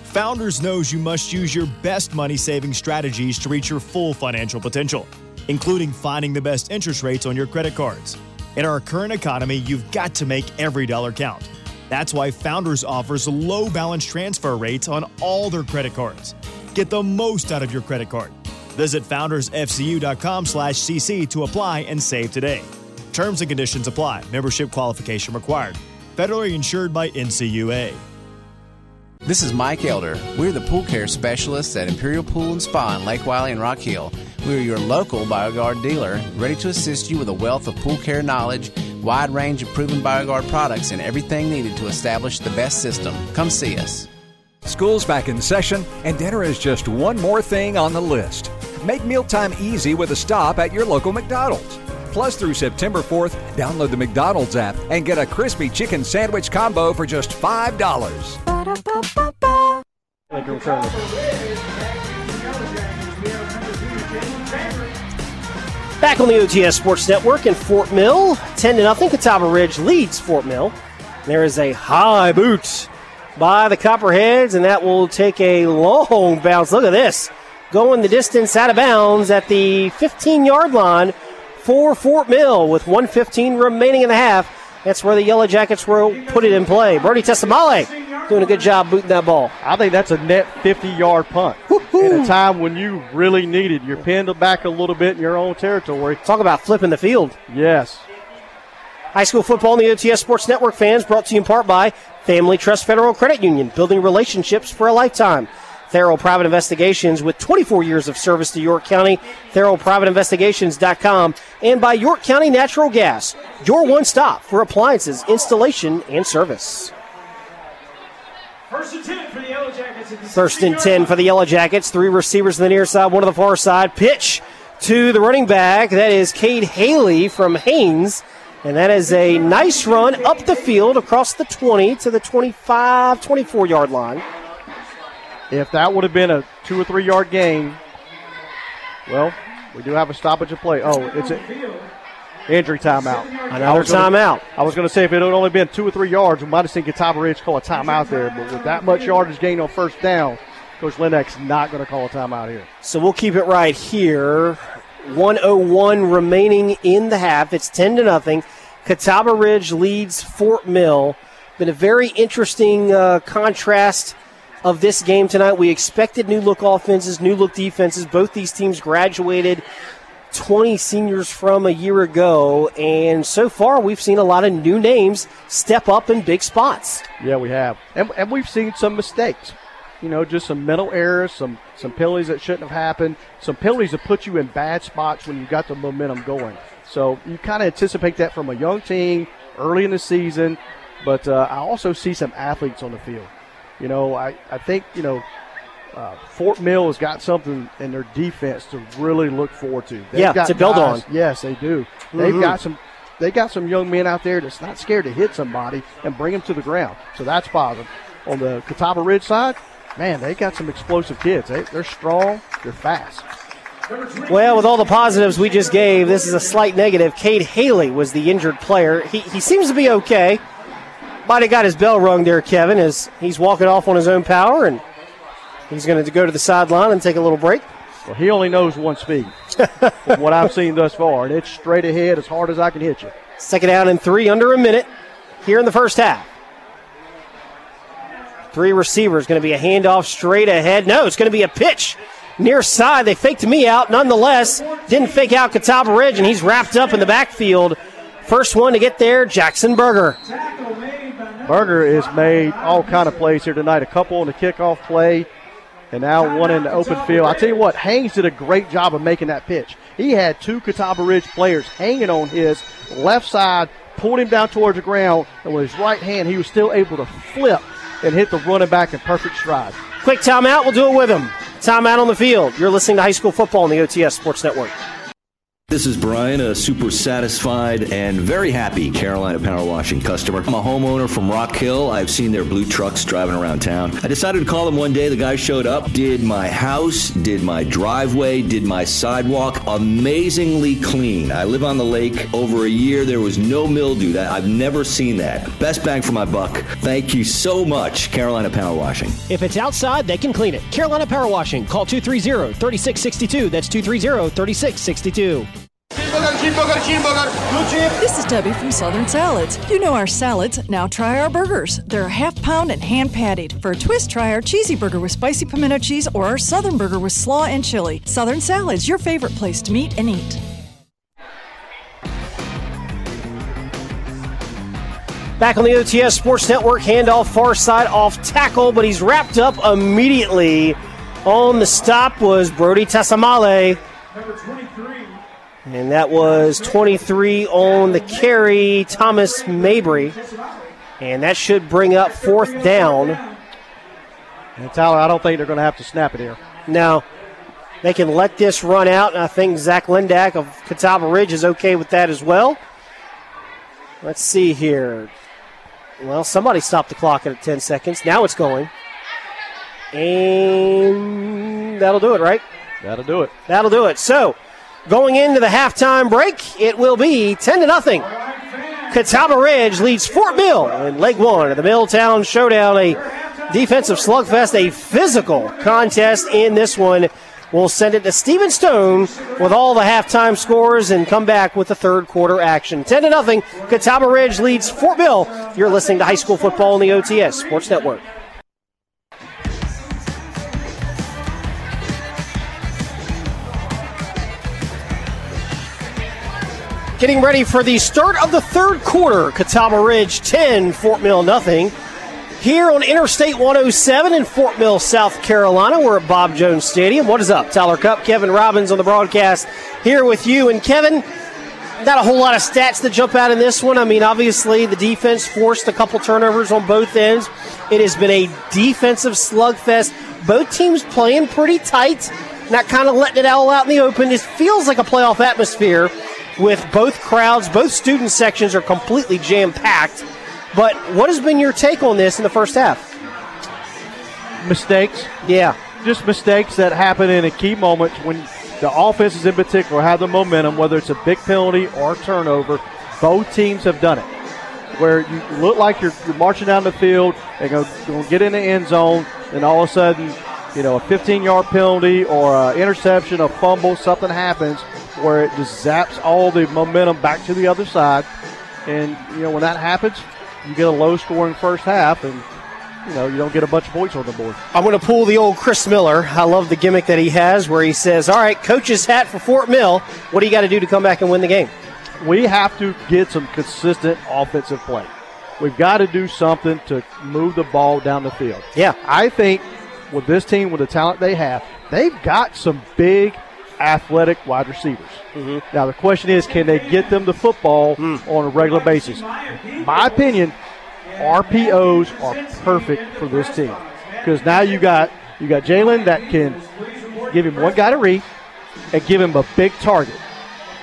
Founders knows you must use your best money-saving strategies to reach your full financial potential, including finding the best interest rates on your credit cards. In our current economy, you've got to make every dollar count. That's why Founders offers low balance transfer rates on all their credit cards. Get the most out of your credit card. Visit founders f c u dot com slash c c to apply and save today. Terms and conditions apply. Membership qualification required. Federally insured by N C U A. This is Mike Elder. We're the pool care specialists at Imperial Pool and Spa in Lake Wiley and Rock Hill. We're your local BioGuard dealer, ready to assist you with a wealth of pool care knowledge, wide range of proven BioGuard products, and everything needed to establish the best system. Come see us. School's back in session, and dinner is just one more thing on the list. Make mealtime easy with a stop at your local McDonald's. Plus, through September fourth, download the McDonald's app and get a crispy chicken sandwich combo for just five dollars. Ba-da-ba-ba-ba. Back on the O T S Sports Network in Fort Mill, ten to nothing. Catawba Ridge leads Fort Mill. There is a high boot by the Copperheads, and that will take a long bounce. Look at this. Going the distance out of bounds at the fifteen-yard line for Fort Mill with one fifteen remaining in the half. That's where the Yellow Jackets will put it in play. Brody Tesimale doing a good job booting that ball. I think that's a net fifty-yard punt. Woo-hoo. At a time when you really need it. You're pinned back a little bit in your own territory. Talk about flipping the field. Yes. High school football on the O T S Sports Network, fans, brought to you in part by Family Trust Federal Credit Union, building relationships for a lifetime. Thorough Private Investigations, with twenty-four years of service to York County, thorough private investigations dot com, and by York County Natural Gas, your one-stop for appliances, installation, and service. First and ten for the Yellow Jackets. First and ten for the Yellow Jackets. Three receivers on the near side, one on the far side. Pitch to the running back. That is Cade Haley from Haynes. And that is a nice run up the field across the twenty to the twenty-five, twenty-four-yard line. If that would have been a two- or three-yard gain, well, we do have a stoppage of play. Oh, it's an injury timeout. Another timeout. I was going to say if it had only been two or three yards, we might have seen Catawba Ridge call a timeout there. But with that much yardage gained on first down, Coach Lindak's not going to call a timeout here. So we'll keep it right here. one oh one remaining in the half. It's ten to nothing. Catawba Ridge leads Fort Mill. Been a very interesting uh, contrast of this game tonight. We expected new-look offenses, new-look defenses. Both these teams graduated twenty seniors from a year ago, and so far we've seen a lot of new names step up in big spots. Yeah, we have. And, and we've seen some mistakes. You know, just some mental errors, some, some penalties that shouldn't have happened, some penalties that put you in bad spots when you got the momentum going. So you kind of anticipate that from a young team early in the season, but uh, I also see some athletes on the field. You know, I, I think, you know, uh, Fort Mill has got something in their defense to really look forward to. They've yeah, got to build guys, on. Yes, they do. Mm-hmm. They've got some they got some young men out there that's not scared to hit somebody and bring them to the ground. So that's positive. On the Catawba Ridge side, man, they got some explosive kids. They, they're strong. They're fast. Well, with all the positives we just gave, this is a slight negative. Cade Haley was the injured player. He, he seems to be okay. Might have got his bell rung there, Kevin, as he's walking off on his own power, and he's going to go to the sideline and take a little break. Well, he only knows one speed from what I've seen thus far, and it's straight ahead as hard as I can hit you. Second down and three, under a minute here in the first half. Three receivers, going to be a handoff straight ahead. No, it's going to be a pitch near side. They faked me out. Nonetheless, didn't fake out Catawba Ridge, and he's wrapped up in the backfield. First one to get there, Jackson Berger. Berger has made all kind of plays here tonight. A couple on the kickoff play, and now one in the open field. I tell you what, Haynes did a great job of making that pitch. He had two Catawba Ridge players hanging on his left side, pulled him down towards the ground, and with his right hand, he was still able to flip and hit the running back in perfect stride. Quick timeout. We'll do it with him. Timeout on the field. You're listening to High School Football on the O T S Sports Network. This is Brian, a super satisfied and very happy Carolina Power Washing customer. I'm a homeowner from Rock Hill. I've seen their blue trucks driving around town. I decided to call them one day. The guy showed up, did my house, did my driveway, did my sidewalk. Amazingly clean. I live on the lake. Over a year, there was no mildew. That I've never seen that. Best bang for my buck. Thank you so much, Carolina Power Washing. If it's outside, they can clean it. Carolina Power Washing. Call two three zero, three six six two. That's two three zero, three six six two. This is Debbie from Southern Salads. You know our salads, now try our burgers. They're half pound and hand pattied. For a twist, try our cheesy burger with spicy pimento cheese or our Southern burger with slaw and chili. Southern Salads, your favorite place to meet and eat. Back on the O T S Sports Network, handoff far side off tackle, but he's wrapped up immediately. On the stop was Brody Tesimale. Number twenty-three. And that was twenty-three on the carry, Thomas Mabry. And that should bring up fourth down. And Tyler, I don't think they're going to have to snap it here. No. They can let this run out, and I think Zach Lindak of Catawba Ridge is okay with that as well. Let's see here. Well, somebody stopped the clock at ten seconds. Now it's going. And that'll do it, right? That'll do it. That'll do it. So, going into the halftime break, it will be ten to nothing. Catawba Ridge leads Fort Mill in leg one of the Milltown Showdown. A defensive slugfest, a physical contest in this one. We'll send it to Stephen Stone with all the halftime scores and come back with the third quarter action. ten to nothing. Catawba Ridge leads Fort Mill. You're listening to High School Football on the O T S Sports Network. Getting ready for the start of the third quarter. Catawba Ridge ten, Fort Mill nothing. Here on Interstate one oh seven in Fort Mill, South Carolina. We're at Bob Jones Stadium. What is up? Tyler Cupp, Kevin Robbins on the broadcast here with you. And Kevin, not a whole lot of stats that jump out in this one. I mean, obviously the defense forced a couple turnovers on both ends. It has been a defensive slugfest. Both teams playing pretty tight, not kind of letting it all out in the open. It feels like a playoff atmosphere with both crowds. Both student sections are completely jam-packed. But what has been your take on this in the first half? Mistakes. Yeah. Just mistakes that happen in a key moment when the offenses in particular have the momentum, whether it's a big penalty or a turnover. Both teams have done it. Where you look like you're, you're marching down the field and going to get in the end zone, and all of a sudden, you know, a fifteen-yard penalty or an interception, a fumble, something happens where it just zaps all the momentum back to the other side. And, you know, when that happens, you get a low-scoring first half, and, you know, you don't get a bunch of points on the board. I'm going to pull the old Chris Miller. I love the gimmick that he has where he says, all right, coach's hat for Fort Mill. What do you got to do to come back and win the game? We have to get some consistent offensive play. We've got to do something to move the ball down the field. Yeah. I think with this team, with the talent they have, they've got some big athletic wide receivers. Mm-hmm. Now the question is, can they get them the football mm. on a regular basis? My opinion, R P Os are perfect for this team, because now you got you got Jalen that can give him one guy to read and give him a big target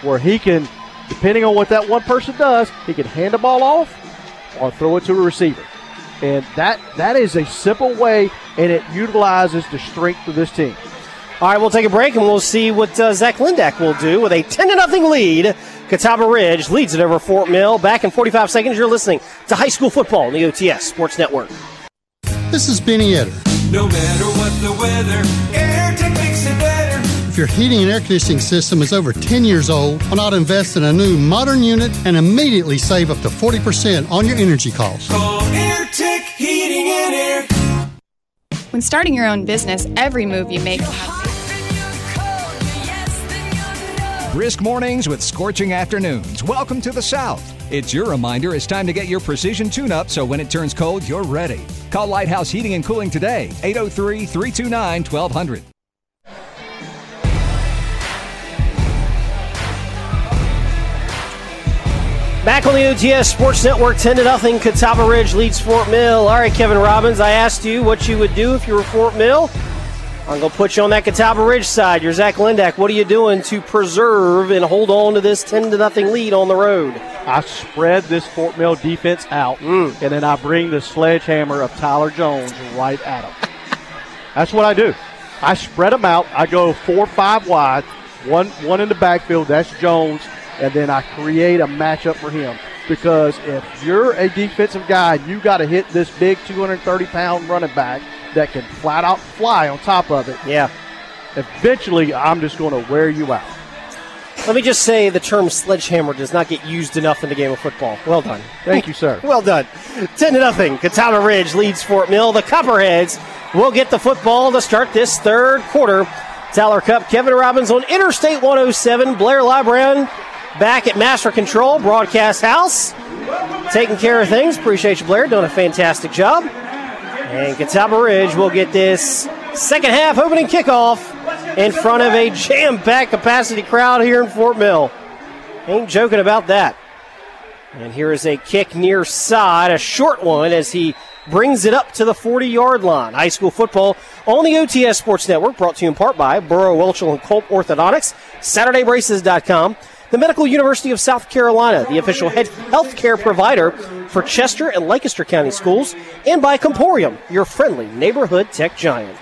where he can, depending on what that one person does, he can hand the ball off or throw it to a receiver. And that that is a simple way, and it utilizes the strength of this team. All right, we'll take a break, and we'll see what uh, Zach Lindak will do with a ten to nothing lead. Catawba Ridge leads it over Fort Mill. Back in forty-five seconds, you're listening to High School Football on the O T S Sports Network. This is Benny Etter. No matter what the weather, AirTech makes it better. If your heating and air conditioning system is over ten years old, why not invest in a new modern unit and immediately save up to forty percent on your energy costs? Call AirTech Heating and Air. When starting your own business, every move you make... Brisk mornings with scorching afternoons. Welcome to the South. It's your reminder it's time to get your precision tune-up so when it turns cold, you're ready. Call Lighthouse Heating and Cooling today, eight oh three, three two nine, one two hundred. Back on the O T S Sports Network, ten to nothing. Catawba Ridge leads Fort Mill. All right, Kevin Robbins, I asked you what you would do if you were Fort Mill. I'm going to put you on that Catawba Ridge side. You're Zach Lindak. What are you doing to preserve and hold on to this ten to nothing lead on the road? I spread this Fort Mill defense out, mm. and then I bring the sledgehammer of Tyler Jones right at them. That's what I do. I spread them out. I go four, five wide, one, one in the backfield. That's Jones, and then I create a matchup for him. Because if you're a defensive guy, you got to hit this big two hundred thirty pound running back that can flat out fly on top of it. Yeah. Eventually, I'm just going to wear you out. Let me just say the term sledgehammer does not get used enough in the game of football. Well done. Thank you, sir. Well done. ten to nothing. Catawba Ridge leads Fort Mill. The Copperheads will get the football to start this third quarter. Tyler Cupp, Kevin Robbins on Interstate one oh seven. Blair Libran back at Master Control Broadcast House. Taking care of things. Appreciate you, Blair. Doing a fantastic job. And Catawba Ridge will get this second half opening kickoff in front of a jam-packed capacity crowd here in Fort Mill. Ain't joking about that. And here is a kick near side, a short one, as he brings it up to the forty-yard line. High school football on the O T S Sports Network, brought to you in part by Burrow, Welchel, and Culp Orthodontics, Saturday Braces dot com, the Medical University of South Carolina, the official health care provider for Chester and Lancaster County schools, and by Comporium, your friendly neighborhood tech giant.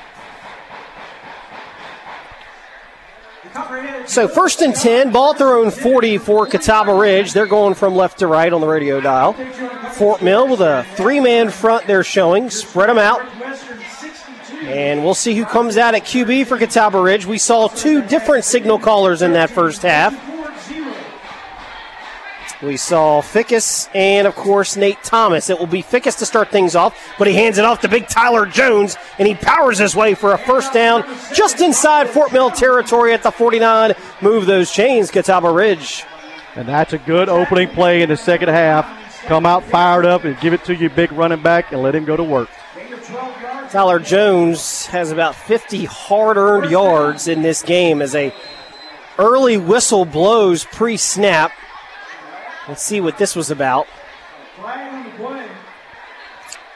So first and ten, ball at their own forty for Catawba Ridge. They're going from left to right on the radio dial. Fort Mill with a three-man front they're showing. Spread them out. And we'll see who comes out at Q B for Catawba Ridge. We saw two different signal callers in that first half. We saw Fickus and, of course, Nate Thomas. It will be Fickus to start things off, but he hands it off to big Tyler Jones, and he powers his way for a first down just inside Fort Mill territory at the forty-nine. Move those chains, Catawba Ridge. And that's a good opening play in the second half. Come out fired up and give it to your big running back and let him go to work. Tyler Jones has about fifty hard-earned yards in this game as a early whistle blows pre-snap. Let's see what this was about.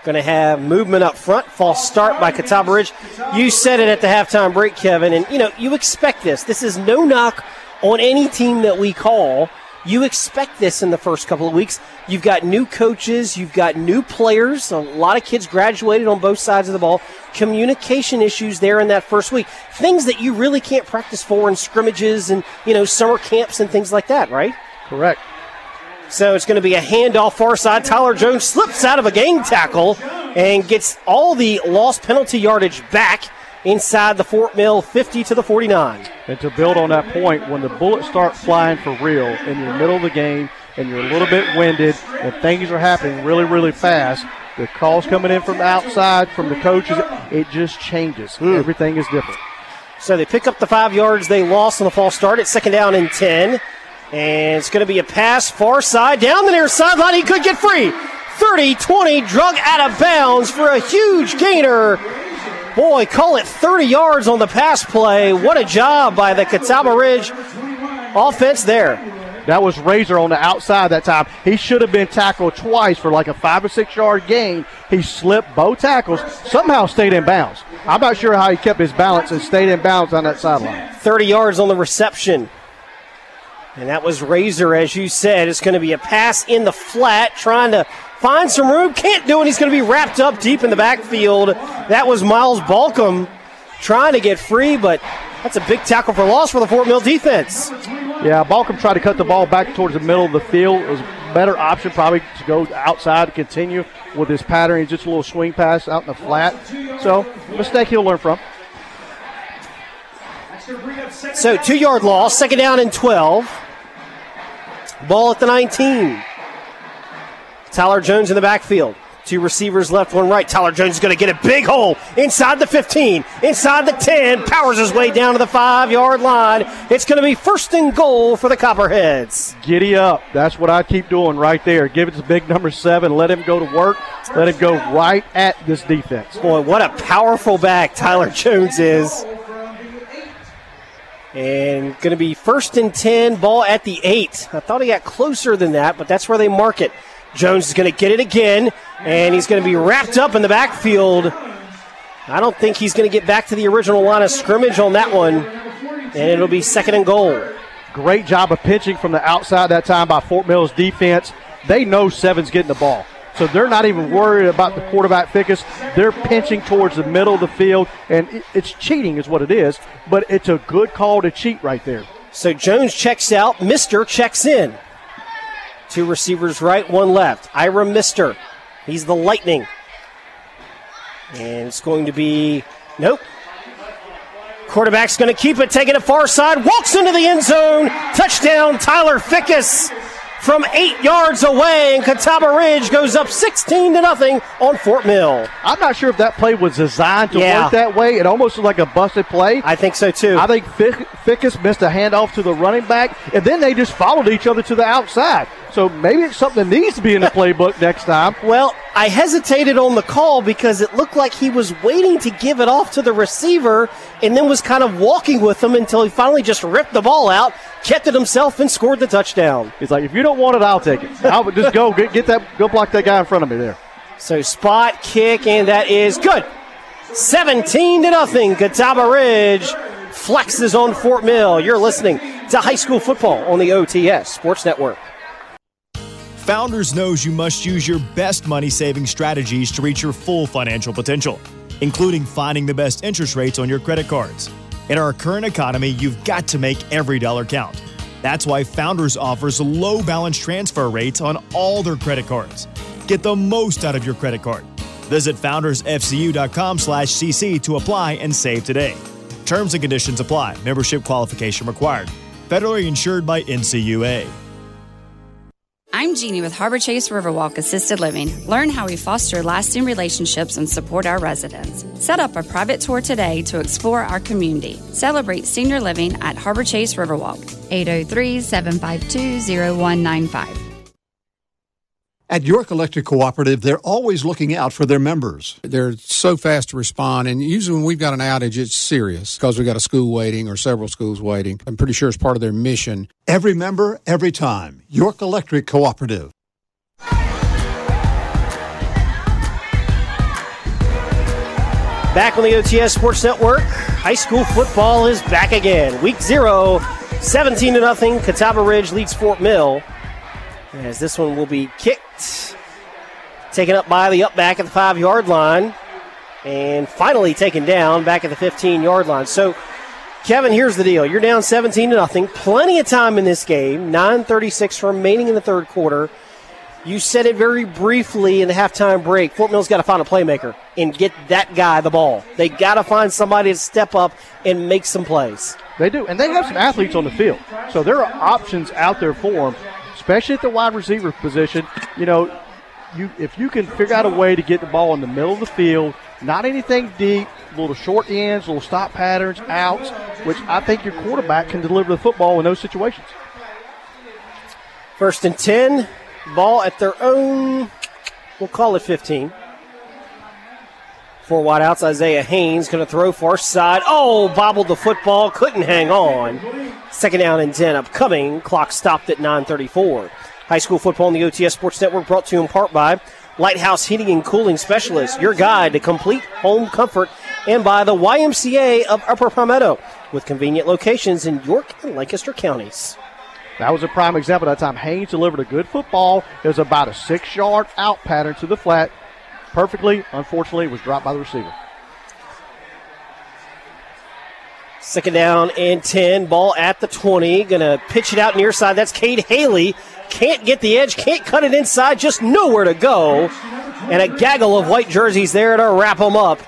Going to have movement up front, false start by Catawba Ridge. You said it at the halftime break, Kevin, and, you know, you expect this. This is no knock on any team that we call. You expect this in the first couple of weeks. You've got new coaches. You've got new players. A lot of kids graduated on both sides of the ball. Communication issues there in that first week. Things that you really can't practice for in scrimmages and, you know, summer camps and things like that, right? Correct. So it's going to be a handoff far side. Tyler Jones slips out of a gang tackle and gets all the lost penalty yardage back inside the Fort Mill, fifty to the forty-nine. And to build on that point, when the bullets start flying for real in the middle of the game and you're a little bit winded and things are happening really, really fast, the calls coming in from outside, from the coaches, it just changes. Mm. Everything is different. So they pick up the five yards they lost on the false start. It's second down and ten. And it's going to be a pass, far side, down the near sideline. He could get free. thirty twenty, drug out of bounds for a huge gainer. Boy, call it thirty yards on the pass play. What a job by the Catawba Ridge offense there. That was Razor on the outside that time. He should have been tackled twice for like a five or six yard gain. He slipped both tackles, somehow stayed in bounds. I'm not sure how he kept his balance and stayed in bounds on that sideline. thirty yards on the reception. And that was Razor, as you said. It's going to be a pass in the flat, trying to find some room. Can't do it. He's going to be wrapped up deep in the backfield. That was Miles Balcom trying to get free, but that's a big tackle for loss for the Fort Mill defense. Yeah, Balcom tried to cut the ball back towards the middle of the field. It was a better option probably to go outside to continue with his pattern. He's just a little swing pass out in the flat. So, mistake he'll learn from. So, two-yard loss, second down and twelve. Ball at the nineteen. Tyler Jones in the backfield. Two receivers left, one right. Tyler Jones is going to get a big hole inside the fifteen, inside the ten, powers his way down to the five-yard line. It's going to be first and goal for the Copperheads. Giddy up. That's what I keep doing right there. Give it to big number seven. Let him go to work. Let him go right at this defense. Boy, what a powerful back Tyler Jones is. And going to be first and ten, ball at the eight. I thought he got closer than that, but that's where they mark it. Jones is going to get it again, and he's going to be wrapped up in the backfield. I don't think he's going to get back to the original line of scrimmage on that one, and it'll be second and goal. Great job of pitching from the outside that time by Fort Mill's defense. They know Seven's getting the ball. So they're not even worried about the quarterback Fickus. They're pinching towards the middle of the field, and it's cheating is what it is, but it's a good call to cheat right there. So Jones checks out. Mister checks in. Two receivers right, one left. Ira Mister. He's the Lightning. And it's going to be, nope. Quarterback's going to keep it, taking it far side, walks into the end zone. Touchdown, Tyler Fickus. From eight yards away, and Catawba Ridge goes up sixteen to nothing on Fort Mill. I'm not sure if that play was designed to yeah. work that way. It almost looked like a busted play. I think so, too. I think Fickus missed a handoff to the running back, and then they just followed each other to the outside. So maybe it's something that needs to be in the playbook next time. Well, I hesitated on the call because it looked like he was waiting to give it off to the receiver and then was kind of walking with him until he finally just ripped the ball out, kept it himself, and scored the touchdown. He's like, if you don't want it, I'll take it. I would just go get, get that, go block that guy in front of me there. So spot kick, and that is good. seventeen to nothing. Catawba Ridge flexes on Fort Mill. You're listening to high school football on the O T S Sports Network. Founders knows you must use your best money-saving strategies to reach your full financial potential, including finding the best interest rates on your credit cards. In our current economy, you've got to make every dollar count. That's why Founders offers low balance transfer rates on all their credit cards. Get the most out of your credit card. Visit founders f c u dot com slash c c to apply and save today. Terms and conditions apply. Membership qualification required. Federally insured by N C U A. I'm Jeannie with Harbor Chase Riverwalk Assisted Living. Learn how we foster lasting relationships and support our residents. Set up a private tour today to explore our community. Celebrate senior living at Harbor Chase Riverwalk. eight oh three, seven five two, oh one nine five. At York Electric Cooperative, they're always looking out for their members. They're so fast to respond, and usually when we've got an outage, it's serious because we've got a school waiting or several schools waiting. I'm pretty sure it's part of their mission. Every member, every time. York Electric Cooperative. Back on the O T S Sports Network, high school football is back again. Week zero, seventeen to nothing. Catawba Ridge leads Fort Mill, as this one will be kicked, taken up by the up back at the five-yard line, and finally taken down back at the fifteen-yard line. So, Kevin, here's the deal. You're down seventeen to nothing. Plenty of time in this game, nine thirty-six remaining in the third quarter. You said it very briefly in the halftime break. Fort Mill's got to find a playmaker and get that guy the ball. They got to find somebody to step up and make some plays. They do, and they have some athletes on the field. So there are options out there for them, especially at the wide receiver position. You know, you if you can figure out a way to get the ball in the middle of the field, not anything deep, little short ends, little stop patterns, outs, which I think your quarterback can deliver the football in those situations. First and ten, ball at their own, we'll call it fifteen. Four wide outs, Isaiah Haynes going to throw far side. Oh, bobbled the football, couldn't hang on. Second down and ten upcoming. Clock stopped at nine thirty-four. High school football on the O T S Sports Network brought to you in part by Lighthouse Heating and Cooling Specialist, your guide to complete home comfort, and by the Y M C A of Upper Palmetto with convenient locations in York and Lancaster counties. That was a prime example that time. Haynes delivered a good football. It was about a six-yard out pattern to the flat. Perfectly, unfortunately, it was dropped by the receiver. Second down and ten. Ball at the twenty. Going to pitch it out near side. That's Cade Haley. Can't get the edge. Can't cut it inside. Just nowhere to go. And a gaggle of white jerseys there to wrap him up.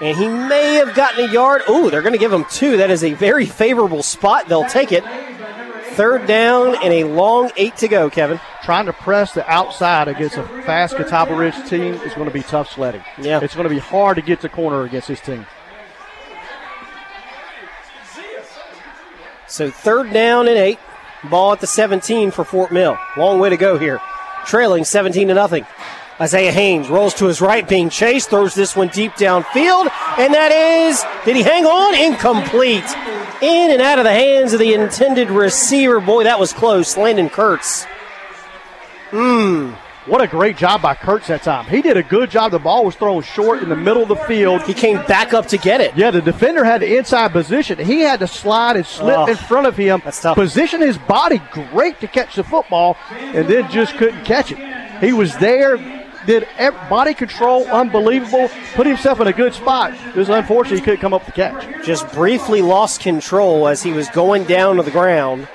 And he may have gotten a yard. Ooh, they're going to give him two. That is a very favorable spot. They'll take it. Third down and a long eight to go, Kevin. Trying to press the outside against a fast Catawba Ridge team is going to be tough sledding. Yeah. It's going to be hard to get to corner against this team. So third down and eight. Ball at the seventeen for Fort Mill. Long way to go here. Trailing seventeen to nothing. Isaiah Haynes rolls to his right, being chased, throws this one deep downfield, and that is, did he hang on? Incomplete. In and out of the hands of the intended receiver. Boy, that was close. Landon Kurtz. Mmm. What a great job by Kurtz that time. He did a good job. The ball was thrown short in the middle of the field. He came back up to get it. Yeah, the defender had the inside position. He had to slide and slip oh, in front of him. That's tough. Position his body great to catch the football, and then just couldn't catch it. He was there, did body control, unbelievable, put himself in a good spot. Just unfortunately, he couldn't come up with the catch. Just briefly lost control as he was going down to the ground.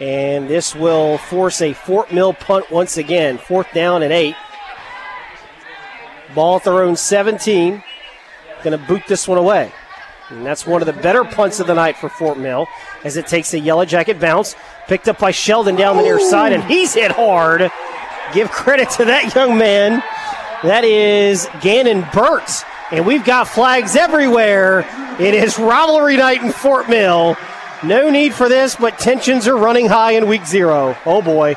And this will force a Fort Mill punt once again. Fourth down and eight. Ball at their own seventeen. Going to boot this one away. And that's one of the better punts of the night for Fort Mill as it takes a yellow jacket bounce. Picked up by Sheldon down the near side, and he's hit hard. Give credit to that young man. That is Gannon Burt. And we've got flags everywhere. It is rivalry night in Fort Mill. No need for this, but tensions are running high in week zero. Oh, boy.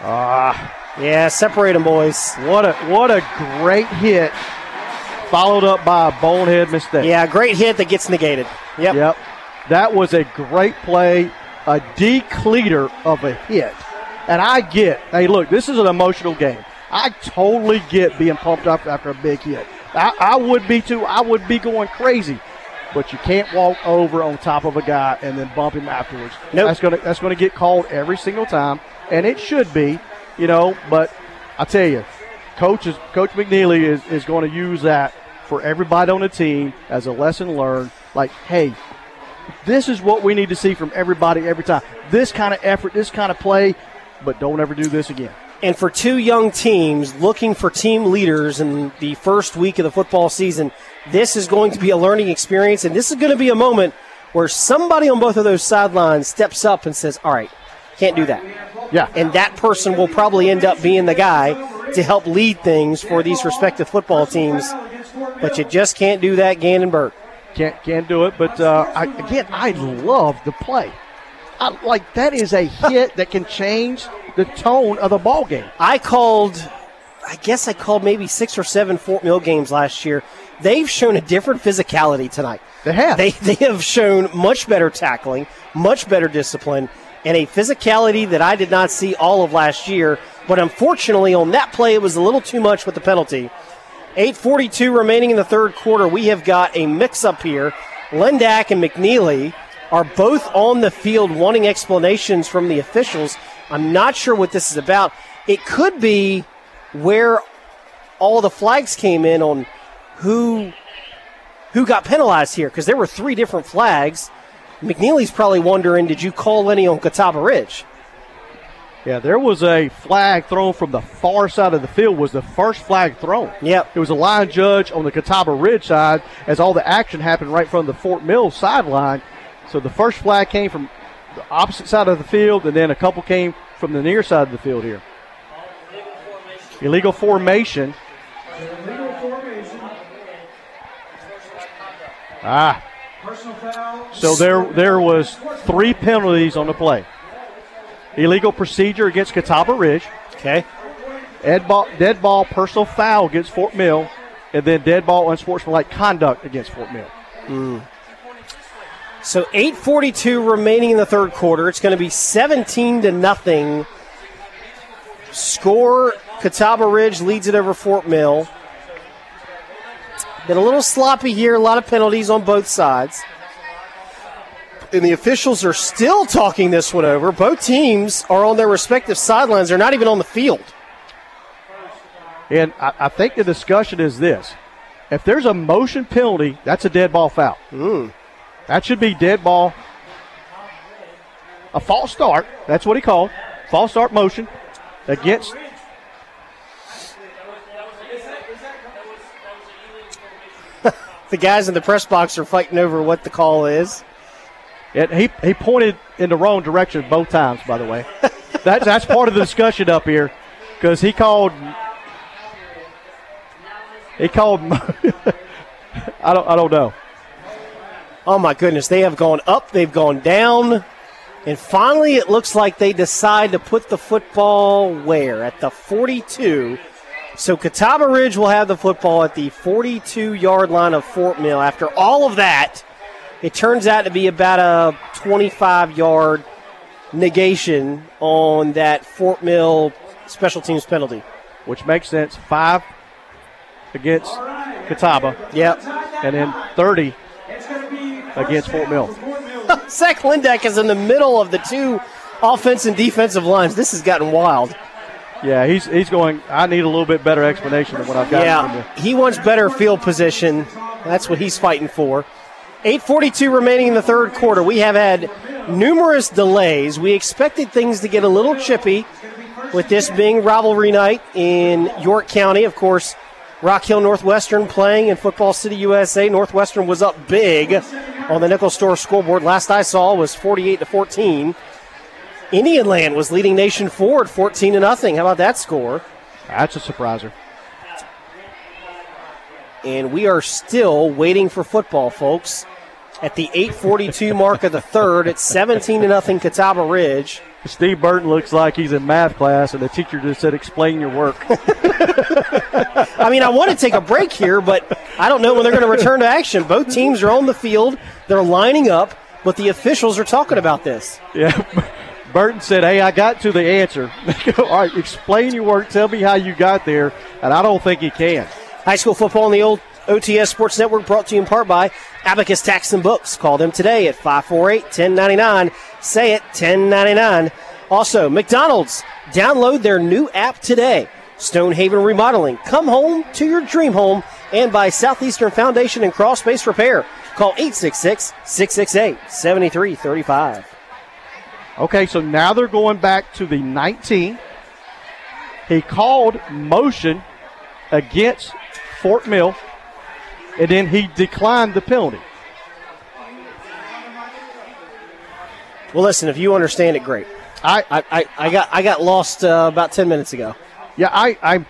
Ah, uh, yeah, separate them, boys. What a what a great hit, followed up by a bonehead mistake. Yeah, great hit that gets negated. Yep. Yep. That was a great play, a decleater of a hit. And I get, hey, look, this is an emotional game. I totally get being pumped up after a big hit. I, I would be, too. I would be going crazy. But you can't walk over on top of a guy and then bump him afterwards. Nope. That's going to that's going to get called every single time, and it should be, you know. But I tell you, Coach is, Coach McNeely is, is going to use that for everybody on the team as a lesson learned. Like, hey, this is what we need to see from everybody every time. This kind of effort, this kind of play, but don't ever do this again. And for two young teams looking for team leaders in the first week of the football season, this is going to be a learning experience, and this is going to be a moment where somebody on both of those sidelines steps up and says, all right, can't do that. Yeah. And that person will probably end up being the guy to help lead things for these respective football teams, but you just can't do that, Gannon Burke. Can't, can't do it, but, uh, I, again, I love the play. I, like, that is a hit that can change the tone of the ball game. I called, I guess I called maybe six or seven Fort Mill games last year. They've shown a different physicality tonight. They have. They, they have shown much better tackling, much better discipline, and a physicality that I did not see all of last year. But unfortunately, on that play, it was a little too much with the penalty. eight forty-two remaining in the third quarter. We have got a mix-up here. Lindak and McNeely are both on the field wanting explanations from the officials. I'm not sure what this is about. It could be where all the flags came in on who who got penalized here, because there were three different flags. McNeely's probably wondering, did you call any on Catawba Ridge? Yeah, there was a flag thrown from the far side of the field, was the first flag thrown. Yep. It was a line judge on the Catawba Ridge side as all the action happened right from the Fort Mill sideline. So the first flag came from the opposite side of the field, and then a couple came from the near side of the field here. Illegal formation. Illegal formation. Ah. Personal foul. So there, there was three penalties on the play. Illegal procedure against Catawba Ridge. Okay. Dead ball, dead ball, personal foul against Fort Mill, and then dead ball unsportsmanlike conduct against Fort Mill. Mm. So eight forty-two remaining in the third quarter. It's going to be seventeen to nothing. Score, Catawba Ridge leads it over Fort Mill. Been a little sloppy here, a lot of penalties on both sides. And the officials are still talking this one over. Both teams are on their respective sidelines. They're not even on the field. And I, I think the discussion is this. If there's a motion penalty, that's a dead ball foul. Mm. That should be dead ball. A false start. That's what he called. False start motion against. The guys in the press box are fighting over what the call is. It, he he pointed in the wrong direction both times, by the way. That, that's part of the discussion up here, because he called he called I don't I don't know. Oh my goodness, they have gone up, they've gone down, and finally it looks like they decide to put the football where? At the forty-two. So Catawba Ridge will have the football at the forty-two-yard line of Fort Mill. After all of that, it turns out to be about a twenty-five-yard negation on that Fort Mill special teams penalty. Which makes sense. Five against Catawba. Yep. And then thirty against Fort Mill. Zach Lindak is in the middle of the two offense and defensive lines. This has gotten wild. Yeah, he's he's going, I need a little bit better explanation than what I've got. Yeah, he wants better field position. That's what he's fighting for. eight forty-two remaining in the third quarter. We have had numerous delays. We expected things to get a little chippy with this being rivalry night in York County. Of course, Rock Hill Northwestern playing in Football City, U S A. Northwestern was up big on the Nickel Store scoreboard. Last I saw was forty-eight to fourteen. Indian Land was leading Nation Ford fourteen to nothing. How about that score? That's a surpriser. And we are still waiting for football, folks. At the eight forty-two mark of the third, it's seventeen to nothing Catawba Ridge. Steve Burton looks like he's in math class, and the teacher just said, explain your work. I mean, I want to take a break here, but I don't know when they're going to return to action. Both teams are on the field. They're lining up, but the officials are talking about this. Yeah, Burton said, hey, I got to the answer. All right, explain your work. Tell me how you got there, and I don't think he can. High school football on the old O T S Sports Network, brought to you in part by Abacus Tax and Books. Call them today at five four eight, one oh nine nine. Say it, ten ninety-nine. Also, McDonald's. Download their new app today. Stonehaven Remodeling. Come home to your dream home. And by Southeastern Foundation and Crawl Space Repair. Call eight six six, six six eight, seven three three five. Okay, so now they're going back to the nineteen. He called motion against Fort Mill, and then he declined the penalty. Well, listen, if you understand it, great. I I, I, I got I got lost uh, about ten minutes ago. Yeah, I, I'm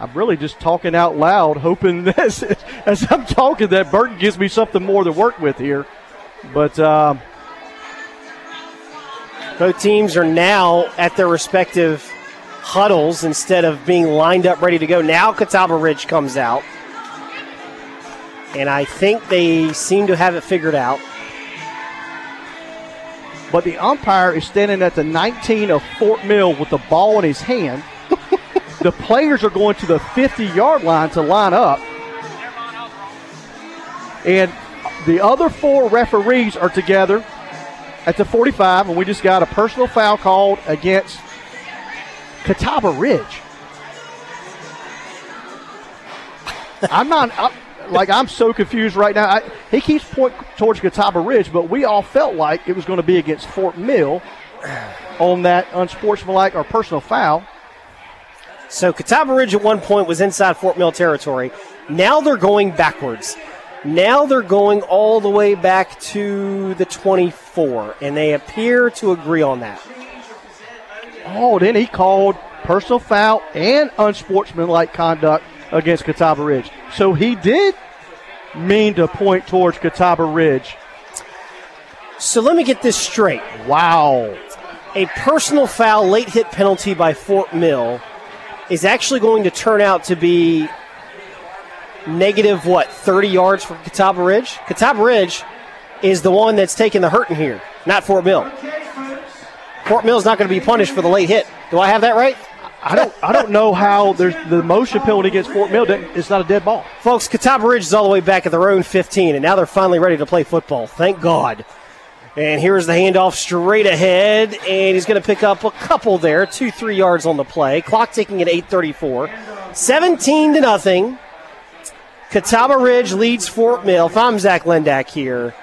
I'm really just talking out loud, hoping that as, as I'm talking that Burton gives me something more to work with here. But um, Both teams are now at their respective huddles instead of being lined up ready to go. Now Catawba Ridge comes out. And I think they seem to have it figured out. But the umpire is standing at the nineteen of Fort Mill with the ball in his hand. The players are going to the fifty-yard line to line up. And the other four referees are together at the forty-five, and we just got a personal foul called against Catawba Ridge. I'm not I, like I'm so confused right now. I, he keeps pointing towards Catawba Ridge, but we all felt like it was going to be against Fort Mill on that unsportsmanlike or personal foul. So Catawba Ridge at one point was inside Fort Mill territory. Now they're going backwards. Now they're going all the way back to the twenty-four, and they appear to agree on that. Oh, then he called personal foul and unsportsmanlike conduct against Catawba Ridge. So he did mean to point towards Catawba Ridge. So let me get this straight. Wow. A personal foul late hit penalty by Fort Mill is actually going to turn out to be negative, what, thirty yards for Catawba Ridge? Catawba Ridge is the one that's taking the hurting here, not Fort Mill. Fort Mill's not going to be punished for the late hit. Do I have that right? I don't I don't know how there's the motion penalty against Fort Mill. It's not a dead ball. Folks, Catawba Ridge is all the way back at their own fifteen, and now they're finally ready to play football. Thank God. And here's the handoff straight ahead, and he's going to pick up a couple there, two, three yards on the play. Clock ticking at eight thirty-four. seventeen to nothing. Catawba Ridge leads Fort Mill. If I'm Zach Lindak here,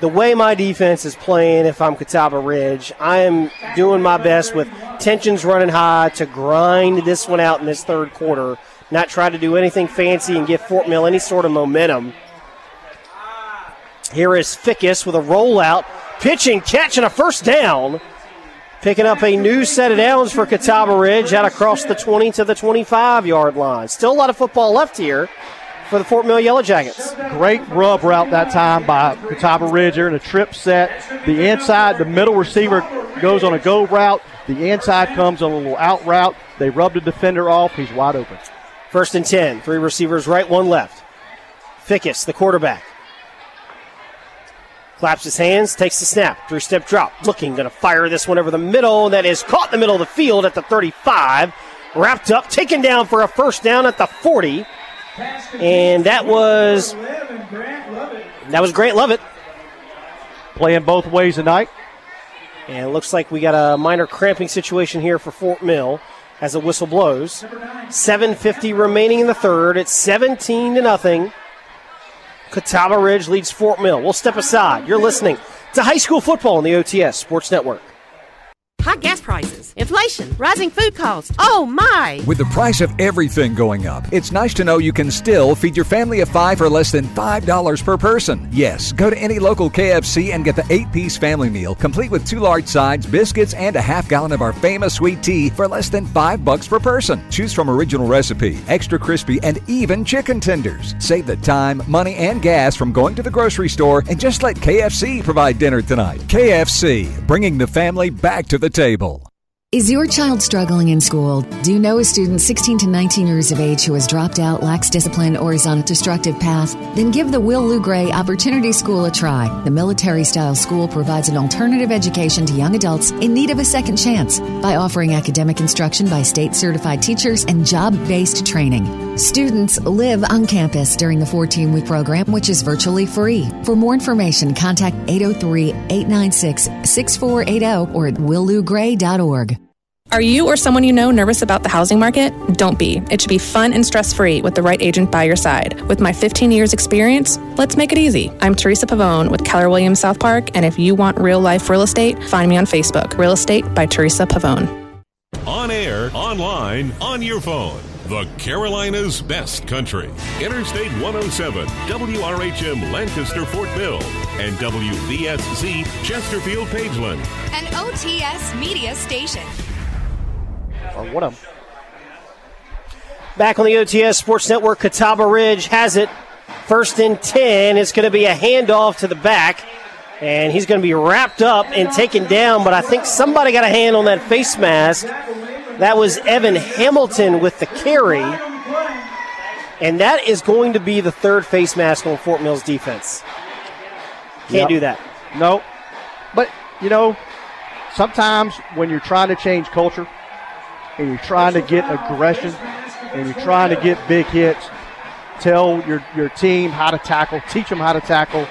the way my defense is playing, if I'm Catawba Ridge, I am doing my best with tensions running high to grind this one out in this third quarter, not try to do anything fancy and give Fort Mill any sort of momentum. Here is Fickus with a rollout, pitching, catch, and a first down. Picking up a new set of downs for Catawba Ridge out across the twenty to the twenty-five-yard line. Still a lot of football left here for the Fort Mill Yellow Jackets. Great rub route that time by Catawba Ridge. They're in a trip set. The inside, the middle receiver goes on a go route. The inside comes on a little out route. They rub the defender off. He's wide open. First and ten. Three receivers right, one left. Fickus, the quarterback. Claps his hands, takes the snap. Three-step drop. Looking, going to fire this one over the middle. That is caught in the middle of the field at the thirty-five. Wrapped up, taken down for a first down at the forty. And that was that was Grant Lovett. Playing both ways tonight. And it looks like we got a minor cramping situation here for Fort Mill as the whistle blows. seven fifty remaining in the third. It's seventeen to nothing. Catawba Ridge leads Fort Mill. We'll step aside. You're listening to high school football on the O T S Sports Network. High gas prices, inflation, rising food costs. Oh, my. With the price of everything going up, it's nice to know you can still feed your family of five for less than five dollars per person. Yes, go to any local K F C and get the eight-piece family meal, complete with two large sides, biscuits, and a half gallon of our famous sweet tea for less than five bucks per person. Choose from original recipe, extra crispy, and even chicken tenders. Save the time, money, and gas from going to the grocery store and just let K F C provide dinner tonight. K F C, bringing the family back to the table. Is your child struggling in school? Do you know a student sixteen to nineteen years of age who has dropped out, lacks discipline, or is on a destructive path? Then give the Will Lou Gray Opportunity School a try. The military-style school provides an alternative education to young adults in need of a second chance by offering academic instruction by state-certified teachers and job-based training. Students live on campus during the fourteen-week program, which is virtually free. For more information, contact eight oh three, eight nine six, six four eight oh or at will lou gray dot org. Are you or someone you know nervous about the housing market? Don't be. It should be fun and stress-free with the right agent by your side. With my fifteen years experience, let's make it easy. I'm Teresa Pavone with Keller Williams South Park, and if you want real-life real estate, find me on Facebook. Real Estate by Teresa Pavone. On air, online, on your phone. The Carolinas' best country. Interstate one oh seven, W R H M Lancaster Fort Mill, and W V S Z Chesterfield Pageland. An O T S media station. Or one of them. Back on the O T S Sports Network, Catawba Ridge has it. First and ten. It's going to be a handoff to the back. And he's going to be wrapped up and taken down, but I think somebody got a hand on that face mask. That was Evan Hamilton with the carry. And that is going to be the third face mask on Fort Mill's defense. Can't yep. do that. No. But, you know, sometimes when you're trying to change culture and you're trying to get aggression and you're trying to get big hits, tell your, your team how to tackle, teach them how to tackle.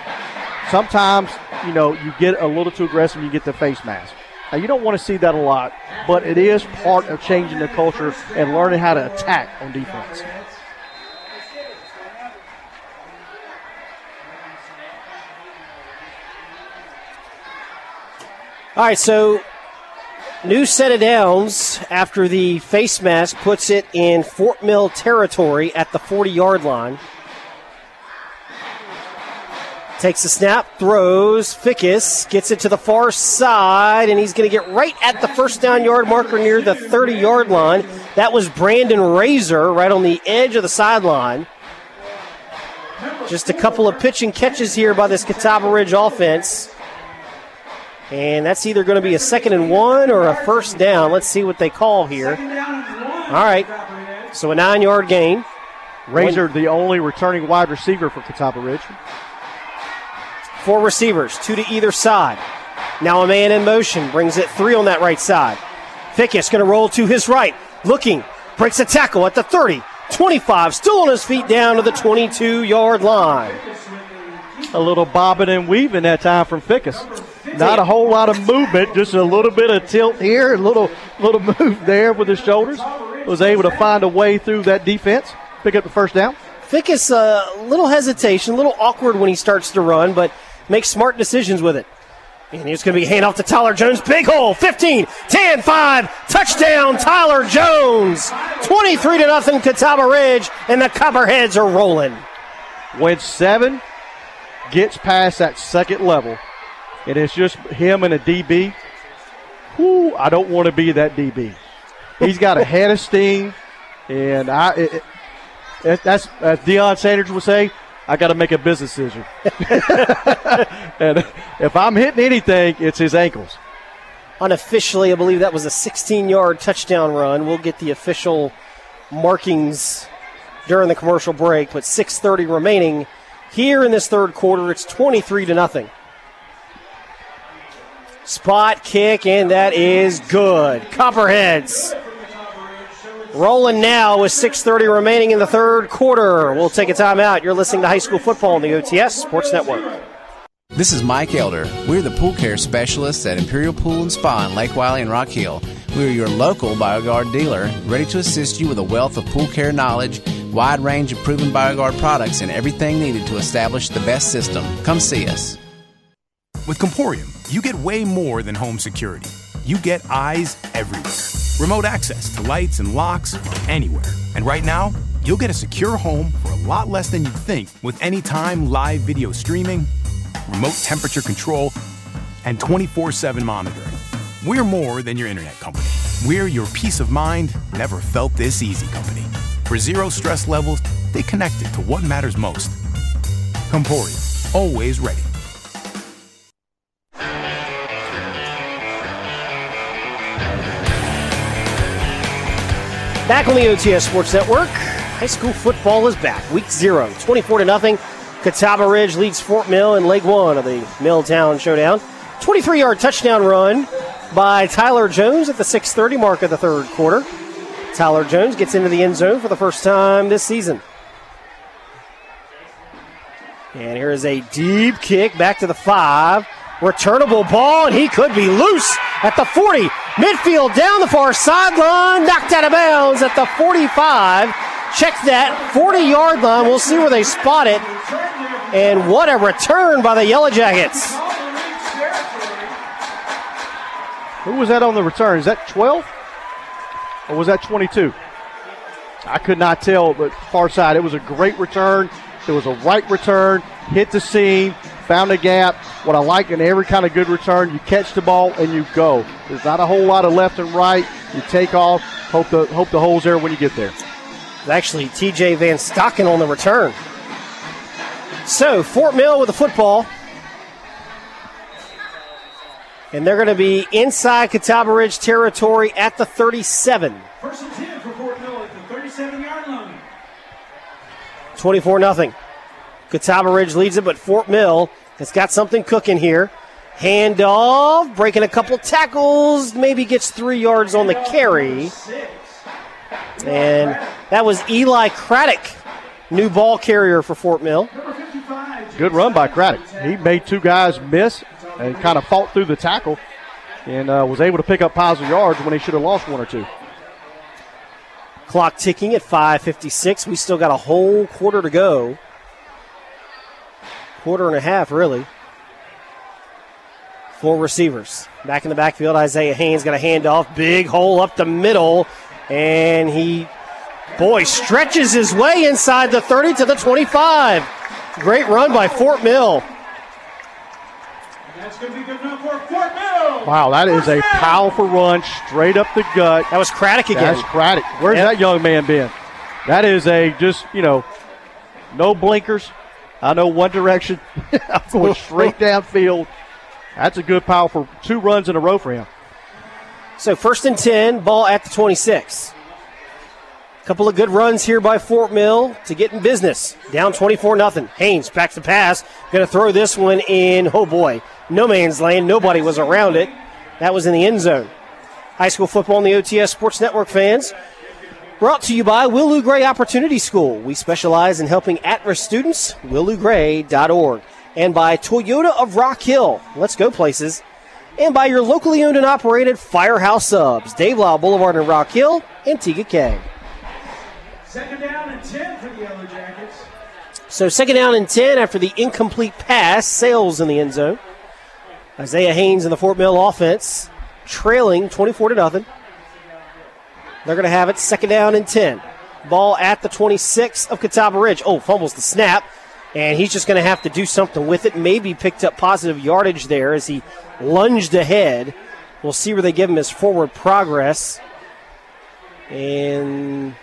Sometimes, you know, you get a little too aggressive and you get the face mask. Now, you don't want to see that a lot, but it is part of changing the culture and learning how to attack on defense. All right, so new set of downs after the face mask puts it in Fort Mill territory at the forty-yard line. Takes a snap, throws, Fickus gets it to the far side, and he's going to get right at the first down yard marker near the thirty-yard line. That was Brandon Razor right on the edge of the sideline. Just a couple of pitch and catches here by this Catawba Ridge offense. And that's either going to be a second and one or a first down. Let's see what they call here. All right, so a nine-yard gain. Razor, the only returning wide receiver for Catawba Ridge. Four receivers, two to either side. Now a man in motion, brings it three on that right side. Fickus going to roll to his right, looking, breaks a tackle at the thirty, twenty-five, still on his feet down to the twenty-two-yard line. A little bobbing and weaving that time from Fickus. Not a whole lot of movement, just a little bit of tilt here, a little, little move there with his shoulders. Was able to find a way through that defense, pick up the first down. Fickus, a uh, little hesitation, a little awkward when he starts to run, but make smart decisions with it. And it's going to be a handoff to Tyler Jones. Big hole, fifteen, ten, five, touchdown, Tyler Jones. twenty-three to nothing, Catawba Ridge, and the Copperheads are rolling. When seven gets past that second level, and it's just him and a D B, whoo, I don't want to be that D B. He's got a head of steam, and I it, it, that's, as Deion Sanders would say, I got to make a business decision. And if I'm hitting anything, it's his ankles. Unofficially, I believe that was a sixteen-yard touchdown run. We'll get the official markings during the commercial break, but six thirty remaining here in this third quarter. It's twenty-three to nothing. Spot kick, and that is good. Copperheads rolling now with six thirty remaining in the third quarter. We'll take a timeout. You're listening to High School Football on the O T S Sports Network. This is Mike Elder. We're the pool care specialists at Imperial Pool and Spa in Lake Wiley and Rock Hill. We're your local BioGuard dealer, ready to assist you with a wealth of pool care knowledge, wide range of proven BioGuard products, and everything needed to establish the best system. Come see us. With Comporium, you get way more than home security. You get eyes everywhere. Remote access to lights and locks from anywhere. And right now, you'll get a secure home for a lot less than you'd think with anytime live video streaming, remote temperature control, and twenty-four seven monitoring. We're more than your internet company. We're your peace of mind, never felt this easy company. For zero stress levels, they connect it to what matters most. Comporium, always ready. Back on the O T S Sports Network, high school football is back. Week zero, twenty-four to nothing. Catawba Ridge leads Fort Mill in leg one of the Milltown Showdown. twenty-three-yard touchdown run by Tyler Jones at the six thirty mark of the third quarter. Tyler Jones gets into the end zone for the first time this season. And here is a deep kick back to the five. Returnable ball, and he could be loose at the forty. Midfield down the far sideline, knocked out of bounds at the forty-five. Check that, forty-yard line. We'll see where they spot it. And what a return by the Yellow Jackets. Who was that on the return? Is that twelve? Or was that twenty-two? I could not tell, but far side. It was a great return. It was a right return, hit the seam. Found a gap. What I like in every kind of good return, you catch the ball and you go. There's not a whole lot of left and right. You take off, hope the hope the hole's there when you get there. It's actually T J Van Stocken on the return. So, Fort Mill with the football. And they're going to be inside Catawba Ridge territory at the thirty-seven. First and ten for Fort Mill at the thirty-seven-yard line. twenty-four nothing. Catawba Ridge leads it, but Fort Mill has got something cooking here. Handoff, breaking a couple tackles, maybe gets three yards on the carry. And that was Eli Craddock, new ball carrier for Fort Mill. Good run by Craddock. He made two guys miss and kind of fought through the tackle and uh, was able to pick up piles of yards when he should have lost one or two. Clock ticking at five fifty-six. We still got a whole quarter to go. Quarter and a half, really. Four receivers. Back in the backfield, Isaiah Haynes got a handoff. Big hole up the middle. And he, boy, stretches his way inside the thirty to the twenty-five. Great run by Fort Mill. That's going to be good enough for Fort Mill. Wow, that is a powerful run straight up the gut. That was Craddock again. That's Craddock. Where's yep. that young man been? That is a just, you know, no blinkers. I know one direction. I'm going straight downfield. That's a good, powerful two runs in a row for him. So first and ten, ball at the twenty-six. A couple of good runs here by Fort Mill to get in business. Down twenty-four nothing. Haynes back to pass. Going to throw this one in, oh boy, no man's land. Nobody was around it. That was in the end zone. High school football on the O T S Sports Network fans. Brought to you by Willow Gray Opportunity School. We specialize in helping at-risk students. willow gray dot org. And by Toyota of Rock Hill. Let's go places. And by your locally owned and operated Firehouse Subs. Dave Law Boulevard in Rock Hill, Antigua K. Second down and ten for the Yellow Jackets. So second down and ten after the incomplete pass. Sales in the end zone. Isaiah Haynes in the Fort Mill offense. Trailing twenty-four to nothing. They're going to have it second down and ten. Ball at the twenty-six of Catawba Ridge. Oh, fumbles the snap. And he's just going to have to do something with it. Maybe picked up positive yardage there as he lunged ahead. We'll see where they give him his forward progress. And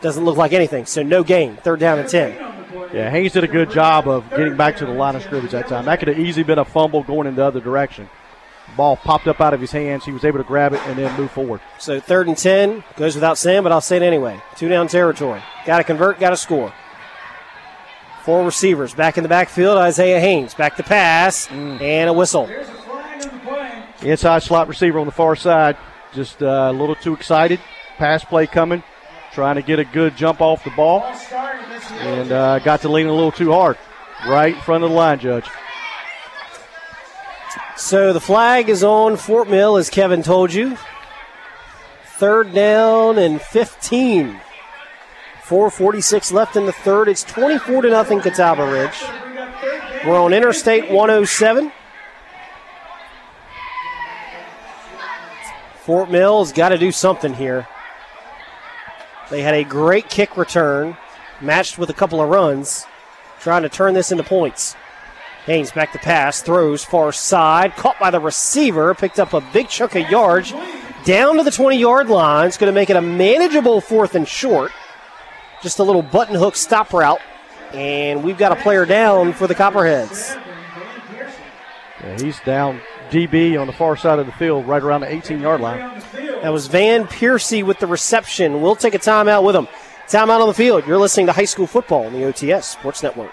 doesn't look like anything. So no gain. Third down and ten. Yeah, Haynes did a good job of getting back to the line of scrimmage that time. That could have easily been a fumble going in the other direction. Ball popped up out of his hands. He was able to grab it and then move forward. So third and ten. Goes without saying, but I'll say it anyway. Two down territory. Got to convert, got to score. Four receivers back in the backfield. Isaiah Haynes back to pass mm. and a whistle. The inside slot receiver on the far side, just uh, a little too excited. Pass play coming, trying to get a good jump off the ball, and uh, got to lean a little too hard right in front of the line judge. So the flag is on Fort Mill, as Kevin told you. Third down and fifteen. four forty-six left in the third. It's twenty-four to nothing Catawba Ridge. We're on Interstate one oh seven. Fort Mill's got to do something here. They had a great kick return, matched with a couple of runs, trying to turn this into points. Haynes back to pass, throws far side, caught by the receiver, picked up a big chunk of yards, down to the twenty-yard line. It's going to make it a manageable fourth and short. Just a little button hook stop route, and we've got a player down for the Copperheads. Yeah, he's down D B on the far side of the field, right around the eighteen-yard line. That was Van Piercy with the reception. We'll take a timeout with him. Timeout on the field. You're listening to High School Football on the O T S Sports Network.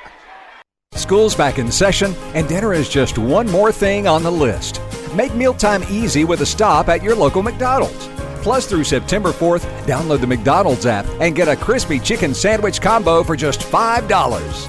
School's back in session, and dinner is just one more thing on the list. Make mealtime easy with a stop at your local McDonald's. Plus, through September fourth, download the McDonald's app and get a crispy chicken sandwich combo for just five dollars.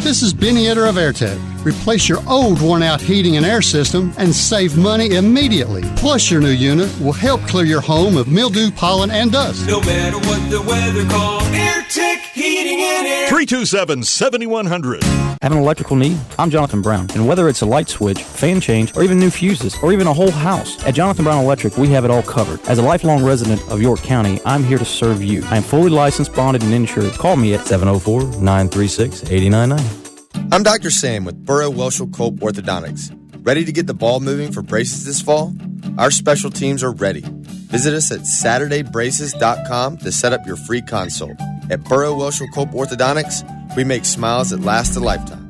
This is Benny Etter of AirTech. Replace your old worn-out heating and air system and save money immediately. Plus, your new unit will help clear your home of mildew, pollen, and dust. No matter what the weather calls, AirTech Heating and Air. three two seven, seven one zero zero. Have an electrical need? I'm Jonathan Brown, and whether it's a light switch, fan change, or even new fuses, or even a whole house, at Jonathan Brown Electric, we have it all covered. As a lifelong resident of York County, I'm here to serve you. I am fully licensed, bonded, and insured. Call me at seven oh four, nine three six, eight nine nine zero. I'm Doctor Sam with Burrow Welshel Culp Orthodontics. Ready to get the ball moving for braces this fall? Our special teams are ready. Visit us at Saturday Braces dot com to set up your free consult. At Burrow Welshel Culp Orthodontics, we make smiles that last a lifetime.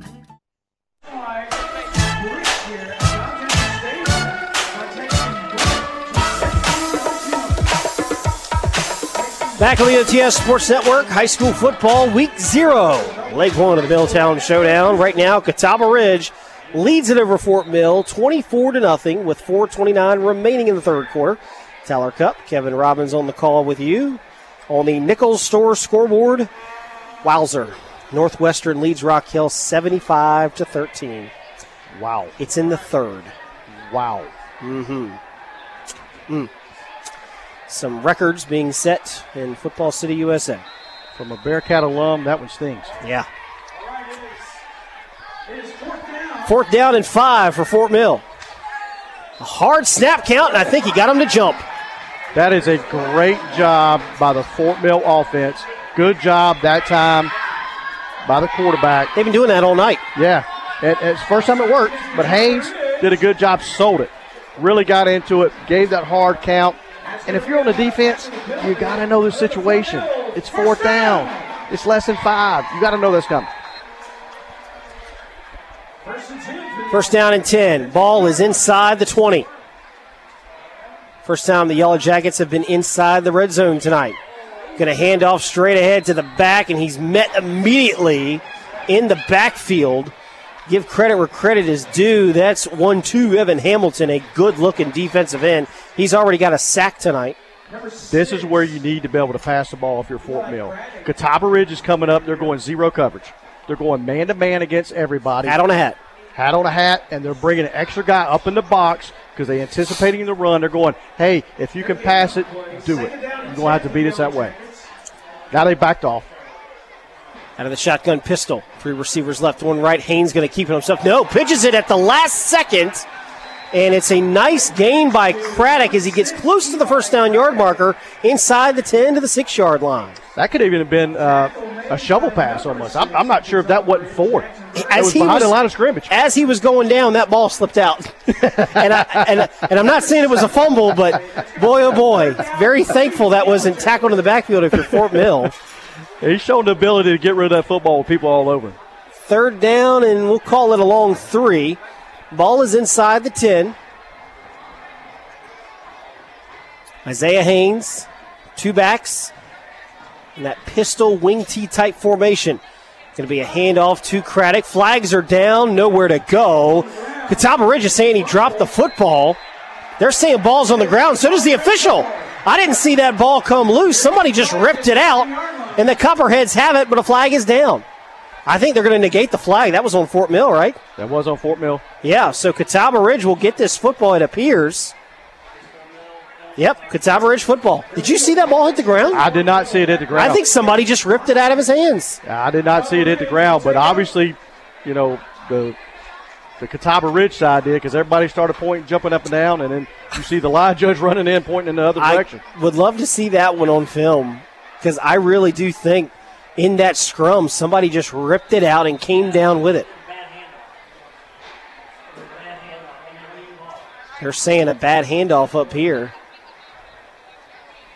Back on the O T S Sports Network, high school football, week zero. Leg one of the Milltown Showdown. Right now, Catawba Ridge leads it over Fort Mill, twenty-four to nothing, with four twenty-nine remaining in the third quarter. Tyler Cupp, Kevin Robbins on the call with you. On the Nichols Store scoreboard, wowzer. Northwestern leads Rock Hill seventy-five to thirteen. Wow. It's in the third. Wow. Mm-hmm. Mm. Some records being set in Football City, U S A. From a Bearcat alum, that one stings. Yeah. Fourth down and five for Fort Mill. A hard snap count, and I think he got him to jump. That is a great job by the Fort Mill offense. Good job that time by the quarterback. They've been doing that all night. Yeah. It, it's the first time it worked, but Haynes did a good job, sold it. Really got into it, gave that hard count. And if you're on the defense, you got to know the situation. It's fourth down. It's less than five. You got to know that's coming. First down and ten. Ball is inside the twenty. First time the Yellow Jackets have been inside the red zone tonight. Going to hand off straight ahead to the back, and he's met immediately in the backfield. Give credit where credit is due. That's one two Evan Hamilton, a good-looking defensive end. He's already got a sack tonight. This is where you need to be able to pass the ball if you're Fort Mill. Catawba Ridge is coming up. They're going zero coverage. They're going man-to-man against everybody. Hat on a hat. Hat on a hat, and they're bringing an extra guy up in the box because they're anticipating the run. They're going, hey, if you can pass it, do it. You're going to have to beat us that way. Now they backed off. Out of the shotgun pistol. Three receivers left, one right. Haynes going to keep it himself. No, pitches it at the last second. And it's a nice gain by Craddock as he gets close to the first down yard marker inside the ten to the six-yard line. That could even have been uh, a shovel pass almost. I'm, I'm not sure if that wasn't forward. It was he behind was, the line of scrimmage. As he was going down, that ball slipped out. and, I, and, and I'm not saying it was a fumble, but boy, oh, boy. Very thankful that wasn't tackled in the backfield if you're Fort Mill. He's shown the ability to get rid of that football with people all over. Third down, and we'll call it a long three. Ball is inside the ten. Isaiah Haynes, two backs, in that pistol wing T type formation. Going to be a handoff to Craddock. Flags are down, nowhere to go. Catawba Ridge is saying he dropped the football. They're saying ball's on the ground. So does the official. I didn't see that ball come loose. Somebody just ripped it out, and the Copperheads have it, but a flag is down. I think they're going to negate the flag. That was on Fort Mill, right? That was on Fort Mill. Yeah, so Catawba Ridge will get this football, it appears. Yep, Catawba Ridge football. Did you see that ball hit the ground? I did not see it hit the ground. I think somebody just ripped it out of his hands. I did not see it hit the ground, but obviously, you know, the the Catawba Ridge side did because everybody started pointing, jumping up and down, and then you see the live judge running in, pointing in the other direction. I would love to see that one on film because I really do think in that scrum, somebody just ripped it out and came down with it. They're saying a bad handoff up here.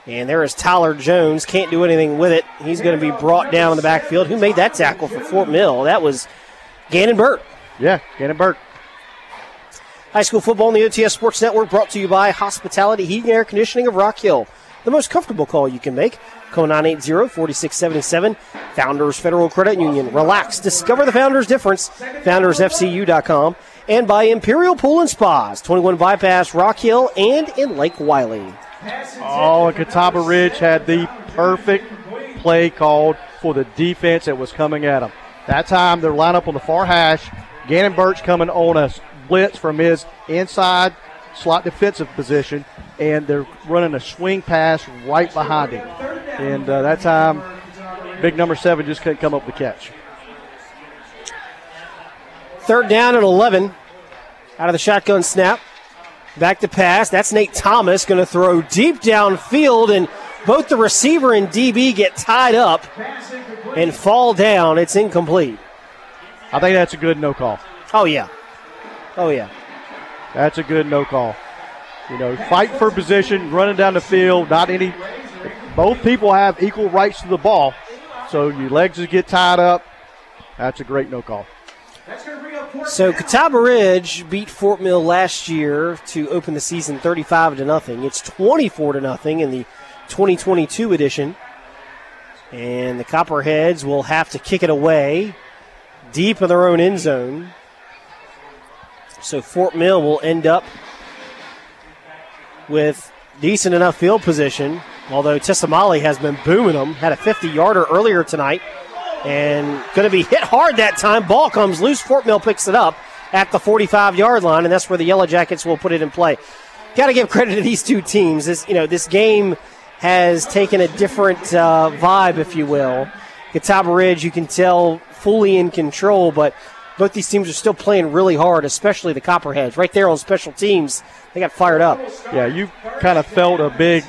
And there is Tyler Jones. Can't do anything with it. He's going to be brought down in the backfield. Who made that tackle for Fort Mill? That was Gannon Burt. Yeah, Gannon Burt. High school football on the O T S Sports Network brought to you by Hospitality Heating and Air Conditioning of Rock Hill. The most comfortable call you can make. Call nine eight zero, four six seven seven. Founders Federal Credit Union. Relax. Discover the Founders difference. Founders F C U dot com. And by Imperial Pool and Spas. twenty-one Bypass, Rock Hill, and in Lake Wiley. Oh, and Catawba Ridge had the perfect play called for the defense that was coming at them. That time, their lineup on the far hash. Gannon Birch coming on a blitz from his inside slot defensive position, and they're running a swing pass right behind him. And uh, that time, big number seven just couldn't come up with the catch. Third down and eleven. Out of the shotgun snap. Back to pass. That's Nate Thomas going to throw deep downfield, and both the receiver and D B get tied up and fall down. It's incomplete. I think that's a good no call. Oh, yeah. Oh, yeah. That's a good no call. You know, fight for position, running down the field, not any. Both people have equal rights to the ball, so your legs get tied up. That's a great no call. So Catawba Ridge beat Fort Mill last year to open the season thirty-five to nothing. It's twenty-four to nothing in the twenty twenty-two edition. And the Copperheads will have to kick it away deep in their own end zone. So Fort Mill will end up with decent enough field position, although Tesimale has been booming them. Had a fifty-yarder earlier tonight and going to be hit hard that time. Ball comes loose. Fort Mill picks it up at the forty-five-yard line, and that's where the Yellow Jackets will put it in play. Got to give credit to these two teams. This, you know, this game has taken a different uh, vibe, if you will. Catawba Ridge, you can tell, fully in control, but both these teams are still playing really hard, especially the Copperheads. Right there on special teams, they got fired up. Yeah, you kind of felt a big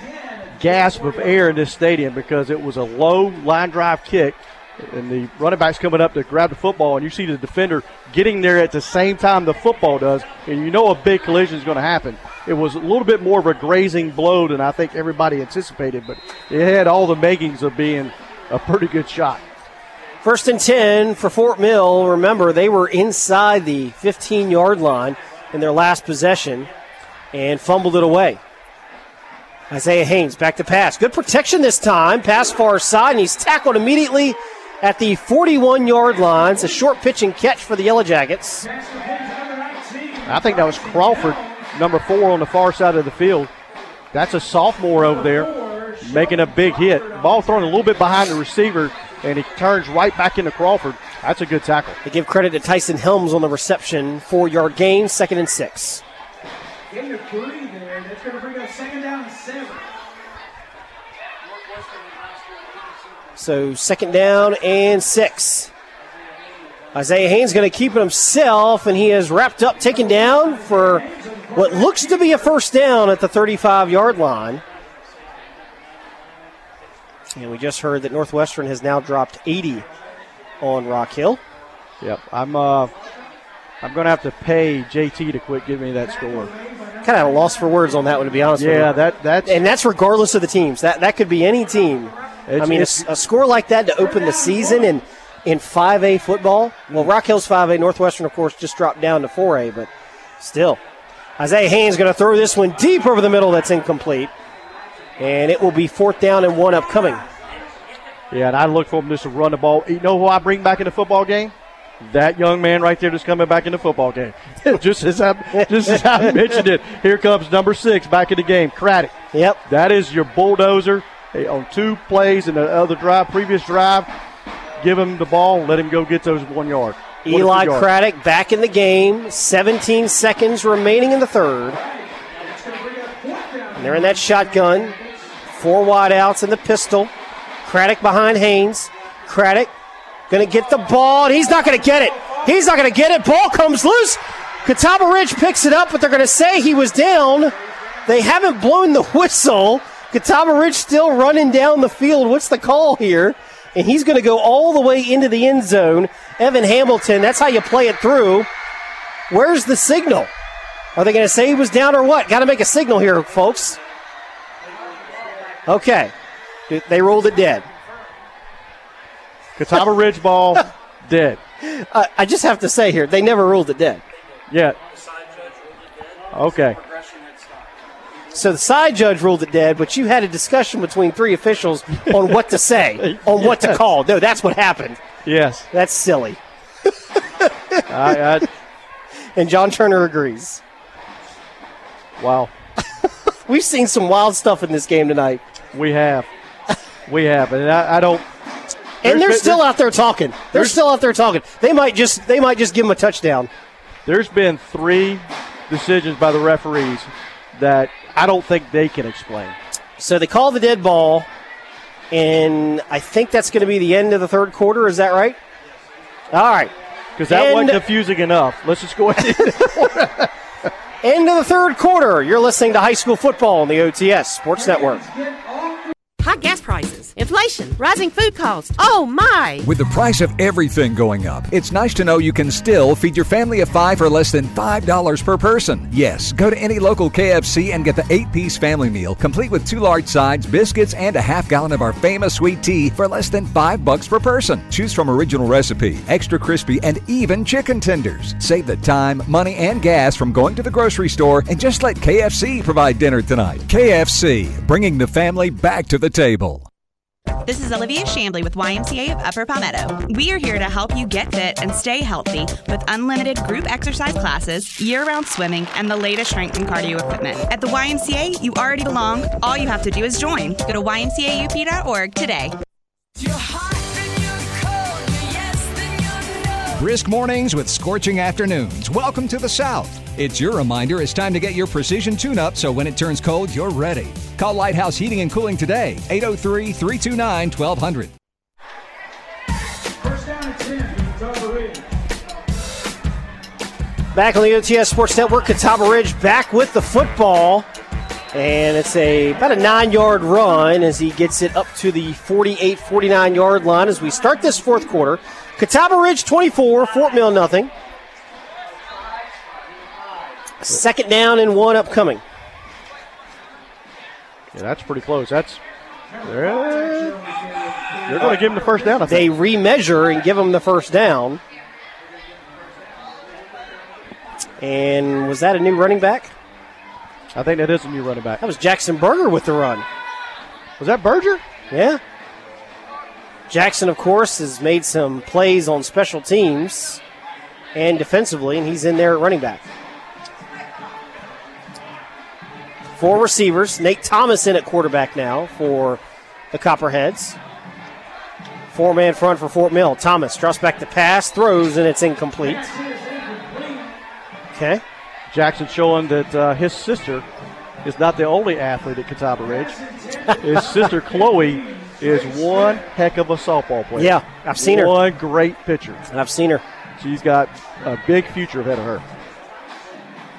gasp of air in this stadium because it was a low line drive kick, and the running back's coming up to grab the football, and you see the defender getting there at the same time the football does, and you know a big collision is going to happen. It was a little bit more of a grazing blow than I think everybody anticipated, but it had all the makings of being a pretty good shot. First and ten for Fort Mill. Remember, they were inside the fifteen-yard line in their last possession and fumbled it away. Isaiah Haynes back to pass. Good protection this time. Pass far side, and he's tackled immediately at the forty-one-yard line. It's a short pitch and catch for the Yellow Jackets. I think that was Crawford, number four, on the far side of the field. That's a sophomore over there making a big hit. Ball thrown a little bit behind the receiver, and he turns right back into Crawford. That's a good tackle. They give credit to Tyson Helms on the reception. Four-yard gain, second and six. Getting a three there. That's going to bring up second down and seven. So second down and six. Isaiah Haynes going to keep it himself, and he is wrapped up, taken down for what looks to be a first down at the thirty-five-yard line. And we just heard that Northwestern has now dropped eighty on Rock Hill. Yep, I'm uh, I'm going to have to pay J T to quit giving me that score. Kind of at a loss for words on that one, to be honest yeah, with you. Yeah, that that's and that's regardless of the teams. That that could be any team. It's, I mean, a, a score like that to open the season in, in five A football. Well, Rock Hill's five A. Northwestern, of course, just dropped down to four A, but still. Isaiah Haynes going to throw this one deep over the middle. That's incomplete. And it will be fourth down and one upcoming. Yeah, and I look for him just to run the ball. You know who I bring back in the football game? That young man right there that's coming back in the football game. just as I just as I mentioned it, here comes number six back in the game, Craddock. Yep. That is your bulldozer. Hey, on two plays in the other drive, previous drive, give him the ball, let him go get those one yard. Eli Craddock back in the game, seventeen seconds remaining in the third. And they're in that shotgun, four wide outs in the pistol. Craddock behind Haynes. Craddock going to get the ball, and he's not going to get it. He's not going to get it. Ball comes loose. Catawba Ridge picks it up, but they're going to say he was down. They haven't blown the whistle. Catawba Ridge still running down the field. What's the call here? And he's going to go all the way into the end zone. Evan Hamilton, that's how you play it through. Where's the signal? Are they going to say he was down or what? Got to make a signal here, folks. Okay. They rolled it dead. Catawba Ridge ball, dead. Uh, I just have to say here, they never ruled it dead. Yeah. Okay. So the side judge ruled it dead, but you had a discussion between three officials on what to say, on yes. what to call. No, that's what happened. Yes. That's silly. I, I, and John Turner agrees. Wow. We've seen some wild stuff in this game tonight. We have. We have. And I, I don't. And they're been, still out there talking. They're still out there talking. They might just, they might just give them a touchdown. There's been three decisions by the referees that I don't think they can explain. So they call the dead ball, and I think that's going to be the end of the third quarter. Is that right? All right. Because that end. wasn't confusing enough. Let's just go ahead. End of the third quarter. You're listening to High School Football on the O T S Sports Network. High gas prices, inflation, rising food costs. Oh, my. With the price of everything going up, it's nice to know you can still feed your family of five for less than five dollars per person. Yes, go to any local K F C and get the eight-piece family meal, complete with two large sides, biscuits, and a half gallon of our famous sweet tea for less than five bucks per person. Choose from original recipe, extra crispy, and even chicken tenders. Save the time, money, and gas from going to the grocery store, and just let K F C provide dinner tonight. K F C, bringing the family back to the table. This is Olivia Shambly with Y M C A of Upper Palmetto. We are here to help you get fit and stay healthy with unlimited group exercise classes, year-round swimming, and the latest strength and cardio equipment. At the Y M C A, you already belong. All you have to do is join. Go to Y M C A U P dot org today. You're hot and you're cold, you're yes and you're no. Brisk mornings with scorching afternoons. Welcome to the South. It's your reminder it's time to get your precision tune-up so when it turns cold, you're ready. Call Lighthouse Heating and Cooling today, eight oh three, three two nine, twelve hundred. First down and ten, Catawba Ridge. Back on the O T S Sports Network, Catawba Ridge back with the football. And it's a about a nine-yard run as he gets it up to the forty-eight, forty-nine-yard line as we start this fourth quarter. Catawba Ridge twenty-four, Fort Mill nothing. Second down and one upcoming. Yeah, that's pretty close. That's they're, they're going to give him the first down, I think. They remeasure and give him the first down. And was that a new running back? I think that is a new running back. That was Jackson Berger with the run. Was that Berger? Yeah. Jackson, of course, has made some plays on special teams and defensively, and he's in there at running back. Four receivers. Nate Thomas in at quarterback now for the Copperheads. Four-man front for Fort Mill. Thomas drops back the pass, throws, and it's incomplete. Okay. Jackson showing that uh, his sister is not the only athlete at Catawba Ridge. His sister, Chloe, is one heck of a softball player. Yeah, I've seen one her. One great pitcher. And I've seen her. She's got a big future ahead of her.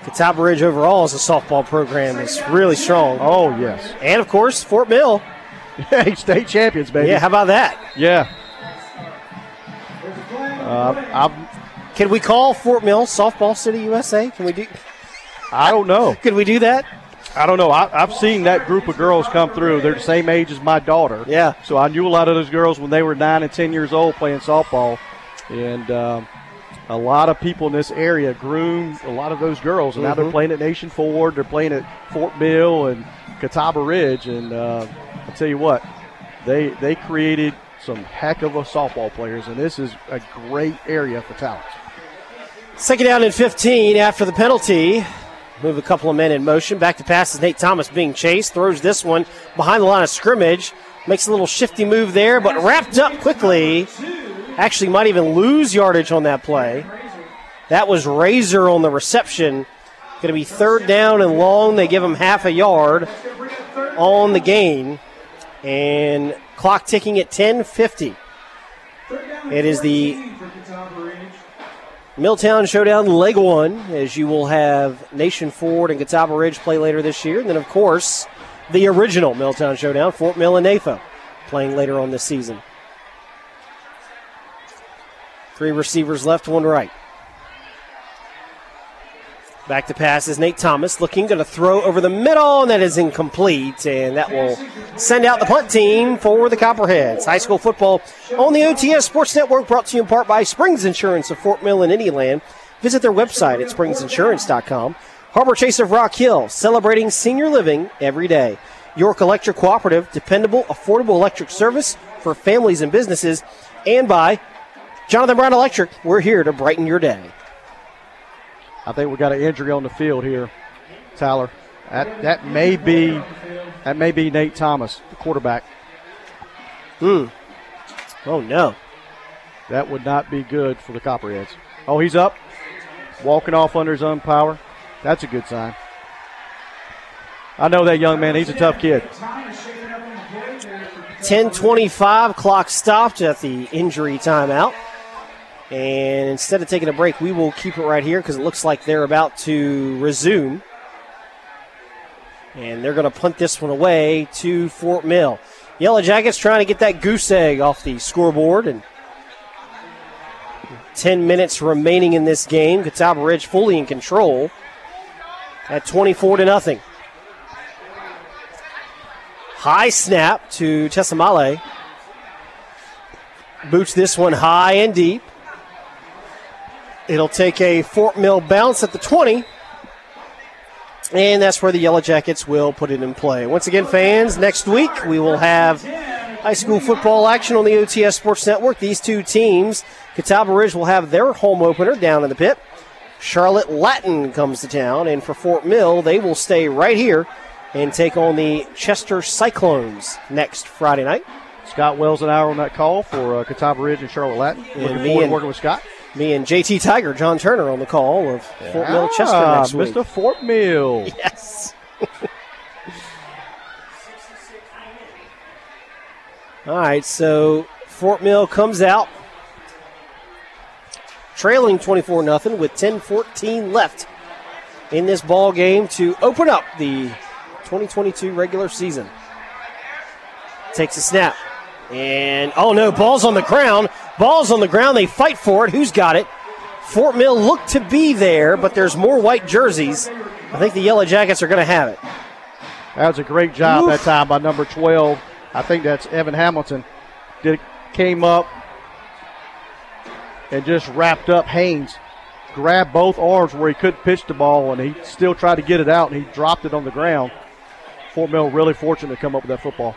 Catawba Ridge overall as a softball program is really strong. Oh, yes. And, of course, Fort Mill. Hey, state champions, baby. Yeah, how about that? Yeah. Uh, I'm... Can we call Fort Mill Softball City U S A? Can we do? I don't know. Could we do that? I don't know. I, I've seen that group of girls come through. They're the same age as my daughter. Yeah. So I knew a lot of those girls when they were nine and ten years old playing softball, and um, a lot of people in this area groomed a lot of those girls. And mm-hmm. now they're playing at Nation Ford. They're playing at Fort Mill and Catawba Ridge. And uh, I tell you what, they they created some heck of a softball players, and this is a great area for talent. Second down and fifteen after the penalty. Move a couple of men in motion. Back to pass is Nate Thomas being chased. Throws this one behind the line of scrimmage. Makes a little shifty move there, but wrapped up quickly. Actually might even lose yardage on that play. That was Razor on the reception. Going to be third down and long. They give him half a yard on the gain. And clock ticking at ten fifty. It is the Milltown Showdown Leg one, as you will have Nation Ford and Catawba Ridge play later this year. And then, of course, the original Milltown Showdown, Fort Mill and N A F A, playing later on this season. Three receivers left, one right. Back to pass is Nate Thomas looking, going to throw over the middle, and that is incomplete. And that will send out the punt team for the Copperheads. High school football on the O T S Sports Network, brought to you in part by Springs Insurance of Fort Mill and Indian Land. Visit their website at springs insurance dot com. Harbor Chase of Rock Hill, celebrating senior living every day. York Electric Cooperative, dependable, affordable electric service for families and businesses. And by Jonathan Brown Electric, we're here to brighten your day. I think we got an injury on the field here, Tyler. That that may be that may be Nate Thomas, the quarterback. Ooh. Oh no. That would not be good for the Copperheads. Oh, he's up. Walking off under his own power. That's a good sign. I know that young man, he's a tough kid. ten twenty-five clock stopped at the injury timeout. And instead of taking a break, we will keep it right here because it looks like they're about to resume. And they're going to punt this one away to Fort Mill. Yellow Jackets trying to get that goose egg off the scoreboard. And ten minutes remaining in this game. Catawba Ridge fully in control at twenty-four to nothing. High snap to Tesimale. Boots this one high and deep. It'll take a Fort Mill bounce at the twenty, and that's where the Yellow Jackets will put it in play. Once again, fans, next week we will have High school football action on the O T S Sports Network. These two teams, Catawba Ridge will have their home opener down in the pit. Charlotte Latin comes to town, and for Fort Mill, they will stay right here and take on the Chester Cyclones next Friday night. Scott Wells and I are on that call for uh, Catawba Ridge and Charlotte Latin. And Looking forward and, to working with Scott. Me and J T Tiger, John Turner, on the call of yeah. Fort Mill Chester ah, next week. Mister Fort Mill. Yes. All right, so Fort Mill comes out trailing twenty-four nothing with ten fourteen left in this ball game to open up the twenty twenty-two regular season. Takes a snap. And, oh no, ball's on the ground. Ball's on the ground. They fight for it. Who's got it? Fort Mill looked to be there, but there's more white jerseys. I think the Yellow Jackets are going to have it. That was a great job Oof. that time by number twelve. I think that's Evan Hamilton. Did, came up and just wrapped up Haynes. Grabbed both arms where he could pitch the ball, and he still tried to get it out, and he dropped it on the ground. Fort Mill really fortunate to come up with that football.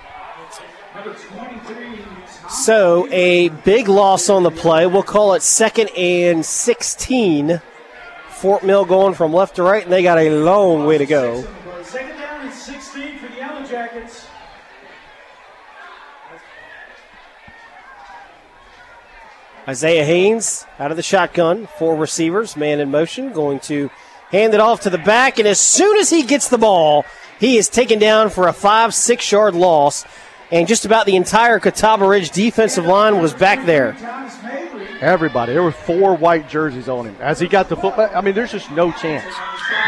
So a big loss on the play. We'll call it second and sixteen. Fort Mill going from left to right, and they got a long way to go. Second down and sixteen for the Yellow Jackets. Isaiah Haynes out of the shotgun. Four receivers, man in motion, going to hand it off to the back. And as soon as he gets the ball, he is taken down for a five, six-yard loss. And just about the entire Catawba Ridge defensive line was back there. Everybody. There were four white jerseys on him. As he got the football, I mean, there's just no chance.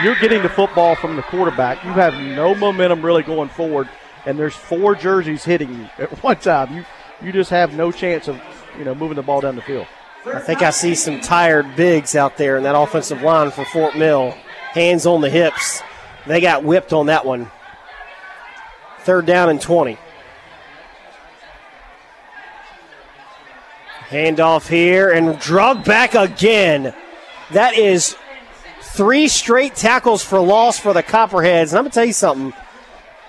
You're getting the football from the quarterback. You have no momentum really going forward. And there's four jerseys hitting you at one time. You, you just have no chance of, you know, moving the ball down the field. I think I see some tired bigs out there in that offensive line for Fort Mill. Hands on the hips. They got whipped on that one. Third down and twenty. Handoff here and drug back again. That is three straight tackles for loss for the Copperheads. And I'm going to tell you something.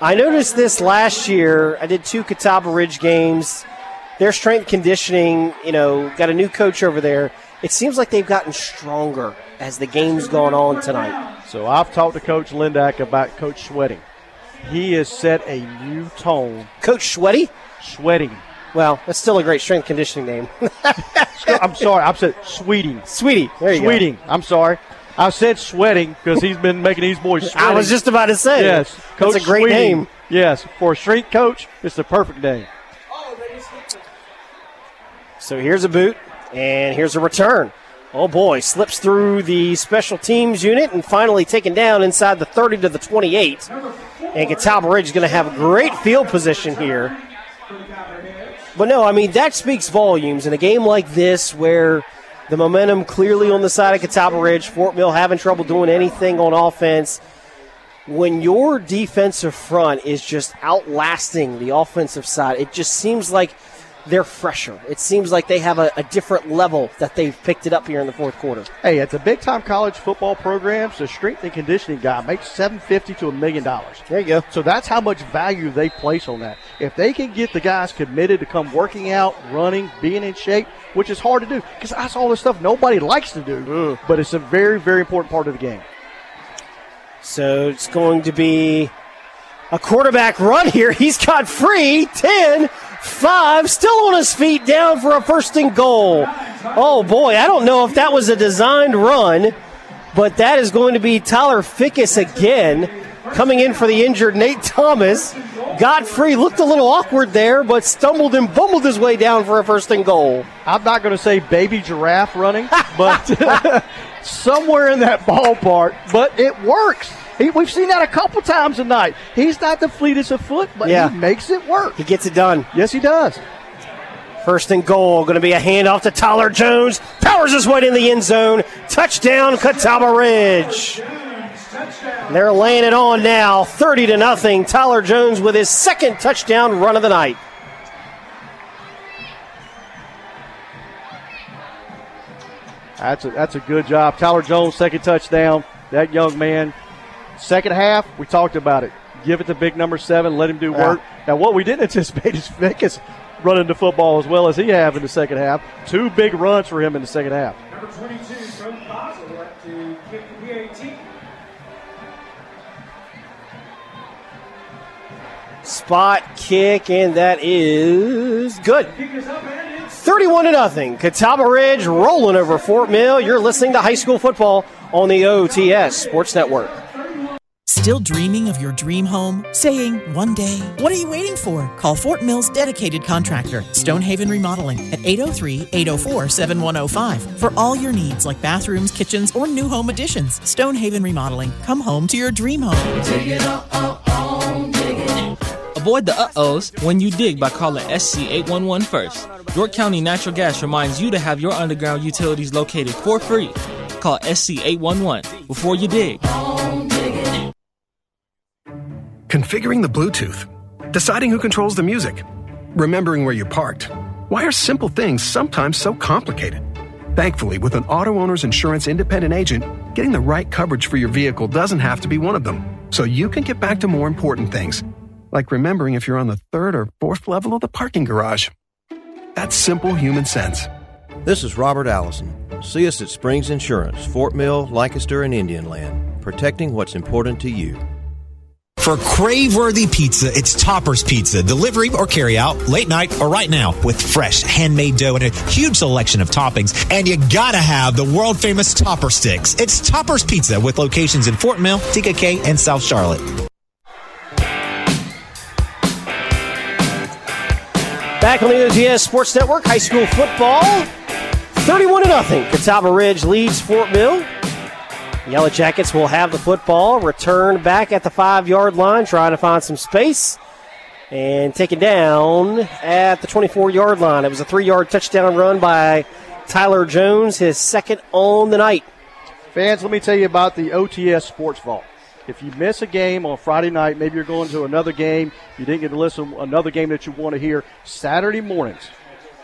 I noticed this last year. I did two Catawba Ridge games. Their strength conditioning, you know, got a new coach over there. It seems like they've gotten stronger as the game's gone on tonight. So I've talked to Coach Lindak about Coach Sweating. He has set a new tone. Coach Sweaty? Sweating. Well, that's still a great strength conditioning name. I'm sorry. I've said Sweeting. Sweetie. There you Sweeting. Go. I'm sorry. I said Sweating because he's been making these boys sweating. I was just about to say. Yes. Coach that's a great Sweeting. Name. Yes. For a strength coach, it's the perfect name. So here's a boot, and here's a return. Oh, boy, slips through the special teams unit and finally taken down inside the thirty to the twenty-eight. And Catawba Ridge is going to have great field position here. But, no, I mean, that speaks volumes in a game like this where the momentum clearly on the side of Catawba Ridge, Fort Mill having trouble doing anything on offense. When your defensive front is just outlasting the offensive side, it just seems like they're fresher. It seems like they have a, a different level that they've picked it up here in the fourth quarter. Hey, at the big-time college football programs, the strength and conditioning guy makes seven hundred fifty dollars to a million dollars. There you go. So that's how much value they place on that. If they can get the guys committed to come working out, running, being in shape, which is hard to do because that's all the stuff nobody likes to do, Ugh. but it's a very, very important part of the game. So it's going to be a quarterback run here. He's got free, ten, five, still on his feet, down for a first and goal. Oh, boy, I don't know if that was a designed run, but that is going to be Tyler Fickus again coming in for the injured Nate Thomas. Got free, looked a little awkward there, but stumbled and bumbled his way down for a first and goal. I'm not going to say baby giraffe running, but somewhere in that ballpark, but it works. He, we've seen that a couple times tonight. He's not the fleetest of foot, but yeah. he makes it work. He gets it done. Yes, he does. First and goal. Going to be a handoff to Tyler Jones. Powers his way in the end zone. Touchdown, Catawba Ridge. And they're laying it on now. thirty to nothing. Tyler Jones with his second touchdown run of the night. That's a, that's a good job. Tyler Jones, second touchdown. That young man. Second half, we talked about it. give it to big number seven, let him do work. Yeah. Now, what we didn't anticipate is Fickus running the football as well as he have in the second half. Two big runs for him in the second half. Number twenty-two from Basel up to kick the P A T. Spot kick, and that is good. thirty-one to nothing. Catawba Ridge rolling over Fort Mill. You're listening to High School Football on the O T S Sports Network. Still dreaming of your dream home? Saying, one day, what are you waiting for? Call Fort Mill's dedicated contractor, Stonehaven Remodeling, at eight oh three, eight oh four, seven one oh five for all your needs like bathrooms, kitchens, or new home additions. Stonehaven Remodeling. Come home to your dream home. Take it up, up, on, dig it. Avoid the uh-ohs when you dig by calling S C eight one one first. York County Natural Gas reminds you to have your underground utilities located for free. Call S C eight one one before you dig. Configuring the Bluetooth. Deciding who controls the music. Remembering where you're parked. Why are simple things sometimes so complicated? Thankfully, with an auto owner's insurance independent agent, getting the right coverage for your vehicle doesn't have to be one of them. So you can get back to more important things, like remembering if you're on the third or fourth level of the parking garage. That's simple human sense. This is Robert Allison. See us at Springs Insurance, Fort Mill, Lancaster, and Indian Land, protecting what's important to you. For crave-worthy pizza, it's Topper's Pizza. Delivery or carry-out, late night or right now, with fresh handmade dough and a huge selection of toppings. And you gotta have the world-famous Topper Sticks. It's Topper's Pizza with locations in Fort Mill, T K K, and South Charlotte. Back on the O T S Sports Network, high school football, thirty-one to nothing. Catawba Ridge leads Fort Mill. The Yellow Jackets will have the football, return back at the five-yard line, trying to find some space, and taken down at the twenty-four-yard line. It was a three-yard touchdown run by Tyler Jones, his second on the night. Fans, let me tell you about the O T S Sports Vault. If you miss a game on Friday night, maybe you're going to another game, you didn't get to listen to another game that you want to hear, Saturday mornings,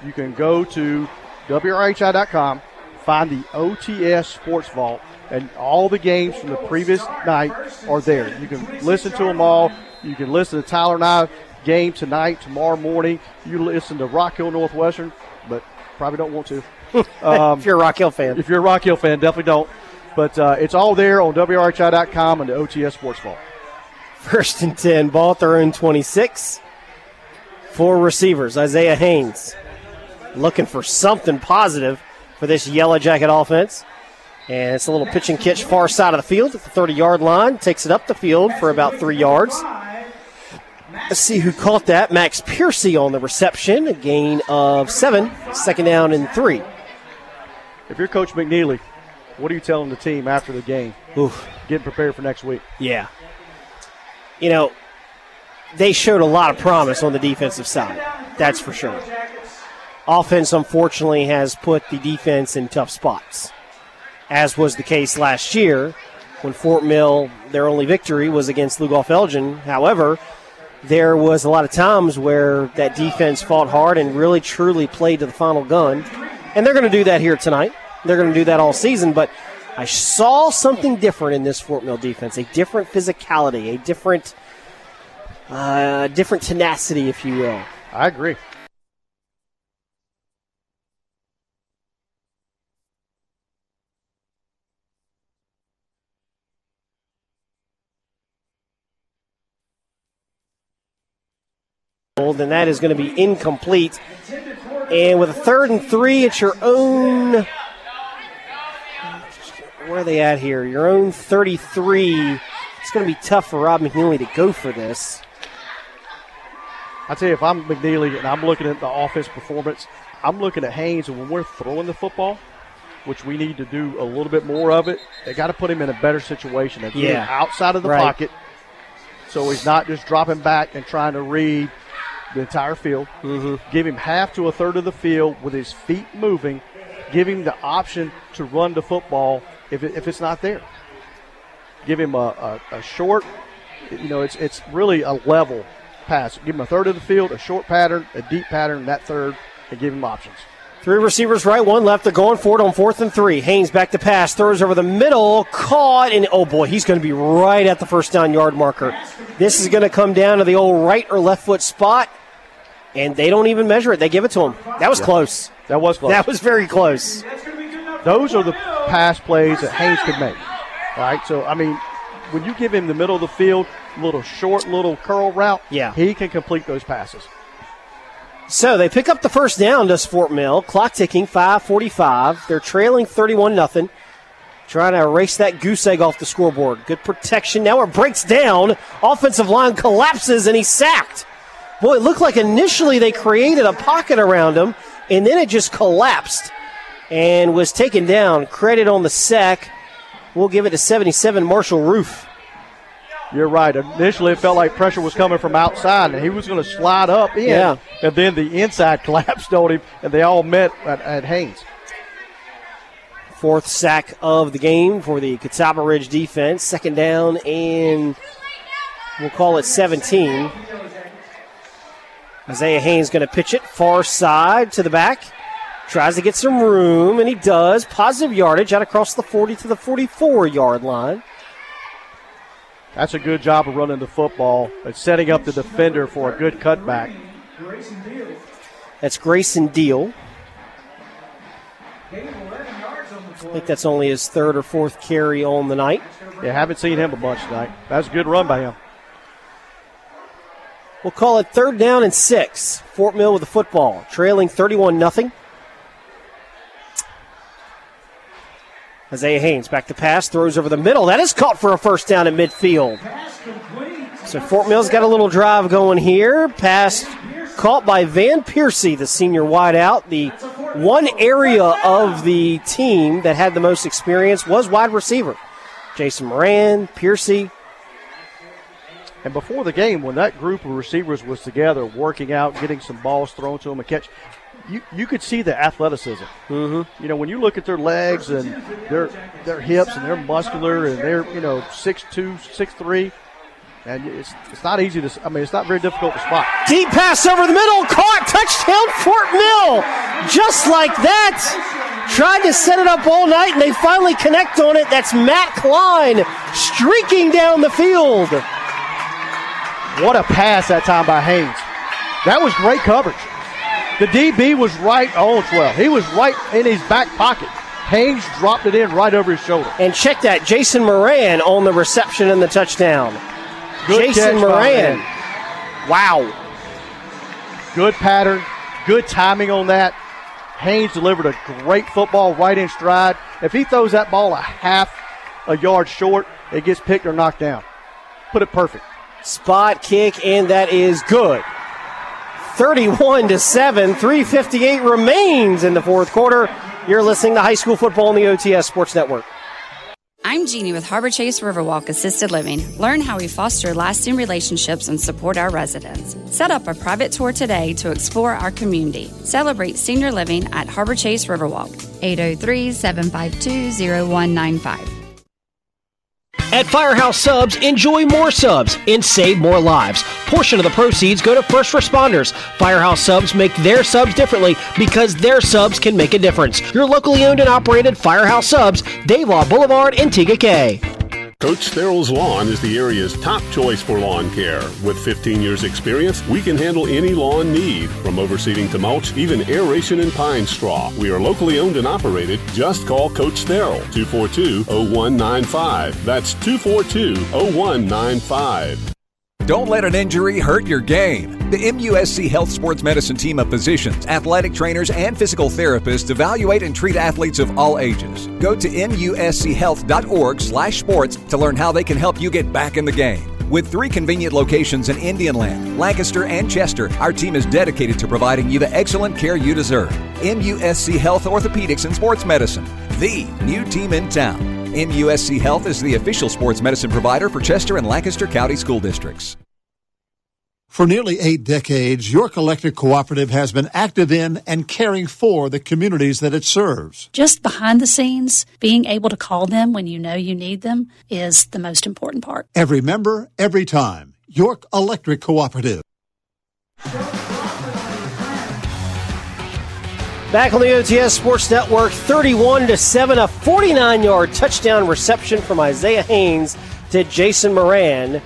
you can go to W R H I dot com, find the O T S Sports Vault, and all the games from the previous night are there. You can listen to them all. You can listen to Tyler and I game tonight, tomorrow morning. You listen to Rock Hill Northwestern, but probably don't want to. Um, if you're a Rock Hill fan. If you're a Rock Hill fan, definitely don't. But uh, it's all there on W R H I dot com and the O T S Sports Vault. First and ten, ball at their own twenty-six. Four receivers, Isaiah Haynes looking for something positive for this Yellow Jacket offense. And it's a little pitch and catch far side of the field at the thirty-yard line. Takes it up the field for about three yards. Let's see who caught that. Max Piercy on the reception. A gain of seven. Second down and three. If you're Coach McNeely, what are you telling the team after the game? Oof. Getting prepared for next week. Yeah. You know, they showed a lot of promise on the defensive side. That's for sure. Offense, unfortunately, has put the defense in tough spots, as was the case last year when Fort Mill, their only victory was against Lugoff Elgin. However, there was a lot of times where that defense fought hard and really, truly played to the final gun. And they're going to do that here tonight. They're going to do that all season, but I saw something different in this Fort Mill defense, a different physicality, a different uh, different tenacity, if you will. I agree. And that is going to be incomplete. And with a third and three, it's your own... Where are they at here? Your own thirty-three. It's going to be tough for Rob McNeely to go for this. I tell you, if I'm McNeely and I'm looking at the offense performance, I'm looking at Haynes, and when we're throwing the football, which we need to do a little bit more of it, they got to put him in a better situation. They're yeah. outside of the right. pocket, so he's not just dropping back and trying to read the entire field. Mm-hmm. Give him half to a third of the field with his feet moving. Give him the option to run the football if it, if it's not there. Give him a, a, a short, you know, it's it's really a level pass. Give him a third of the field, a short pattern, a deep pattern, that third, and give him options. Three receivers right, one left. They're going for it on fourth and three. Haynes back to pass. Throws over the middle. Caught. And, oh, boy, he's going to be right at the first down yard marker. This is going to come down to the old right or left foot spot. And they don't even measure it. They give it to him. That was yeah. close. That was close. That was very close. Those are the pass plays that Haynes could make. All right, so, I mean, when you give him the middle of the field, little short, little curl route, yeah. he can complete those passes. So they pick up the first down, does Fort Mill. Clock ticking, five forty-five. They're trailing thirty-one nothing. Trying to erase that goose egg off the scoreboard. Good protection. Now it breaks down. Offensive line collapses, and he's sacked. Boy, it looked like initially they created a pocket around him, and then it just collapsed and was taken down. Credit on the sack. We'll give it to seventy-seven, Marshall Ruth. You're right. Initially, it felt like pressure was coming from outside, and he was going to slide up in, yeah. and then the inside collapsed on him, and they all met at, at Haynes. Fourth sack of the game for the Catawba Ridge defense. Second down, and we'll call it seventeen. Isaiah Haynes going to pitch it far side to the back. Tries to get some room, and he does. Positive yardage out across the forty to the forty-four-yard line. That's a good job of running the football and setting up the defender for a good cutback. That's Grayson Deal. I think that's only his third or fourth carry on the night. Yeah, haven't seen him a bunch tonight. That's a good run by him. We'll call it third down and six. Fort Mill with the football, trailing thirty-one nothing. Isaiah Haynes back to pass, throws over the middle. That is caught for a first down in midfield. So Fort Mill's got a little drive going here. Pass caught by Van Piercy, the senior wideout. The one area of the team that had the most experience was wide receiver. Jason Moran, Piercy. And before the game, when that group of receivers was together, working out, getting some balls thrown to them, a catch, You, you could see the athleticism. Mm-hmm. You know, when you look at their legs and their their hips and their muscular and they're, you know, six two, six three, and it's it's not easy to, I mean, it's not very difficult to spot. Deep pass over the middle, caught, touchdown Fort Mill. Just like that. Tried to set it up all night, and they finally connect on it. That's Matt Klein streaking down the field. What a pass that time by Haynes. That was great coverage. The D B was right on twelve. He was right in his back pocket. Haynes dropped it in right over his shoulder. And check that, Jason Moran on the reception and the touchdown. Good Jason Moran. Wow. Good pattern, good timing on that. Haynes delivered a great football right in stride. If he throws that ball a half a yard short, it gets picked or knocked down. Put it perfect. Spot kick, and that is good. thirty-one to seven, three fifty-eight remains in the fourth quarter. You're listening to High School Football on the O T S Sports Network. I'm Jeannie with Harbor Chase Riverwalk Assisted Living. Learn how we foster lasting relationships and support our residents. Set up a private tour today to explore our community. Celebrate senior living at Harbor Chase Riverwalk. eight oh three, seven five two, oh one nine five. At Firehouse Subs, enjoy more subs and save more lives. Portion of the proceeds go to first responders. Firehouse Subs make their subs differently because their subs can make a difference. Your locally owned and operated Firehouse Subs, Daylaw Boulevard, Antigua K. Coach Farrell's Lawn is the area's top choice for lawn care. With fifteen years experience, we can handle any lawn need, from overseeding to mulch, even aeration and pine straw. We are locally owned and operated. Just call Coach Farrell, two four two, oh one nine five. That's two four two, oh one nine five. Don't let an injury hurt your game. The M U S C Health Sports Medicine team of physicians, athletic trainers, and physical therapists evaluate and treat athletes of all ages. Go to M U S C health dot org slash sports to learn how they can help you get back in the game. With three convenient locations in Indian Land, Lancaster, and Chester, our team is dedicated to providing you the excellent care you deserve. M U S C Health Orthopedics and Sports Medicine, the new team in town. M U S C Health is the official sports medicine provider for Chester and Lancaster County school districts. For nearly eight decades, York Electric Cooperative has been active in and caring for the communities that it serves. Just behind the scenes, being able to call them when you know you need them is the most important part. Every member, every time. York Electric Cooperative. Back on the O T S Sports Network, thirty-one to seven, a forty-nine-yard touchdown reception from Isaiah Haynes to Jason Moran.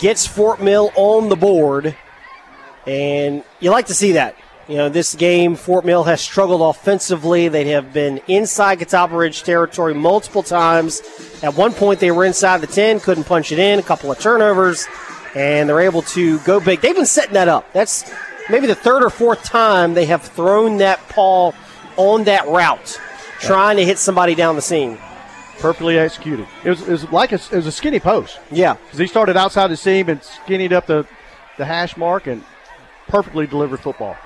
Gets Fort Mill on the board, and you like to see that. You know, this game, Fort Mill has struggled offensively. They have been inside Catawba Ridge territory multiple times. At one point, they were inside the ten, couldn't punch it in, a couple of turnovers, and they're able to go big. They've been setting that up. That's maybe the third or fourth time they have thrown that ball on that route, trying to hit somebody down the seam. Perfectly executed. It was, it was like a, it was a skinny post. Yeah. Because he started outside the seam and skinnied up the, the hash mark and perfectly delivered football.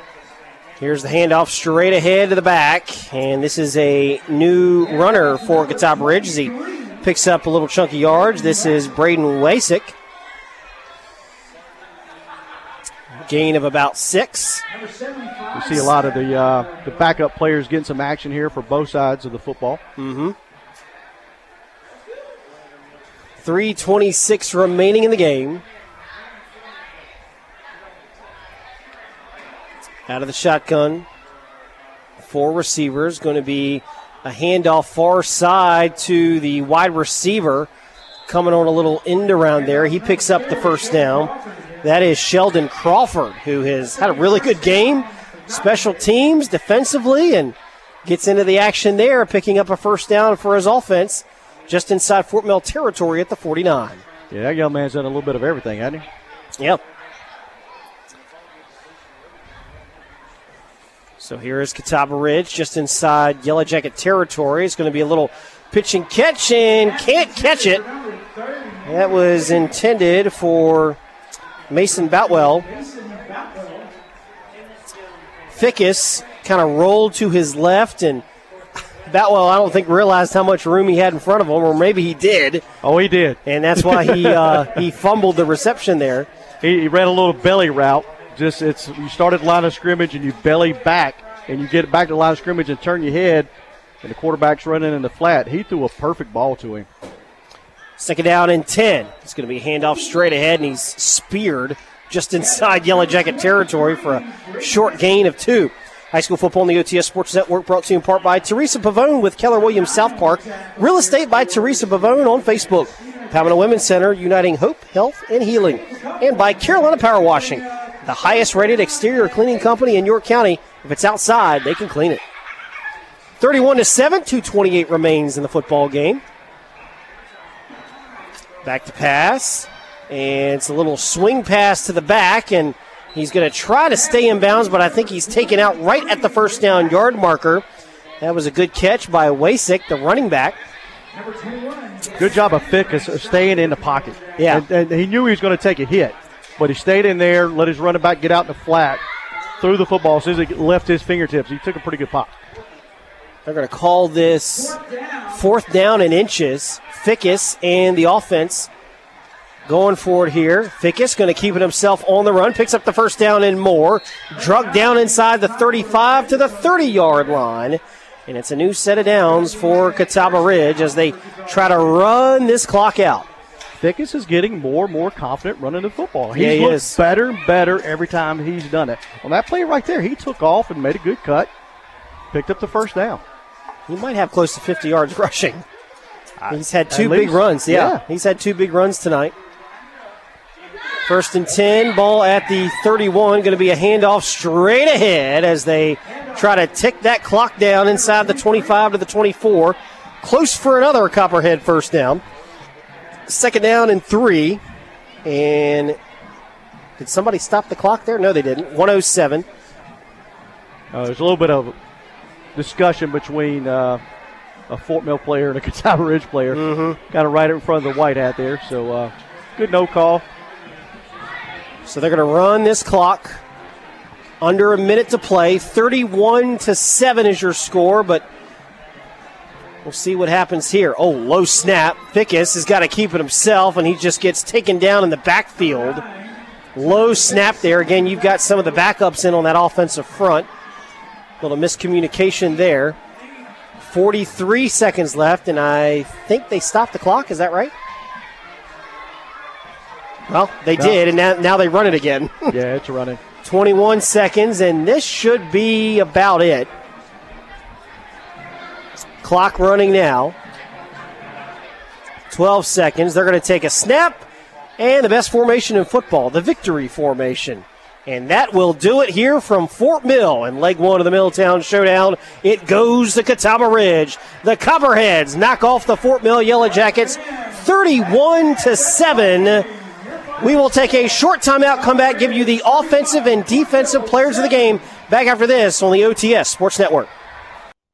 Here's the handoff straight ahead to the back, and this is a new runner for Catawba Ridge as he picks up a little chunk of yards. This is Braden Wasick. Gain of about six. We see a lot of the uh, the backup players getting some action here for both sides of the football. Mm-hmm. three twenty-six remaining in the game. Out of the shotgun. Four receivers. Going to be a handoff far side to the wide receiver. Coming on a little end around there. He picks up the first down. That is Sheldon Crawford, who has had a really good game, special teams, defensively, and gets into the action there, picking up a first down for his offense just inside Fort Mill territory at the forty-nine. Yeah, that young man's done a little bit of everything, hasn't he? Yep. So here is Catawba Ridge just inside Yellow Jacket territory. It's going to be a little pitch and catch, and can't catch it. That was intended for Mason Boutwell. Fickus kind of rolled to his left, and Boutwell, I don't think, realized how much room he had in front of him, or maybe he did. Oh, he did. And that's why he uh, he fumbled the reception there. He, he ran a little belly route. Just it's you started line of scrimmage, and you belly back, and you get back to the line of scrimmage and turn your head, and the quarterback's running in the flat. He threw a perfect ball to him. Second down and ten. It's going to be a handoff straight ahead, and he's speared just inside Yellow Jacket territory for a short gain of two. High school football on the O T S Sports Network, brought to you in part by Teresa Pavone with Keller Williams South Park. Real Estate by Teresa Pavone on Facebook. Pamela Women's Center, uniting hope, health, and healing. And by Carolina Power Washing, the highest-rated exterior cleaning company in York County. If it's outside, they can clean it. thirty-one to seven, two twenty-eight remains in the football game. Back to pass, and it's a little swing pass to the back, and he's going to try to stay in bounds, but I think he's taken out right at the first down yard marker. That was a good catch by Wasick, the running back. Good job of Fickus of staying in the pocket. Yeah. And, and he knew he was going to take a hit, but he stayed in there, let his running back get out in the flat, threw the football as soon as it left his fingertips. He took a pretty good pop. They're going to call this fourth down in inches. Fickus and the offense going forward here. Fickus going to keep it himself on the run. Picks up the first down and more. Drug down inside the thirty-five to the thirty-yard line. And it's a new set of downs for Catawba Ridge as they try to run this clock out. Fickus is getting more and more confident running the football. He's yeah, he looks is. better and better every time he's done it. On that play right there, he took off and made a good cut. Picked up the first down. He might have close to fifty yards rushing. He's had two big runs, yeah. yeah. He's had two big runs tonight. First and ten, ball at the thirty-one. Going to be a handoff straight ahead as they try to tick that clock down inside the twenty-five to the twenty-four. Close for another Copperhead first down. Second down and three. And did somebody stop the clock there? No, they didn't. one oh seven. Uh, there's a little bit of discussion between Uh, a Fort Mill player and a Catawba Ridge player. Mm-hmm. Kind of right in front of the white hat there. So uh, good no call. So they're going to run this clock. Under a minute to play. thirty-one to seven is your score, but we'll see what happens here. Oh, low snap. Fickus has got to keep it himself, and he just gets taken down in the backfield. Low snap there. Again, you've got some of the backups in on that offensive front. Little miscommunication there. forty-three seconds left, and I think they stopped the clock. Is that right? Well, they no. did, and now, now they run it again. Yeah, it's running. twenty-one seconds, and this should be about it. Clock running now. twelve seconds. They're going to take a snap. And the best formation in football, the victory formation. And that will do it here from Fort Mill. And leg one of the Milltown Showdown, it goes to Catawba Ridge. The Copperheads knock off the Fort Mill Yellow Jackets thirty-one to seven. We will take a short timeout, come back, give you the offensive and defensive players of the game. Back after this on the O T S Sports Network.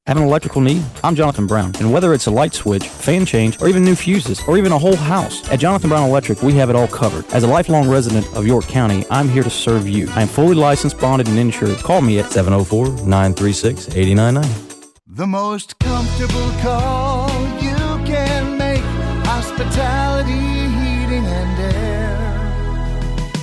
Have an electrical need? I'm Jonathan Brown, and whether it's a light switch, fan change, or even new fuses, or even a whole house, at Jonathan Brown Electric, we have it all covered. As a lifelong resident of York County, I'm here to serve you. I am fully licensed, bonded, and insured. Call me at seven oh four, nine three six, eight nine nine zero. The most comfortable call you can make, hospitality.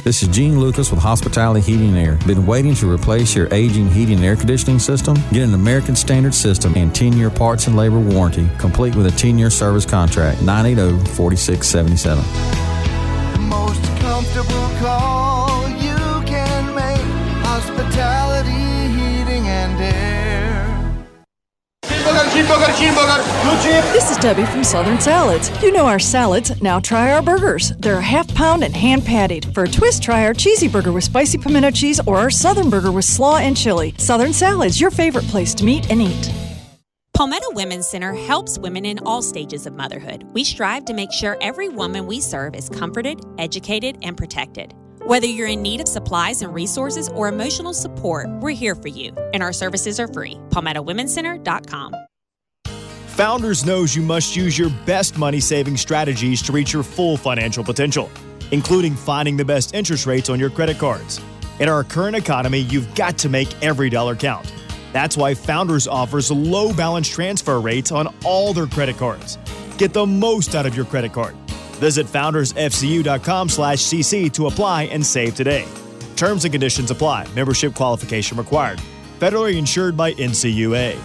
This is Gene Lucas with Hospitality Heating and Air. Been waiting to replace your aging heating and air conditioning system? Get an American Standard system and ten-year parts and labor warranty, complete with a ten-year service contract. nine eight zero, four six seven seven. The most comfortable call you can make, Hospitality Heating and Air. Cheeseburger, cheeseburger, cheeseburger. This is Debbie from Southern Salads. You know our salads, now try our burgers. They're half pound and hand pattied. For a twist, try our cheesy burger with spicy pimento cheese or our Southern burger with slaw and chili. Southern Salads, your favorite place to meet and eat. Palmetto Women's Center helps women in all stages of motherhood. We strive to make sure every woman we serve is comforted, educated, and protected. Whether you're in need of supplies and resources or emotional support, we're here for you, and our services are free. palmetto women's center dot com. Founders knows you must use your best money-saving strategies to reach your full financial potential, including finding the best interest rates on your credit cards. In our current economy, you've got to make every dollar count. That's why Founders offers low balance transfer rates on all their credit cards. Get the most out of your credit card. Visit founders f c u dot com slash c c to apply and save today. Terms and conditions apply. Membership qualification required. Federally insured by N C U A.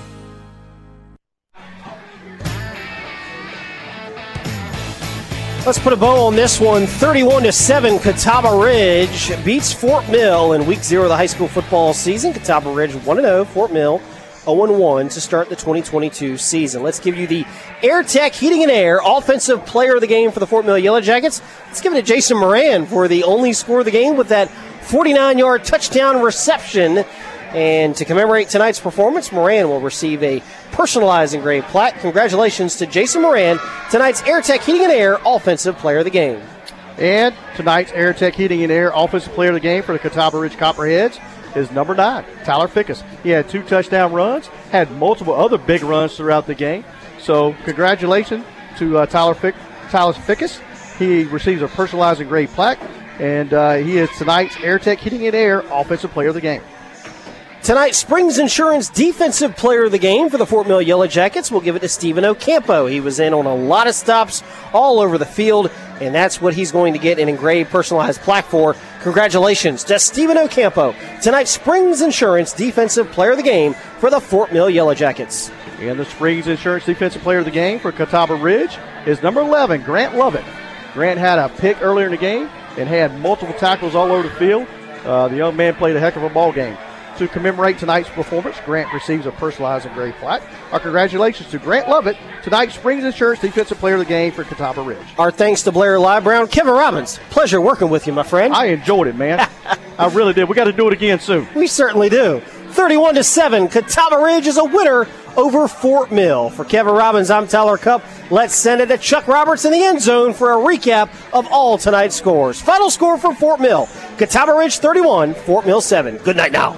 Let's put a bow on this one. thirty-one to seven, Catawba Ridge beats Fort Mill in week zero of the high school football season. Catawba Ridge one and oh, Fort Mill oh and one to start the twenty twenty-two season. Let's give you the Air Tech Heating and Air Offensive Player of the Game for the Fort Mill Yellow Jackets. Let's give it to Jason Moran for the only score of the game with that forty-nine-yard touchdown reception. And to commemorate tonight's performance, Moran will receive a personalized engraved plaque. Congratulations to Jason Moran, tonight's Air Tech Heating and Air Offensive Player of the Game. And tonight's Air Tech Heating and Air Offensive Player of the Game for the Catawba Ridge Copperheads is number nine, Tyler Fickus. He had two touchdown runs, had multiple other big runs throughout the game. So congratulations to uh, Tyler, Fick- Tyler Fickus. He receives a personalized engraved plaque, and uh, he is tonight's Air Tech Heating and Air Offensive Player of the Game. Tonight, Springs Insurance Defensive Player of the Game for the Fort Mill Yellow Jackets. We'll give it to Stephen Ocampo. He was in on a lot of stops all over the field, and that's what he's going to get an engraved personalized plaque for. Congratulations to Stephen Ocampo, tonight's Springs Insurance Defensive Player of the Game for the Fort Mill Yellow Jackets. And the Springs Insurance Defensive Player of the Game for Catawba Ridge is number eleven, Grant Lovett. Grant had a pick earlier in the game and had multiple tackles all over the field. Uh, the young man played a heck of a ball game. To commemorate tonight's performance, Grant receives a personalized engraved plaque. Our congratulations to Grant Lovett, tonight's Springs Insurance Defensive Player of the Game for Catawba Ridge. Our thanks to Blair Liebrown. Kevin Robbins, pleasure working with you, my friend. I enjoyed it, man. I really did. We got to do it again soon. We certainly do. thirty-one to seven, Catawba Ridge is a winner over Fort Mill. For Kevin Robbins, I'm Tyler Cupp. Let's send it to Chuck Roberts in the end zone for a recap of all tonight's scores. Final score for Fort Mill, Catawba Ridge thirty-one, Fort Mill seven. Good night now.